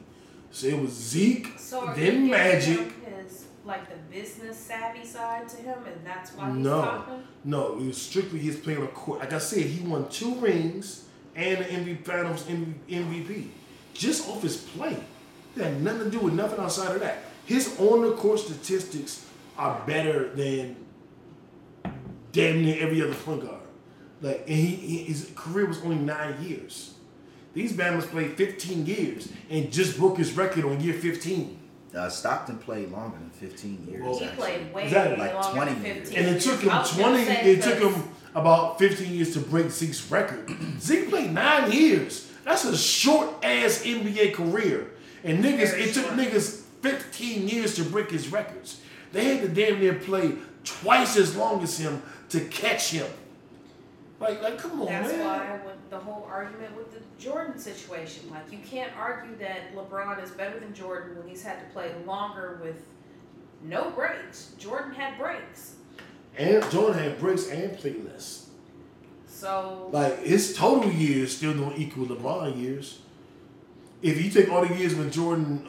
So it was Zeke, then Magic. His, like, the business savvy side to him, and that's why he's talking? No, it was strictly his playing on court. Like I said, he won 2 rings and the MVP Finals MVP just off his play. It had nothing to do with nothing outside of that. His on the court statistics are better than damn near every other point guard. Like, and his career was only 9 years. These Bama's played 15 years and just broke his record on year 15. Stockton played longer than 15 years. Well, he played way like 20 than 15 years. And it took him about 15 years to break Zeke's record. Zeke played 9 years. That's a short-ass NBA career. And niggas, took niggas 15 years to break his records. They had to damn near play twice as long as him to catch him. Like, come on, man. That's why the whole argument with the Jordan situation. Like, you can't argue that LeBron is better than Jordan when he's had to play longer with no breaks. Jordan had breaks. And Jordan had breaks and played less. So, like, his total years still don't equal LeBron years. If you take all the years when Jordan,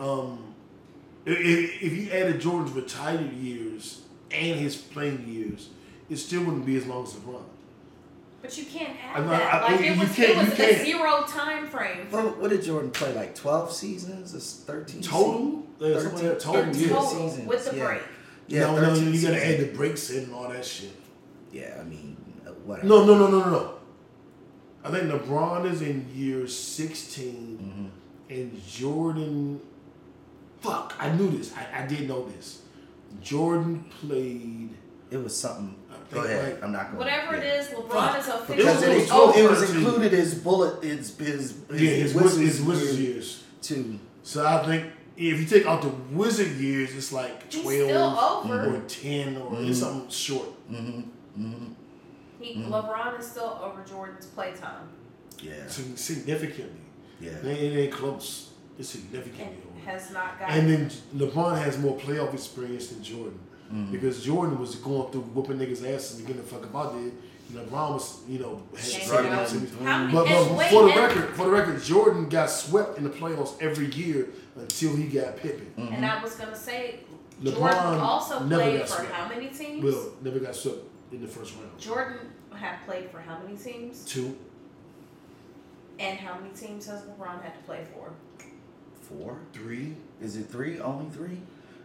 if you added Jordan's retired years and his playing years, it still wouldn't be as long as LeBron. But you can't add that. It was a zero time frame. Well, what did Jordan play? Like 12 seasons? It's 13 total? 13 seasons. With the break. Yeah, no, you got to add the breaks in and all that shit. Yeah, I mean, whatever. No. I think LeBron is in year 16, mm-hmm. and Jordan... Fuck, I knew this. I did know this. Jordan played... It was something... Go ahead. I'm not going. Whatever it is, LeBron is official. It was included as bullet. His Wizard years too. So I think if you take out the Wizard years, it's like 12 or 10 or something short. Mm-hmm. Mm-hmm. LeBron is still over Jordan's playtime. Yeah, significantly. Yeah, it ain't close. It's significantly over. Has not gotten. And then LeBron has more playoff experience than Jordan. Mm-hmm. Because Jordan was going through whooping niggas' asses and getting the fuck about it. LeBron was, struggling. But for the record, Jordan got swept in the playoffs every year until he got Pippen. Mm-hmm. And I was gonna say, LeBron also played for how many teams? Well, never got swept in the first round. Jordan had played for how many teams? 2. And how many teams has LeBron had to play for? 4, 3. Is it 3? Only 3?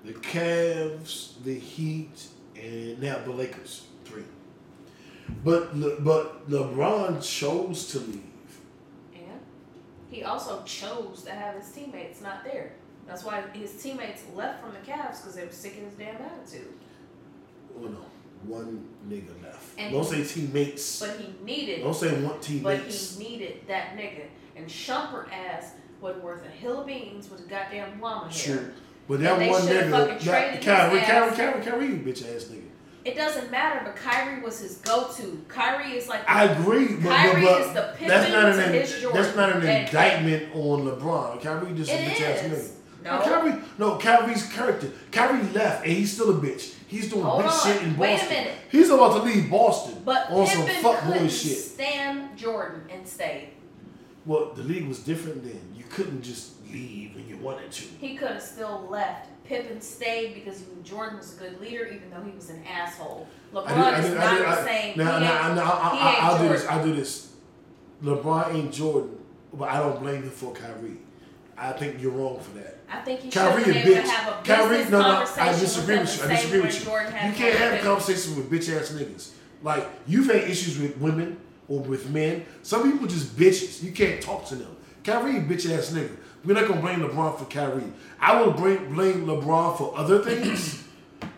The Cavs, the Heat, and now the Lakers. 3. But LeBron chose to leave. Yeah. He also chose to have his teammates not there. That's why his teammates left from the Cavs, because they were sick of his damn attitude. Oh, no. One nigga left. And don't say teammates. But he needed. Don't say one teammates. But he needed that nigga. And Shumpert ass wasn't worth a hill of beans with a goddamn llama hair. Sure. But that one nigga, Kyrie, bitch ass nigga. It doesn't matter, but Kyrie was his go-to. Kyrie is like... I agree, Kyrie is the pinpoint to his Jordan. That's not an indictment on LeBron. Kyrie just a bitch ass nigga. Kyrie's character. Kyrie left, and he's still a bitch. He's doing bitch shit in Boston. Wait a minute. He's about to leave Boston on some fuckboy shit. Stan Jordan and stayed. Well, the league was different then. You couldn't just leave when you wanted to. He could have still left. Pippen stayed because Jordan was a good leader, even though he was an asshole. LeBron is not the same. I'll do this. LeBron ain't Jordan, but I don't blame him for Kyrie. I think you're wrong for that. I think you should have a Kyrie, I disagree with you. You can't have conversations with bitch ass niggas. Like, you've had issues with women or with men. Some people just bitches. You can't talk to them. Kyrie, bitch ass nigga. We're not going to blame LeBron for Kyrie. I will blame LeBron for other things,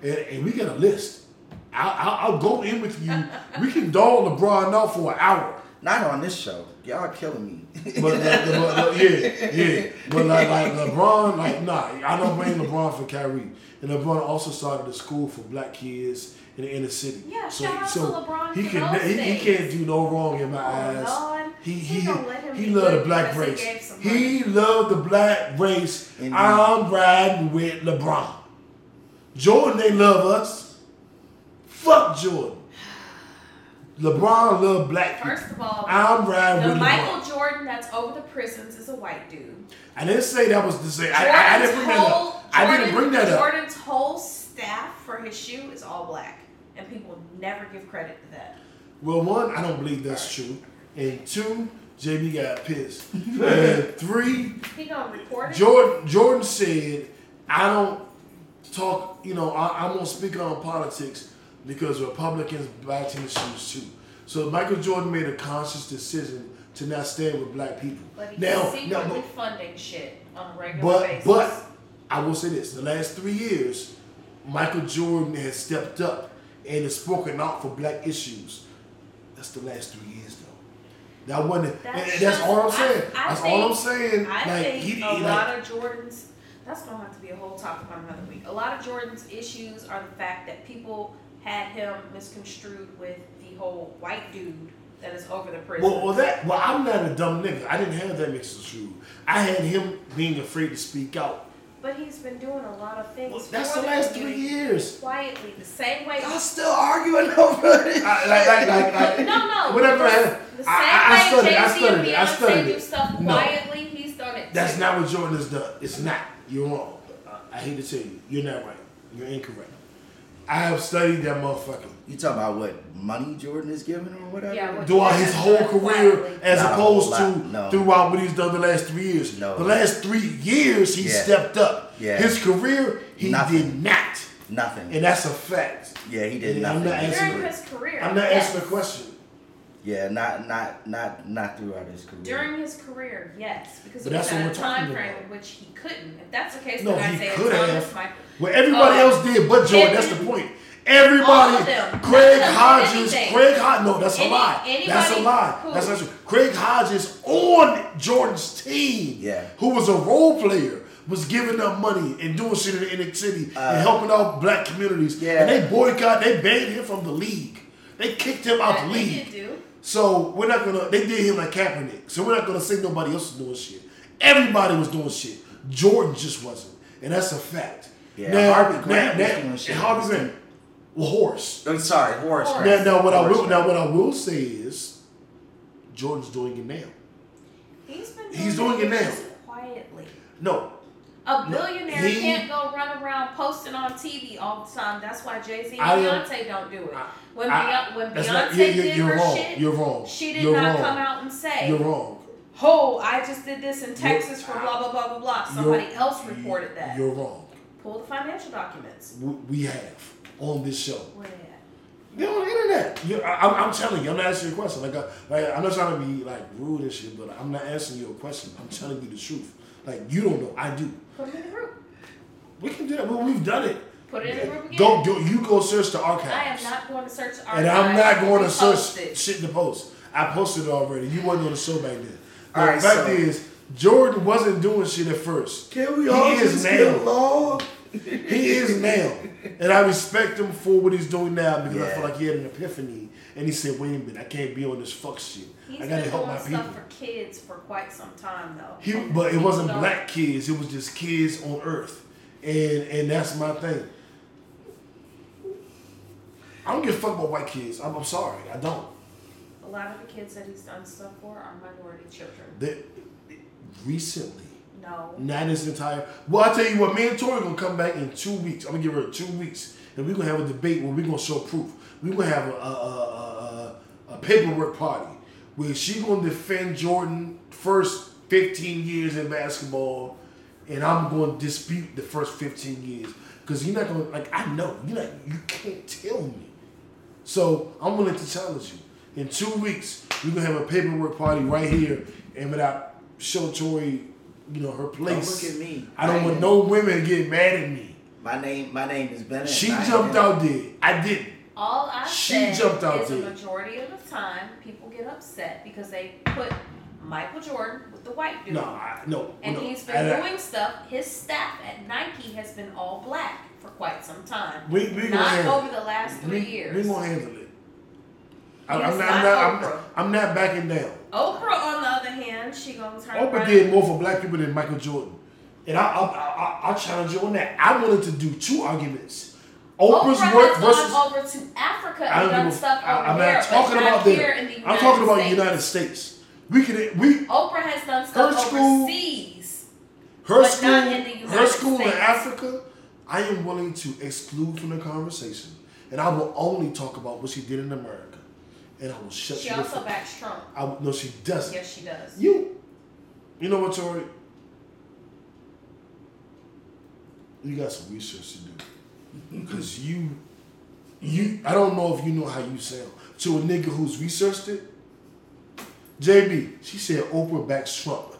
and we got a list. I'll go in with you. We can dole LeBron out for an hour. Not on this show. Y'all are killing me. But yeah. But like LeBron, I don't blame LeBron for Kyrie. And LeBron also started a school for black kids in the inner city. Yeah, shout out to LeBron. He can't do no wrong in my eyes. Lord. He loved the black race. He loved the black race. I'm riding with LeBron. Jordan, they love us. Fuck Jordan. LeBron loved black people. First of all, I'm riding with Michael LeBron. Jordan that's over the prisons is a white dude. I didn't say that was the same. I didn't bring that up. Jordan's whole staff for his shoe is all black. And people never give credit to that. Well, 1, I don't believe that's true. And 2, JB got pissed. And 3, he gonna report it? Jordan said, I don't talk, I won't speak on politics because Republicans buy tennis shoes too. So Michael Jordan made a conscious decision to not stand with black people. But he's secretly funding shit on a regular basis. But I will say this: the last 3 years, Michael Jordan has stepped up and has spoken out for black issues. That's the last 3 years, though. That wasn't. That's all I'm saying. I think a lot of Jordan's. That's gonna have to be a whole topic on another week. A lot of Jordan's issues are the fact that people had him misconstrued with the whole white dude that is over the prison. Well, I'm not a dumb nigga. I didn't have that misconstrued. I had him being afraid to speak out. But he's been doing a lot of things. Well, that's the last 3 years. Quietly, the same way. I'm still arguing over it. No. Whatever. I studied it. Jay-Z and Beyonce do stuff quietly. No. He's done it. That's not what Jordan has done. It's not. You're wrong. I hate to tell you, you're not right. You're incorrect. I have studied that motherfucker. You talking about what money Jordan is giving him or whatever? Yeah, throughout his whole career as opposed to throughout what he's done the last 3 years. No. The last 3 years, he stepped up. Yeah. His career, he did not. Nothing. And that's a fact. Yeah, he did nothing. I'm not answering the question. Yeah, not throughout his career. During his career, yes. Because it was at a time frame in which he couldn't. If that's the case, then I'd say it's Michael. Well, everybody else did but Jordan. That's the point. Everybody, Craig Hodges, no, that's a lie. That's a lie. That's not true. Craig Hodges on Jordan's team, who was a role player, was giving up money and doing shit in the inner city and helping out black communities. Yeah. And they banned him from the league. They kicked him out the league. So they did him like Kaepernick. So we're not gonna say nobody else was doing shit. Everybody was doing shit. Jordan just wasn't. And that's a fact. Yeah. Now, Harvey Grant. Horace. Now what I will say is Jordan's doing it now. He's doing it now. Quietly. No. A billionaire can't go run around posting on TV all the time. That's why Jay-Z and Beyonce don't do it. When Beyonce did her shit, she did not come out and say, oh, I just did this in Texas for blah, blah, blah, blah, blah. Somebody else reported that. You're wrong. Pull the financial documents. We have. On this show. Where? They're on the internet. I'm telling you, I'm not answering your question. I'm not trying to be rude and shit, but I'm not answering your question. I'm telling you the truth. You don't know. I do. Put it in the group. We can do that. Well, we've done it. Put it in the group again. Go search the archives. I am not going to search the archives. And I'm not going to search shit to post. I posted it already. You wasn't on the show back then. The fact is, Jordan wasn't doing shit at first. Can we all just get along? He is now. And I respect him for what he's doing now because I feel like he had an epiphany and he said, wait a minute, I can't be on this fuck shit. I gotta help my people. He's been doing stuff for kids for quite some time though. But it wasn't black kids, it was just kids on earth. And that's my thing. I don't give a fuck about white kids. I'm sorry, I don't. A lot of the kids that he's done stuff for are minority children. Recently. No. Not his entire. Well, I tell you what, me and Tori are gonna come back in 2 weeks. I'm gonna give her 2 weeks, and we're gonna have a debate where we're gonna show proof. We're gonna have a paperwork party where she's gonna defend Jordan first 15 years in basketball, and I'm gonna dispute the first 15 years because you're not gonna I know you can't tell me, so I'm willing to challenge you. In 2 weeks, we're gonna have a paperwork party right here, and without show Tori. Her place. Don't look at me. I don't want no women getting mad at me. My name is Bennett. She jumped out there. I didn't. All I said is the majority of the time people get upset because they put Michael Jordan with the white dude. No. He's been doing stuff. His staff at Nike has been all black for quite some time. Not over the last three years. We're gonna handle it. I'm not backing down. Oprah, on the other hand, she gonna turn. Oprah did more for black people than Michael Jordan, and I'll challenge you on that. I wanted to do two arguments. Oprah's work versus over to Africa and done stuff over there. I'm not talking about that. I'm talking about the United States. Oprah has done stuff overseas. Her school in Africa. I am willing to exclude from the conversation, and I will only talk about what she did in America. And I will shut you up. She also backs Trump. No, she doesn't. Yes, she does. You know what, Tori? You got some research to do. Because you I don't know if you know how you sound. To a nigga who's researched it, JB, she said Oprah backs Trump.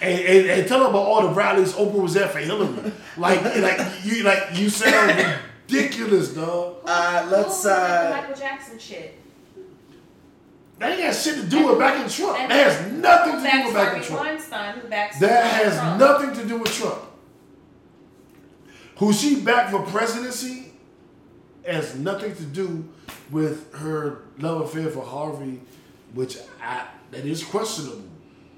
And tell her about all the rallies Oprah was at for Hillary. like you sound ridiculous, dog. Let's Michael Jackson shit. That ain't got shit to do with backing Trump. That has nothing to do with backing Trump. That has nothing to do with Trump. Who she backed for presidency has nothing to do with her love affair for Harvey, which that is questionable.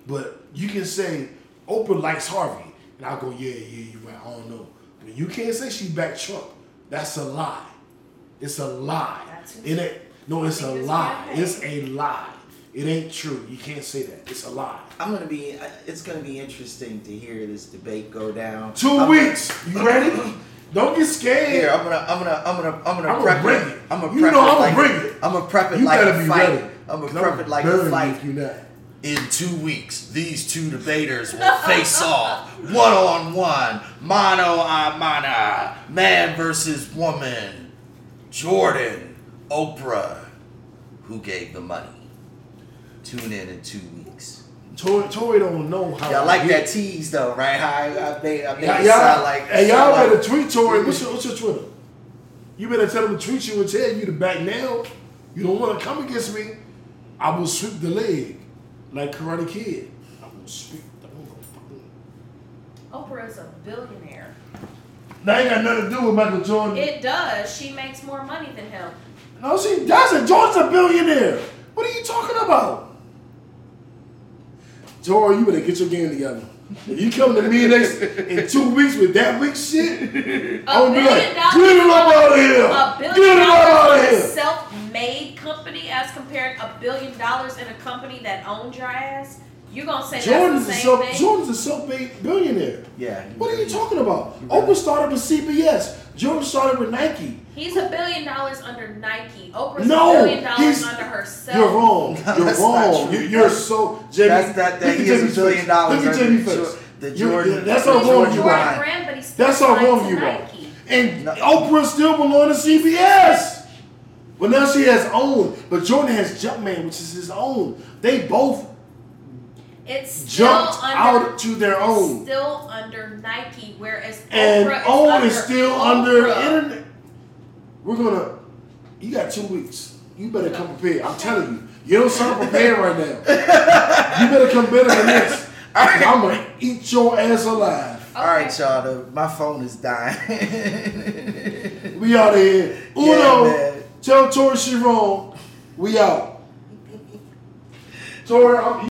But you can say Oprah likes Harvey, and I'll go, yeah, you're right. I don't know. But you can't say she backed Trump. That's a lie. It's a lie. It's a lie. It's a lie. It ain't true. You can't say that. It's a lie. It's gonna be interesting to hear this debate go down. 2 weeks. You ready? Don't get scared. Here, I'm gonna prep it. I'm gonna prep it like a fight. You not. In 2 weeks, these two debaters will face off 1-on-1, mano a mano, man versus woman. Jordan, Oprah, who gave the money? Tune in 2 weeks. Tori don't know how. Y'all like that tease though, right? I made it sound like. And y'all better tweet Tori. What's your Twitter? You better tell them to tweet you and tell you to back now. You don't want to come against me. I will sweep the leg. Like Karate Kid. I'm gonna speak. Oprah is a billionaire. That ain't got nothing to do with Michael Jordan. It does. She makes more money than him. No, she doesn't. Jordan's a billionaire. What are you talking about? Jordan, you better get your game together. If you come to me next in 2 weeks with that weak shit, I'm gonna be like, get it up out of here. A self-made company as compared $1 billion in a company that owned your ass. You're gonna say Jordan's that's the same thing? Jordan's a self-made billionaire. Yeah. What are you talking about? Oprah started with CBS. Jordan started with Nike. He's $1 billion under Nike. Oprah's $1 billion under herself. You're wrong. You're wrong. You're so JB. That's that thing. He has $1 billion. Look at JB first. That's how wrong you are. That's how wrong you are. And Oprah still belongs to CBS. But now she has owned. But Jordan has Jumpman, which is his own. They both. It's jumped out to their own. Still under Nike, whereas Oprah is still under internet. We're gonna. You got 2 weeks. You better come prepared. I'm telling you, you don't sound prepared right now. You better come better than this. All right. I'm gonna eat your ass alive. Okay. All right, y'all. My phone is dying. We out of here. Uno, yeah, tell Tori she wrong. We out. Tori,